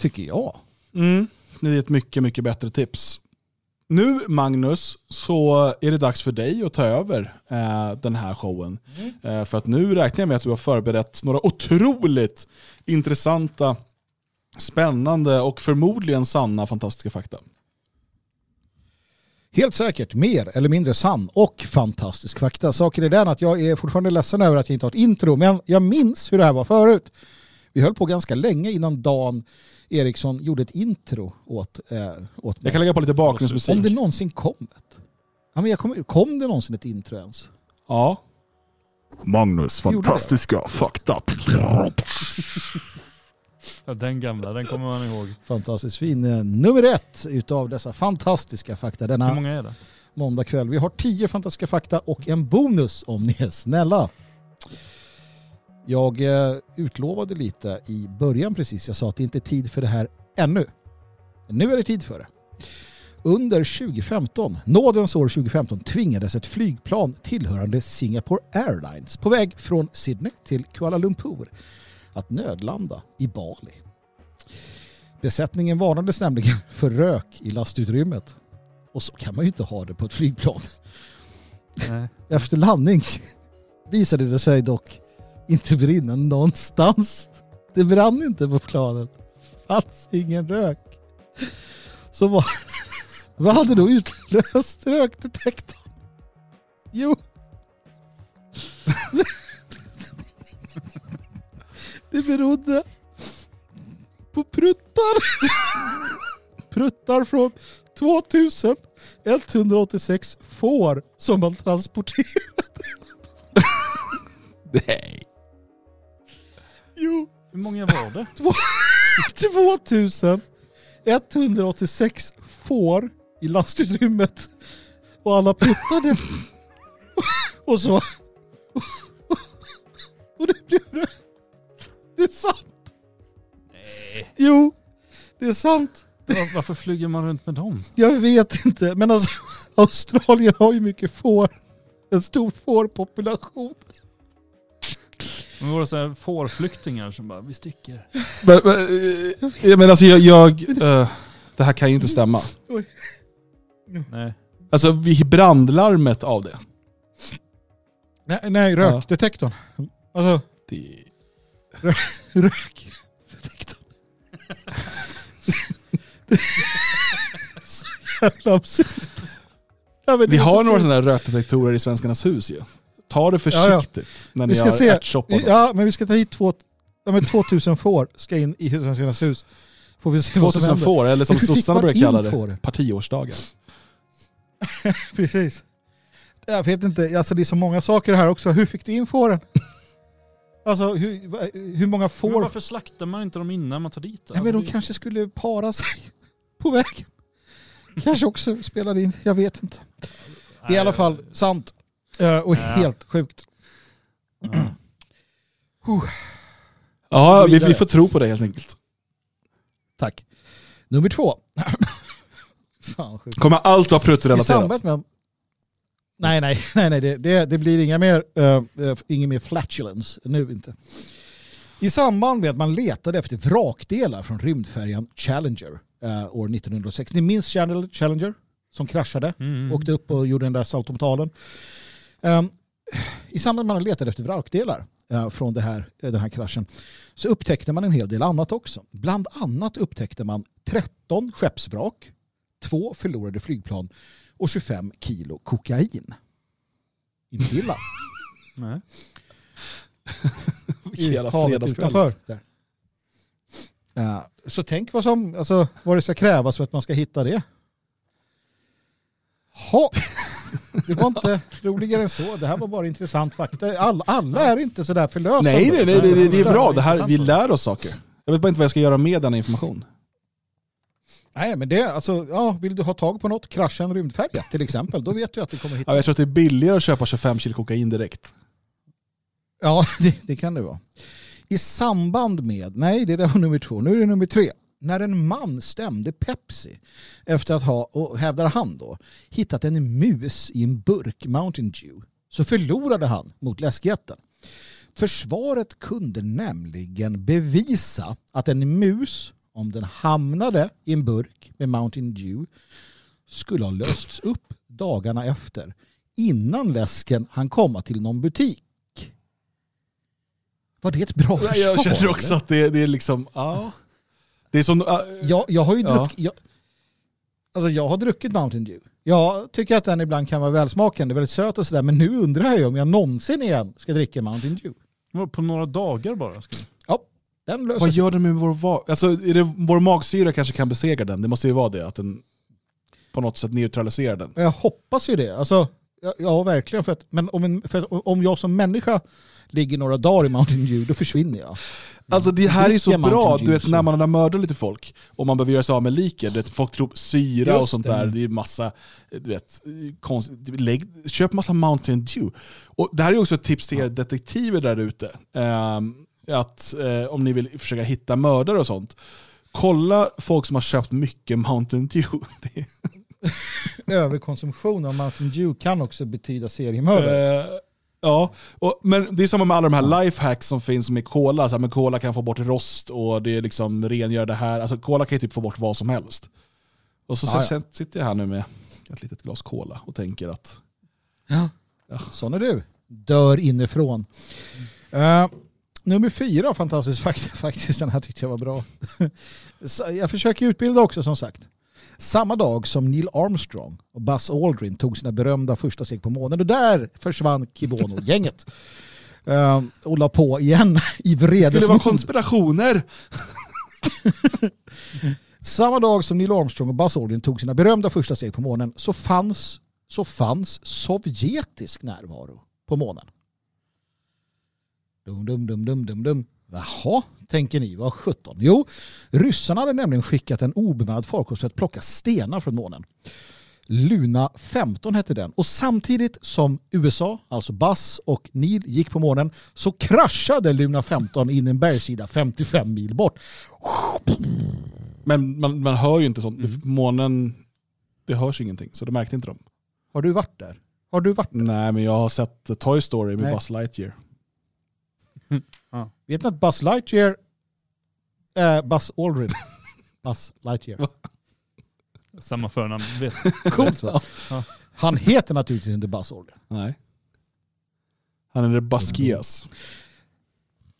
Tycker jag. Mm. Det är ett mycket, mycket bättre tips. Nu, Magnus, så är det dags för dig att ta över den här showen. Mm. För att nu räknar jag med att du har förberett några otroligt intressanta, spännande och förmodligen sanna fantastiska fakta. Helt säkert mer eller mindre sann och fantastisk fakta. Saken är den att jag är fortfarande ledsen över att jag inte har ett intro, men jag minns hur det här var förut. Vi höll på ganska länge innan Dan Eriksson gjorde ett intro åt mig. Jag kan lägga på lite bakgrundsmusik. Om det någonsin kom ett. Ja, men kom det någonsin ett intro ens? Ja. Magnus, fantastiska fakta. Ja, den gamla, den kommer man ihåg. Fantastiskt fin. Nummer 1 utav dessa fantastiska fakta. Denna hur många är det? Måndag kväll. Vi har 10 fantastiska fakta och en bonus om ni är snälla. Jag utlovade lite i början precis. Jag sa att det inte är tid för det här ännu. Men nu är det tid för det. Under 2015, nådens år 2015, tvingades ett flygplan tillhörande Singapore Airlines på väg från Sydney till Kuala Lumpur att nödlanda i Bali. Besättningen varnades nämligen för rök i lastutrymmet. Och så kan man ju inte ha det på ett flygplan. Nej. Efter landning visade det sig dock inte brinna någonstans. Det brann inte på planet. Fanns ingen rök. Så vad hade då utlöst rökdetektorn? Jo. Det berodde på pruttar. Pruttar från 2186 får som man transporterade. Nej. Jo. Hur många var det? 2186 får i lastutrymmet. Och alla pruttade. Och så. Och det blev det. Det är sant. Nej. Jo, det är sant. Varför flyger man runt med dem? Jag vet inte. Men alltså, Australien har ju mycket får. En stor fårpopulation. Men var det så här fårflyktingar som bara, vi sticker. Men alltså, det här kan ju inte stämma. Nej. Alltså, vi brandlarmet av det. Nej, rökdetektorn. Alltså, det... Rökdetektorn. Så jävla absurt. Ja, vi har några sådana här rökdetektorer i Svenskarnas hus ju. Ta det försiktigt när ni har ärtsoppat. Ja, men vi ska ta hit 2000 får ska in i Svenskarnas hus. Får vi se 2000 får, eller som sossarna brukar kalla det, partiårsdagar. Precis. Jag vet inte, alltså det är så många saker här också. Hur fick du in fåren? Alltså, hur många får... Men varför slaktar man inte dem innan man tar dit? Nej, men de kanske skulle para sig på vägen. Kanske också spelade in, jag vet inte. Det är i alla fall sant. Och helt sjukt. Ja, vi får tro på det helt enkelt. Tack. Nummer 2. Fan, sjukt. Kommer allt vara pruttrelaterat? Nej, det blir inga mer flatulence nu inte. I samband med att man letade efter vrakdelar från rymdfärjan Challenger år 1906. Ni minns Challenger som kraschade, åkte upp och gjorde den där saltomtalen. I samband med att man letade efter vrakdelar från den här kraschen så upptäckte man en hel del annat också. Bland annat upptäckte man 13 skeppsvrak, 2 förlorade flygplan och 25 kilo kokain. Inte illa. Nej. Hela fredagskväll. Så tänk vad det ska krävas för att man ska hitta det. Ha. Det var inte roligare än så. Det här var bara intressant fakta. Alla är inte så där förlösande. Nej, det är bra. Det här, vi lär oss saker. Jag vet bara inte vad jag ska göra med den information. Nej, men det, vill du ha tag på något, krascha en rymdfärja till exempel, då vet du att det kommer hitta. Jag tror att det är billigare att köpa 25 kilo kokain direkt. Ja, det kan det vara. I samband med, nej det där var nummer 2, nu är det nummer 3. När en man stämde Pepsi efter att ha, och hävdar han då, hittat en mus i en burk Mountain Dew, så förlorade han mot läskjätten. Försvaret kunde nämligen bevisa att en mus, om den hamnade i en burk med Mountain Dew, skulle ha lösts upp dagarna efter, innan läsken hann komma till någon butik. Var det ett bra försvar? Jag känner också att det är liksom... Ja. Det är som, jag har ju druckit... Ja. Jag har druckit Mountain Dew. Jag tycker att den ibland kan vara välsmakande, väldigt söt och sådär, men nu undrar jag om jag någonsin igen ska dricka Mountain Dew. På några dagar bara? Ja. Vad gör det med vår magsyra kanske kan besegra den? Det måste ju vara det, att den på något sätt neutraliserar den. Jag hoppas ju det. Ja, verkligen. För om jag som människa ligger några dagar i Mountain Dew, då försvinner jag. Det här är ju så bra. Du vet, när man har mördat lite folk och man behöver göra sig av med liker. Du vet, folk tror syra och sånt där. Det är massa, du vet, köp massa Mountain Dew. Och det här är också ett tips till er detektiver där ute. Att om ni vill försöka hitta mördare och sånt, kolla folk som har köpt mycket Mountain Dew. Överkonsumtion av Mountain Dew kan också betyda seriemördare. Men det är samma med alla de här lifehacks som finns med cola. Så här, men cola kan få bort rost och det är liksom rengör det här. Alltså cola kan ju typ få bort vad som helst. Och så sitter jag här nu med ett litet glas cola och tänker att... Ja. Sån är du. Dör inifrån. Nummer 4, fantastiskt faktiskt, den här tyckte jag var bra. Jag försöker utbilda också, som sagt. Samma dag som Neil Armstrong och Buzz Aldrin tog sina berömda första steg på månen, och där försvann Kibono-gänget. Och la på igen i vredesmod. Skulle vara konspirationer. Samma dag som Neil Armstrong och Buzz Aldrin tog sina berömda första steg på månen så fanns sovjetisk närvaro på månen. Dum. Jaha, tänker ni, vad 17? Jo, ryssarna hade nämligen skickat en obemannad farkost för att plocka stenar från månen. Luna 15 hette den. Och samtidigt som USA, alltså Buzz och Neil, gick på månen så kraschade Luna 15 in i en bergsida 55 mil bort. Men man hör ju inte sånt. Månen, det hörs ingenting, så det märkte inte de. Har du varit där? Nej, men jag har sett Toy Story med Buzz Lightyear. Vet ni att Buzz Lightyear Buzz Lightyear samma förnamn, vet. Coolt, va? Ja. Han heter naturligtvis inte Buzz Aldrin. Nej. Han heter Buskias.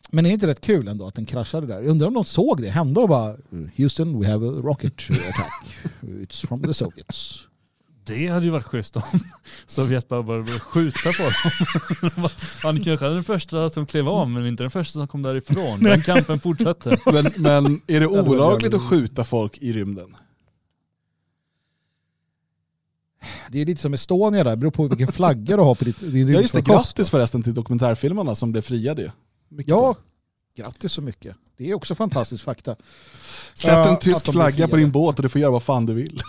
Men är det inte rätt kul ändå att den kraschade där? Jag undrar om de såg det hända och bara Houston, we have a rocket attack. It's from the Soviets. Det hade ju varit schysst om Sovjet bara började skjuta på dem. Han kanske är den första som klev av, men inte den första som kom därifrån. Den kampen fortsätter. Men är det olagligt att skjuta folk i rymden? Det är lite som Estonia där. Det beror på vilken flagga du har på din rymdfarkost. Ja, just det. Grattis förresten till dokumentärfilmarna som blev friade. Ja, grattis så mycket. Det är också fantastisk fakta. Sätt en tysk flagga på din båt och du får göra vad fan du vill.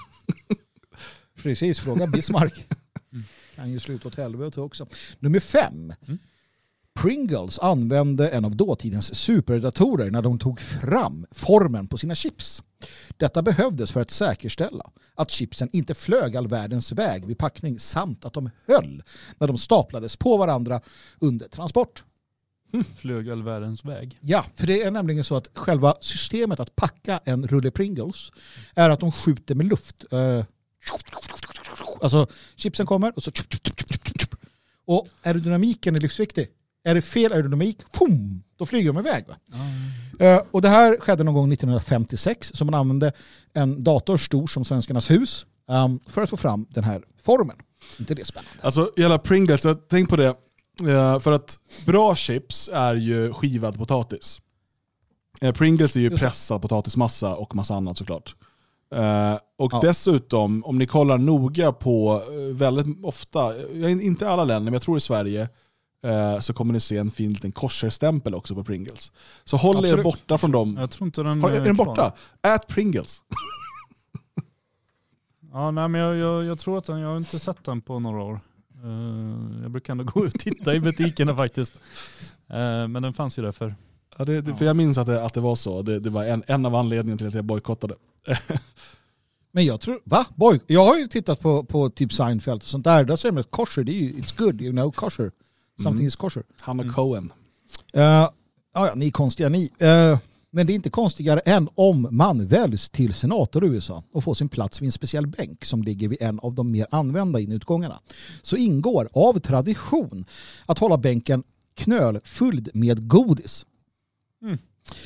Precis, fråga Bismarck. Kan ju sluta åt helvete också. Nummer 5. Pringles använde en av dåtidens superdatorer när de tog fram formen på sina chips. Detta behövdes för att säkerställa att chipsen inte flög all världens väg vid packning samt att de höll när de staplades på varandra under transport. Flög all världens väg. Ja, för det är nämligen så att själva systemet att packa en rulle Pringles är att de skjuter med luft. Alltså chipsen kommer och så... Och aerodynamiken är livsviktig. Är det fel aerodynamik, fum, då flyger de iväg. Va? Mm. Och det här skedde någon gång 1956 så man använde en dator stor som Svenskarnas hus för att få fram den här formen. Inte det spännande? Alltså jävla Pringles, jag tänk på det. För att bra chips är ju skivad potatis. Pringles är ju pressad potatismassa och massa annat såklart. Och dessutom, om ni kollar noga på väldigt ofta, inte alla länder, men jag tror i Sverige, så kommer ni se en fin liten korsärstämpel också på Pringles. Så håll er borta från dem. Jag tror inte den är den borta? Ät Pringles. Ja, nej, men jag tror att jag har inte sett den på några år. Jag brukar ändå gå och titta i butikerna faktiskt. Men den fanns ju där för. Ja, för jag minns att det var så. Det var en av anledningarna till att jag bojkottade. Men jag tror, va? Jag har ju tittat på typ Seinfeld och sånt där. Där säger man kosher, det är ju, it's good, you know, kosher. Something is kosher. Hanna Cohen. Ja, ni är konstiga ni. Men det är inte konstigare än om man väljs till senator i USA och får sin plats vid en speciell bänk som ligger vid en av de mer använda inutgångarna. Så ingår av tradition att hålla bänken knölfylld med godis. Mm.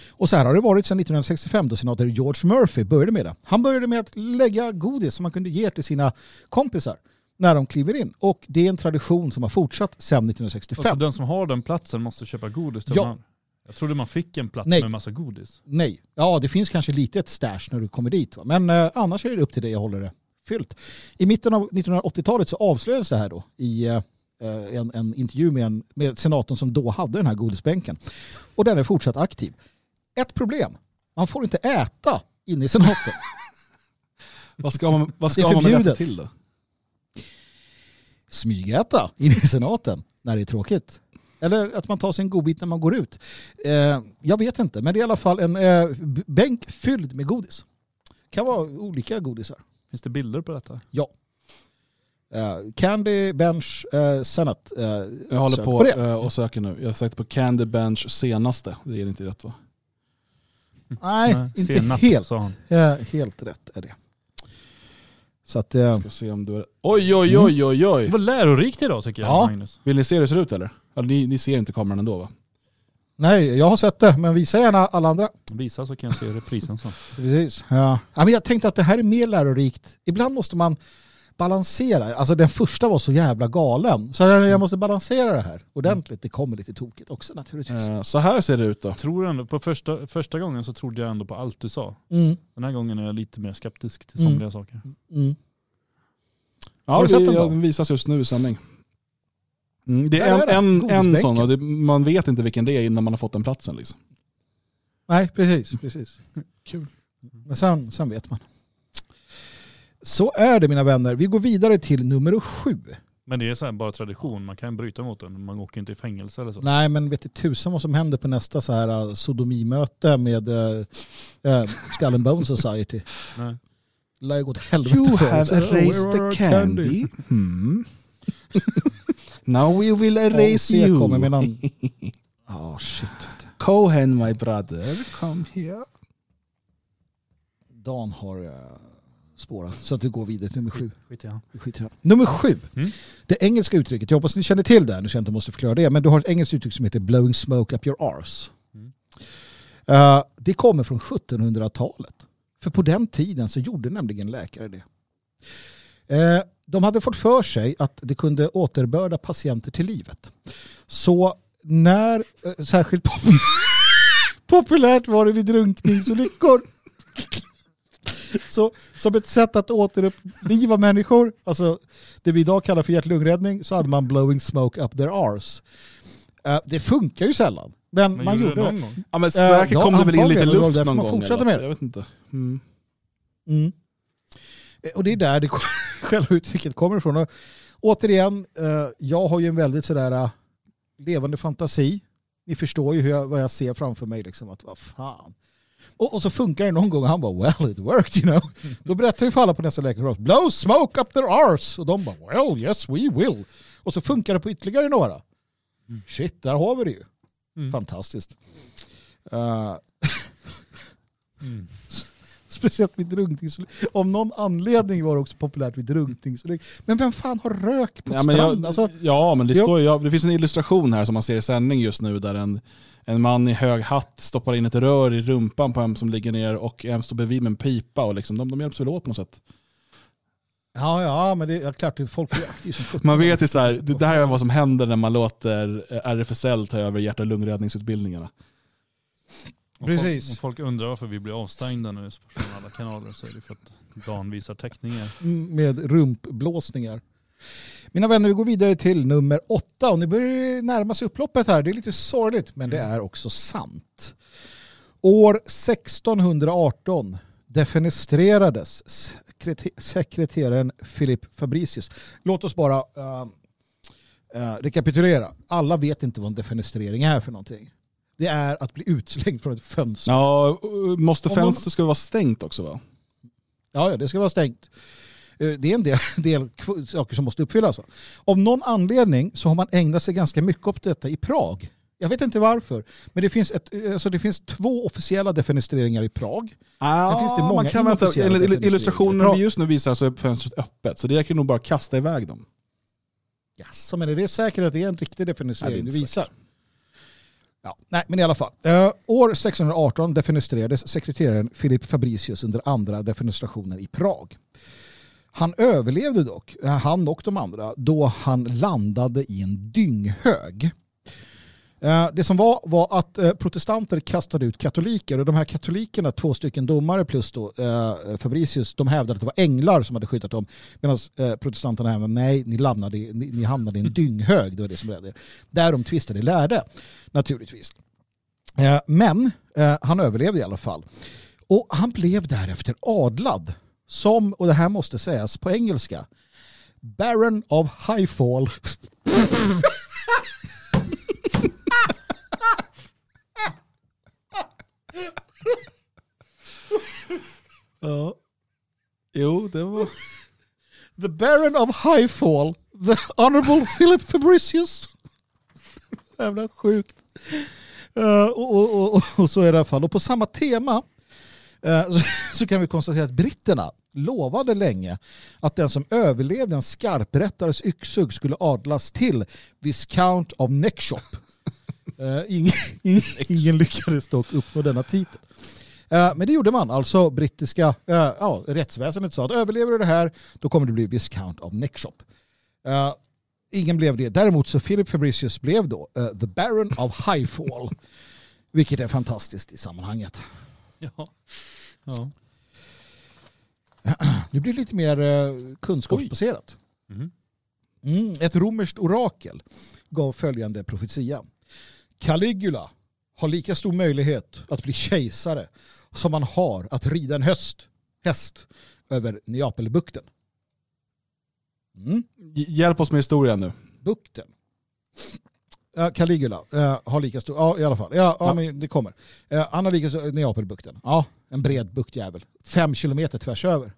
Och så här har det varit sedan 1965 då senator George Murphy började med det. Han började med att lägga godis som man kunde ge till sina kompisar när de kliver in. Och det är en tradition som har fortsatt sedan 1965. Och så den som har den platsen måste köpa godis till man. Jag trodde man fick en plats med massa godis. Nej. Ja, det finns kanske lite ett stash när du kommer dit. Va? Men annars är det upp till dig att hålla det fyllt. I mitten av 1980-talet så avslöjades det här då i en intervju med senatorn som då hade den här godisbänken. Och den är fortsatt aktiv. Ett problem. Man får inte äta inne i senaten. Vad ska man äta till då? Smygäta inne i senaten när det är tråkigt. Eller att man tar sin godbit när man går ut. Jag vet inte, men det är i alla fall en bänk fylld med godis. Kan vara olika godisar. Finns det bilder på detta? Ja. Candy Bench Senat. Jag håller på och söker nu. Jag har sagt på Candy Bench senaste. Det är inte rätt va? Nej, inte senat, helt. Helt rätt är det. Så att, jag ska se om du är... Oj. Det var lärorikt idag tycker jag, Magnus. Vill ni se hur det ser ut eller? Alltså, ni ser inte kameran ändå va? Nej, jag har sett det. Men visa gärna alla andra. Visa så kan jag se reprisen så. Precis. Ja, men jag tänkte att det här är mer lärorikt. Ibland måste man balansera. Alltså den första var så jävla galen. Så jag måste balansera det här ordentligt. Det kommer lite tokigt också naturligtvis. Så här ser det ut då. Tror du ändå, på första gången så trodde jag ändå på allt du sa. Mm. Den här gången är jag lite mer skeptisk till somliga saker. Mm. Ja, har du sett den då? Den visas just nu i sändning. Det är en sån och man vet inte vilken det är innan man har fått den platsen liksom. Nej, precis. Kul. Men sen vet man. Så är det mina vänner. Vi går vidare till nummer 7. Men det är så här bara tradition. Man kan bryta mot den. Man åker inte i fängelse eller så. Nej, men vet du tusen vad som händer på nästa så här sodomimöte med Skull and Bone Society. Nej. Lär gått helvete. You have erased the candy. Now we will erase you. Oh shit. Cohen my brother, come here. Dan har spårat så att du går vidare till nummer 7. Skit, ja. Nummer 7. Det engelska uttrycket. Jag hoppas ni känner till det. Nu känner jag inte måste förklara det. Men du har ett engelskt uttryck som heter blowing smoke up your arse. Det kommer från 1700-talet. För på den tiden så gjorde nämligen läkare det. De hade fått för sig att det kunde återbörda patienter till livet. Så när särskilt populärt var det vid drunkningsolyckor. Så som ett sätt att återuppliva människor, alltså det vi idag kallar för hjärt-lungräddning, så hade man blowing smoke up their arse. Det funkar ju sällan, men man gjorde det. Ja, men säkert kom det väl in lite luft någon gång. Jag vet inte. Mm. Och det är där det själva uttrycket kommer ifrån. Och återigen, jag har ju en väldigt sådär levande fantasi. Ni förstår ju vad jag ser framför mig. Liksom, att vad fan. Och så funkar det någon gång och han bara, well it worked, you know. Då berättar ju för alla på nästa läkarråd, blow smoke up their arse. Och de bara, well yes we will. Och så funkar det på ytterligare några. Shit, där har vi det ju. Fantastiskt. Speciellt vid drunkningsolyckor. Om någon anledning var det också populärt vid drunkningsolyckor. Men vem fan har rök på stranden? Det finns en illustration här som man ser i sändning just nu där en man i hög hatt stoppar in ett rör i rumpan på en som ligger ner och en står bredvid med en pipa och liksom, de hjälps väl åt på något sätt. Ja, men det är klart att folk... Man vet ju så här, det här är vad som händer när man låter RFSL ta över hjärt- och lungräddningsutbildningarna. Precis. Om folk undrar varför vi blir avstängda nu från alla kanaler så är det för att Dan visar teckningar. Med rumpblåsningar. Mina vänner, vi går vidare till nummer 8 och nu börjar det närma sig upploppet här. Det är lite sorgligt, men det är också sant. År 1618 defenestrerades sekreteraren Philip Fabricius. Låt oss bara rekapitulera. Alla vet inte vad en defenestrering är för någonting. Det är att bli utslängd från ett fönster. Ja, måste fönster ska vara stängt också va? Ja, det ska vara stängt. Det är en del saker som måste uppfyllas. Av någon anledning så har man ägnat sig ganska mycket åt detta i Prag. Jag vet inte varför. Men det finns 2 officiella defenestreringar i Prag. Sen finns det många man kan inofficiella defenestreringar. Illustrationerna vi just nu visar så är fönstret öppet. Så det räcker nog bara kasta iväg dem. Jaså, men är det säkert att det är en riktig defenestrering du visar? Säkert. Ja, nej, men i alla fall. År 1618 defenestrerades sekreteraren Philip Fabricius under andra defenestrationen i Prag. Han överlevde dock, han och de andra, då han landade i en dynghög. Det som var att protestanter kastade ut katoliker och de här katolikerna, 2 stycken domare plus då Fabricius, de hävdade att det var änglar som hade skyddat dem medan protestanterna hävdade nej, ni hamnade i en dynghög, det var det som räddade er. Där de tvistade lärde, naturligtvis. Men han överlevde i alla fall. Och han blev därefter adlad som, och det här måste sägas på engelska, Baron of Highfall. Ja. Jo, det var The Baron of Highfall, the Honorable Philip Fabricius. Jävla sjukt. Och så är det i alla fall. Och på samma tema så kan vi konstatera att britterna lovade länge att den som överlevde en skarprättares yxhugg skulle adlas till Viscount of Neckshop. Ingen lyckades dock uppnå denna titel. Men det gjorde man. Alltså brittiska rättsväsendet sa att överlever du det här då kommer det bli Viscount of Neckshop. Ingen blev det. Däremot så Philip Fabricius blev då The Baron of Highfall. Vilket är fantastiskt i sammanhanget. Ja. Nu blir det lite mer kunskapsbaserat. Ett romerskt orakel gav följande profetia. Caligula har lika stor möjlighet att bli kejsare som man har att rida en häst över Neapelbukten. Hjälp oss med historien nu. Bukten. Caligula har lika stor... Ja, i alla fall. Ja. Men det kommer. Han har lika stor Neapelbukten. Ja, en bred buktjävel. 5 kilometer tvärs över.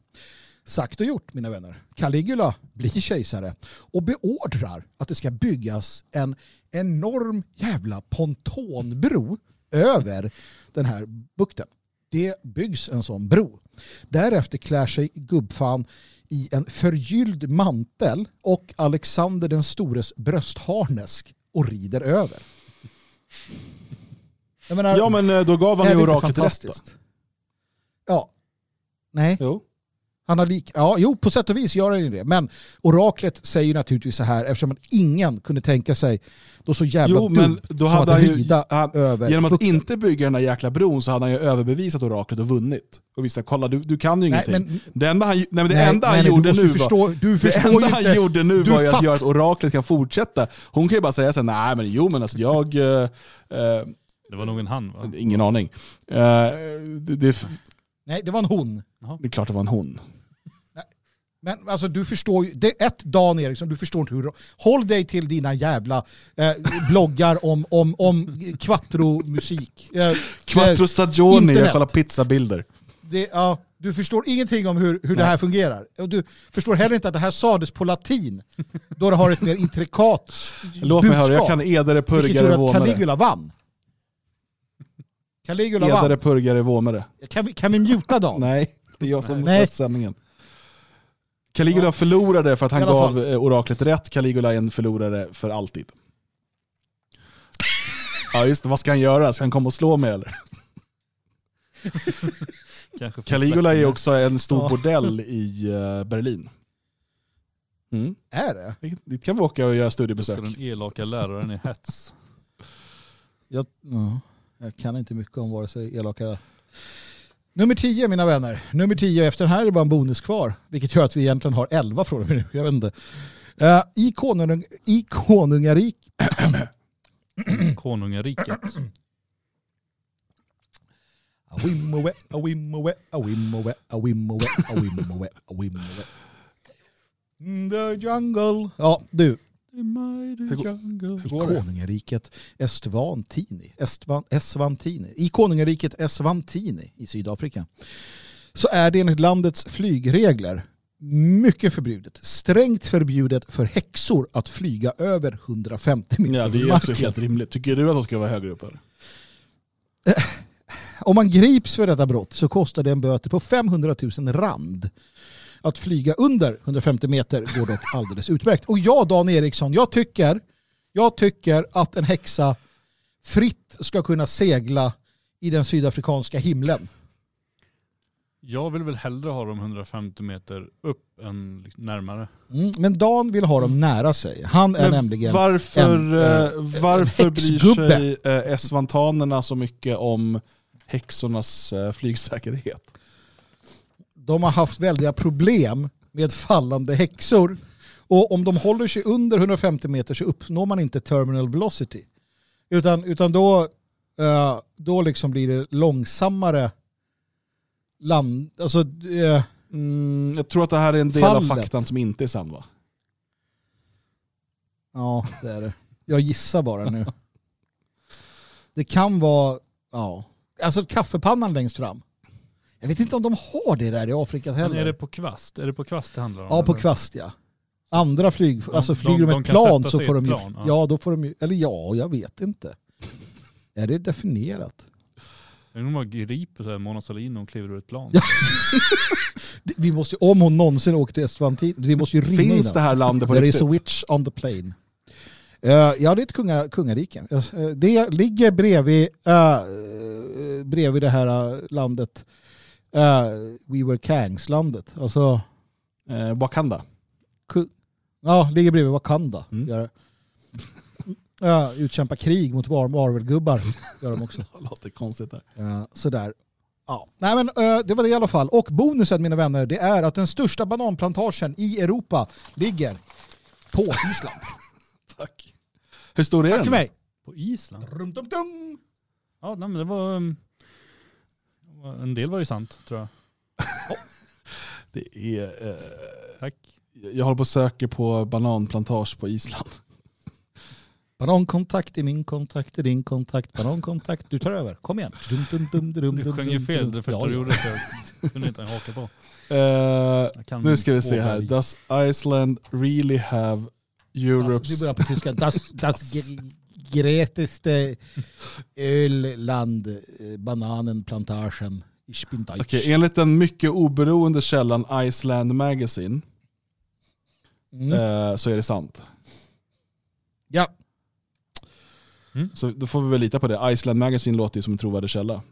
Sagt och gjort, mina vänner. Caligula blir kejsare och beordrar att det ska byggas en enorm jävla pontonbro över den här bukten. Det byggs en sån bro. Därefter klär sig gubbfan i en förgylld mantel och Alexander den stores bröstharnesk och rider över. Jag menar, ja, men då gav han ju oraket rätt. Ja. Nej. Jo. Han har på sätt och vis gör han ju det. Men oraklet säger naturligtvis så här eftersom ingen kunde tänka sig då så jävla dumt som hade att rida över. Genom att inte bygga den där jäkla bron så hade han ju överbevisat oraklet och vunnit. Och visst, kolla, du kan ju ingenting. Det enda han gjorde nu var ju att göra att oraklet kan fortsätta. Hon kan ju bara säga så här, jag... det var nog en han, va? Ingen aning. Nej, det var en hon. Det är klart det var en hon. Nej. Men alltså du förstår ju, det är ett Dan Eriksson, du förstår inte hur, håll dig till dina jävla bloggar om quattro-musik. Quattro stagioni, jag kollar pizzabilder. Ja, du förstår ingenting om hur det här fungerar. Och du förstår heller inte att det här sades på latin, då det har ett mer intrikat Låt mig höra, jag kan edare, purgare, våmare. Caligula vann. Edare, purgare, våmare. Kan vi mjuta Dan? Nej, det är jag som motsatt sändningen. Caligula förlorade för att han gav oraklet rätt. Caligula är en förlorare för alltid. Ja just det, vad ska han göra? Ska han komma och slå mig eller? Caligula är också en stor bordell i Berlin. Mm. Är det? Det kan vi åka och göra studiebesök. Den elaka läraren i Hets. Jag kan inte mycket om vare sig elaka... Nummer 10 mina vänner. Nummer 10 efter den här är det bara en bonus kvar. Vilket gör att vi egentligen har 11 från nu. Jag vet inte. I konungariket. The jungle. Ja, du. I konungariket Eswatini i Sydafrika så är det enligt landets flygregler mycket förbjudet, strängt förbjudet för häxor att flyga över 150 meter. Ja, det är också helt rimligt. Tycker du att de ska vara högre upp eller? Om man grips för detta brott så kostar det en böter på 500 000 rand. Att flyga under 150 meter går dock alldeles utmärkt. Och jag, Dan Eriksson, jag tycker att en häxa fritt ska kunna segla i den sydafrikanska himlen. Jag vill väl hellre ha dem 150 meter upp än närmare. Mm, men Dan vill ha dem nära sig. Han är nämligen varför bryr sig esvantanerna så mycket om häxornas flygsäkerhet? De har haft väldiga problem med fallande häxor. Och om de håller sig under 150 meter så uppnår man inte terminal velocity. Utan då liksom blir det långsammare land. Alltså, jag tror att det här är en del fallet. Av faktan som inte är sann, va? Ja, det är det. Jag gissar bara nu. Det kan vara... Ja. Alltså kaffepannan längst fram. Jag vet inte om de har det där i Afrika heller. Men är det på kvast? Är det på kvast det handlar om? Ja, på kvast, ja. Andra flyg... Alltså flyger de ett plan så får de ju... Plan, ja, då får de ju... Eller jag vet inte. Är det definierat? Är det någon som griper så här Mona Sahlin och kliver ur ett plan? Vi måste ju... Om hon någonsin åker till Eswatini... Vi måste ju ringa. Finns det här landet på riktigt? There is a witch on the plane. Ja, det är ett kungariken. Det ligger bredvid det här landet. We Were Kangs-landet. Alltså, Wakanda. Ligger bredvid Wakanda. Mm. Utkämpa krig mot Marvel-gubbar. Gör de också. Det låter konstigt där. Sådär. Ja. Nej, men, det var det i alla fall. Och bonusen, mina vänner, det är att den största bananplantagen i Europa ligger på Island. Tack. Hur stor är den? Tack för mig. På Island? Dum. Ja, nej, men det var... En del var ju sant, tror jag. Det är... Tack. Jag håller på att söka på bananplantage på Island. Banankontakt i min kontakt, i din kontakt, banankontakt. Du tar över, kom igen. Du sjöng ju fel, det första du gjorde. Jag kunde inte haka på. Nu ska vi se här. Does Iceland really have Europe's... Du börjar på tyska. Does greateste ölland bananenplantagen i Spindeich. Okej, enligt den mycket oberoende källan Iceland Magazine så är det sant. Ja. Mm. Så då får vi väl lita på det. Iceland Magazine låter ju som en trovärdig källa.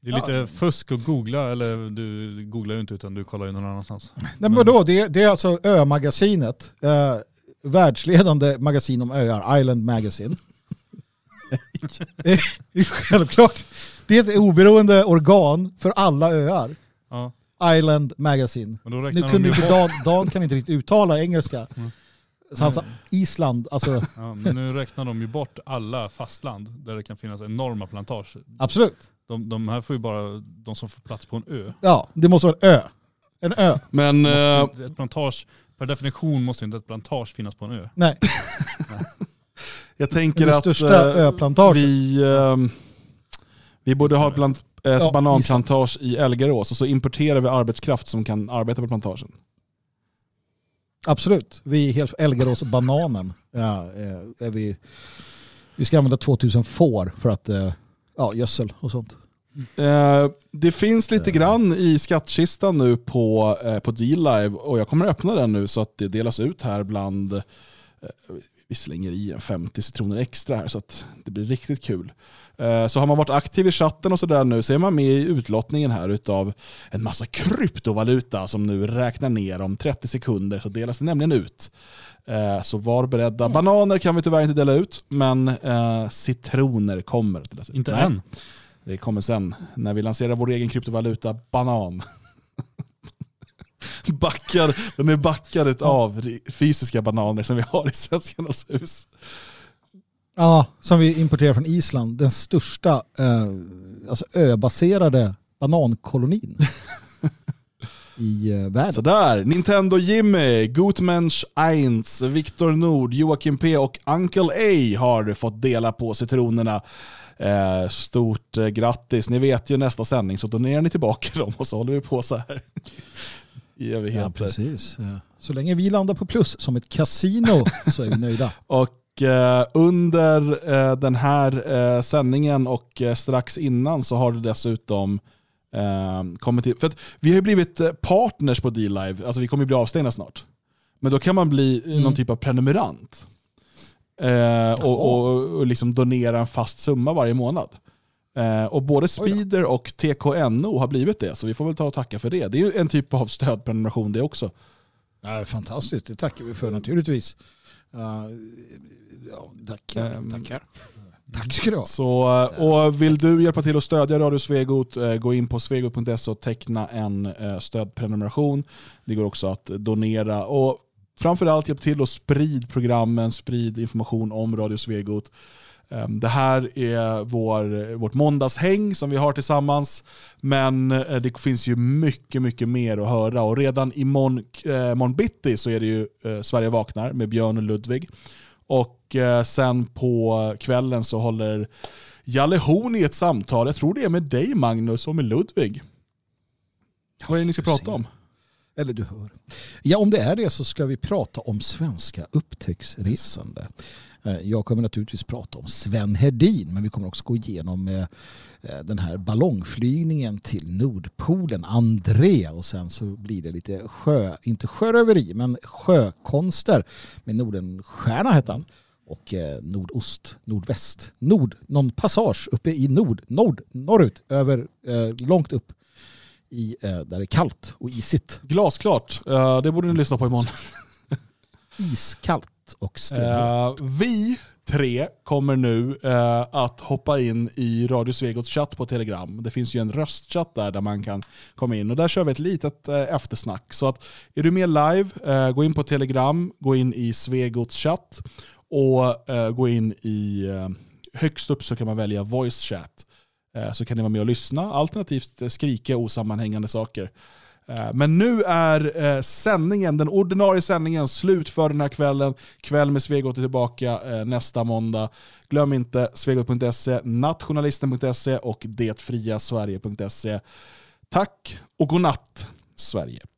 Det är lite fusk att googla, eller du googlar ju inte utan du kollar ju någon annanstans. Nej, men vadå? Det är alltså Ö-magasinet. Världsledande magasin om öar, Island Magazine. Självklart. Det är ett oberoende organ för alla öar. Ja. Island Magazine. Nu kunde inte Dan kan inte riktigt uttala engelska. Mm. Så han sa Island. Alltså. Ja, men nu räknar de ju bort alla fastland där det kan finnas enorma plantager. Absolut. De här får ju bara de som får plats på en ö. Ja, det måste vara en ö. En ö. Men ett plantage, per definition måste inte ett plantage finnas på en ö. Nej. Jag tänker att vi borde ha ett bananplantage i Älgarås och så importerar vi arbetskraft som kan arbeta på plantagen. Absolut. Vi är helt Älgarås-bananen. Vi ska använda 2000 får för att gödsel och sånt. Det finns lite grann i skattkistan nu på D-Live och jag kommer öppna den nu så att det delas ut här bland vi slänger i 50 citroner extra här så att det blir riktigt kul. Så har man varit aktiv i chatten och sådär nu så är man med i utlottningen här utav en massa kryptovaluta som nu räknar ner om 30 sekunder så delas det nämligen ut. Så var beredda. Mm. Bananer kan vi tyvärr inte dela ut men citroner kommer. Inte än. Det kommer sen när vi lanserar vår egen kryptovaluta banan. Den är backad av fysiska bananer som vi har i Svenskarnas hus. Ja, som vi importerar från Island. Den största öbaserade banankolonin i världen. Så där, Nintendo Jimmy, Gutmensch 1, Viktor Nord, Joakim P och Uncle A har fått dela på citronerna. Stort grattis. Ni vet ju nästa sändning så donerar ni tillbaka dem och så håller vi på så här. Ja, precis. Ja. Så länge vi landar på plus som ett kasino så är vi nöjda. Och under den här sändningen och strax innan så har det dessutom kommit till... För att vi har ju blivit partners på D-Live. Alltså vi kommer ju bli avstängda snart. Men då kan man bli någon typ av prenumerant. Och liksom donera en fast summa varje månad. Och både Spider och TKNO har blivit det. Så vi får väl ta och tacka för det. Det är ju en typ av stödprenumeration det också. Ja, fantastiskt, det tackar vi för naturligtvis. Tackar. Tack ska du ha. Så, och vill du hjälpa till att stödja Radio Svegot, gå in på svegot.se och teckna en stödprenumeration. Det går också att donera. Och framförallt hjälp till att sprid programmen, sprid information om Radio Svegot. Det här är vårt måndagshäng som vi har tillsammans. Men det finns ju mycket, mycket mer att höra. Och redan imorgon bitti så är det ju Sverige vaknar med Björn och Ludvig. Och sen på kvällen så håller Jalle Horn i ett samtal. Jag tror det är med dig, Magnus, och med Ludvig. Vad är det ni ska prata om? Eller du hör. Ja, om det är det så ska vi prata om svenska upptäcktsresande. Jag kommer naturligtvis prata om Sven Hedin, men vi kommer också gå igenom den här ballongflygningen till Nordpolen, André, och sen så blir det lite sjöröveri, men sjökonster med Nordenstjärna heter han, och nordost, nordväst, någon passage uppe i norrut, över långt upp i där det är kallt och isigt. Glasklart, det borde ni lyssna på imorgon. Iskallt. Vi tre kommer nu att hoppa in i Radio Svegots chatt på Telegram. Det finns ju en röstchatt där man kan komma in och där kör vi ett litet eftersnack. Så att är du med live, gå in på Telegram, gå in i Svegots chatt och gå in i högst upp så kan man välja voice chat. Så kan ni vara med och lyssna, alternativt skrika osammanhängande saker. Men nu är sändningen, den ordinarie sändningen, slut för den här kvällen. Kväll med Svegot är tillbaka nästa måndag. Glöm inte svegot.se, nationalisten.se och detfriasverige.se. Tack och god natt, Sverige.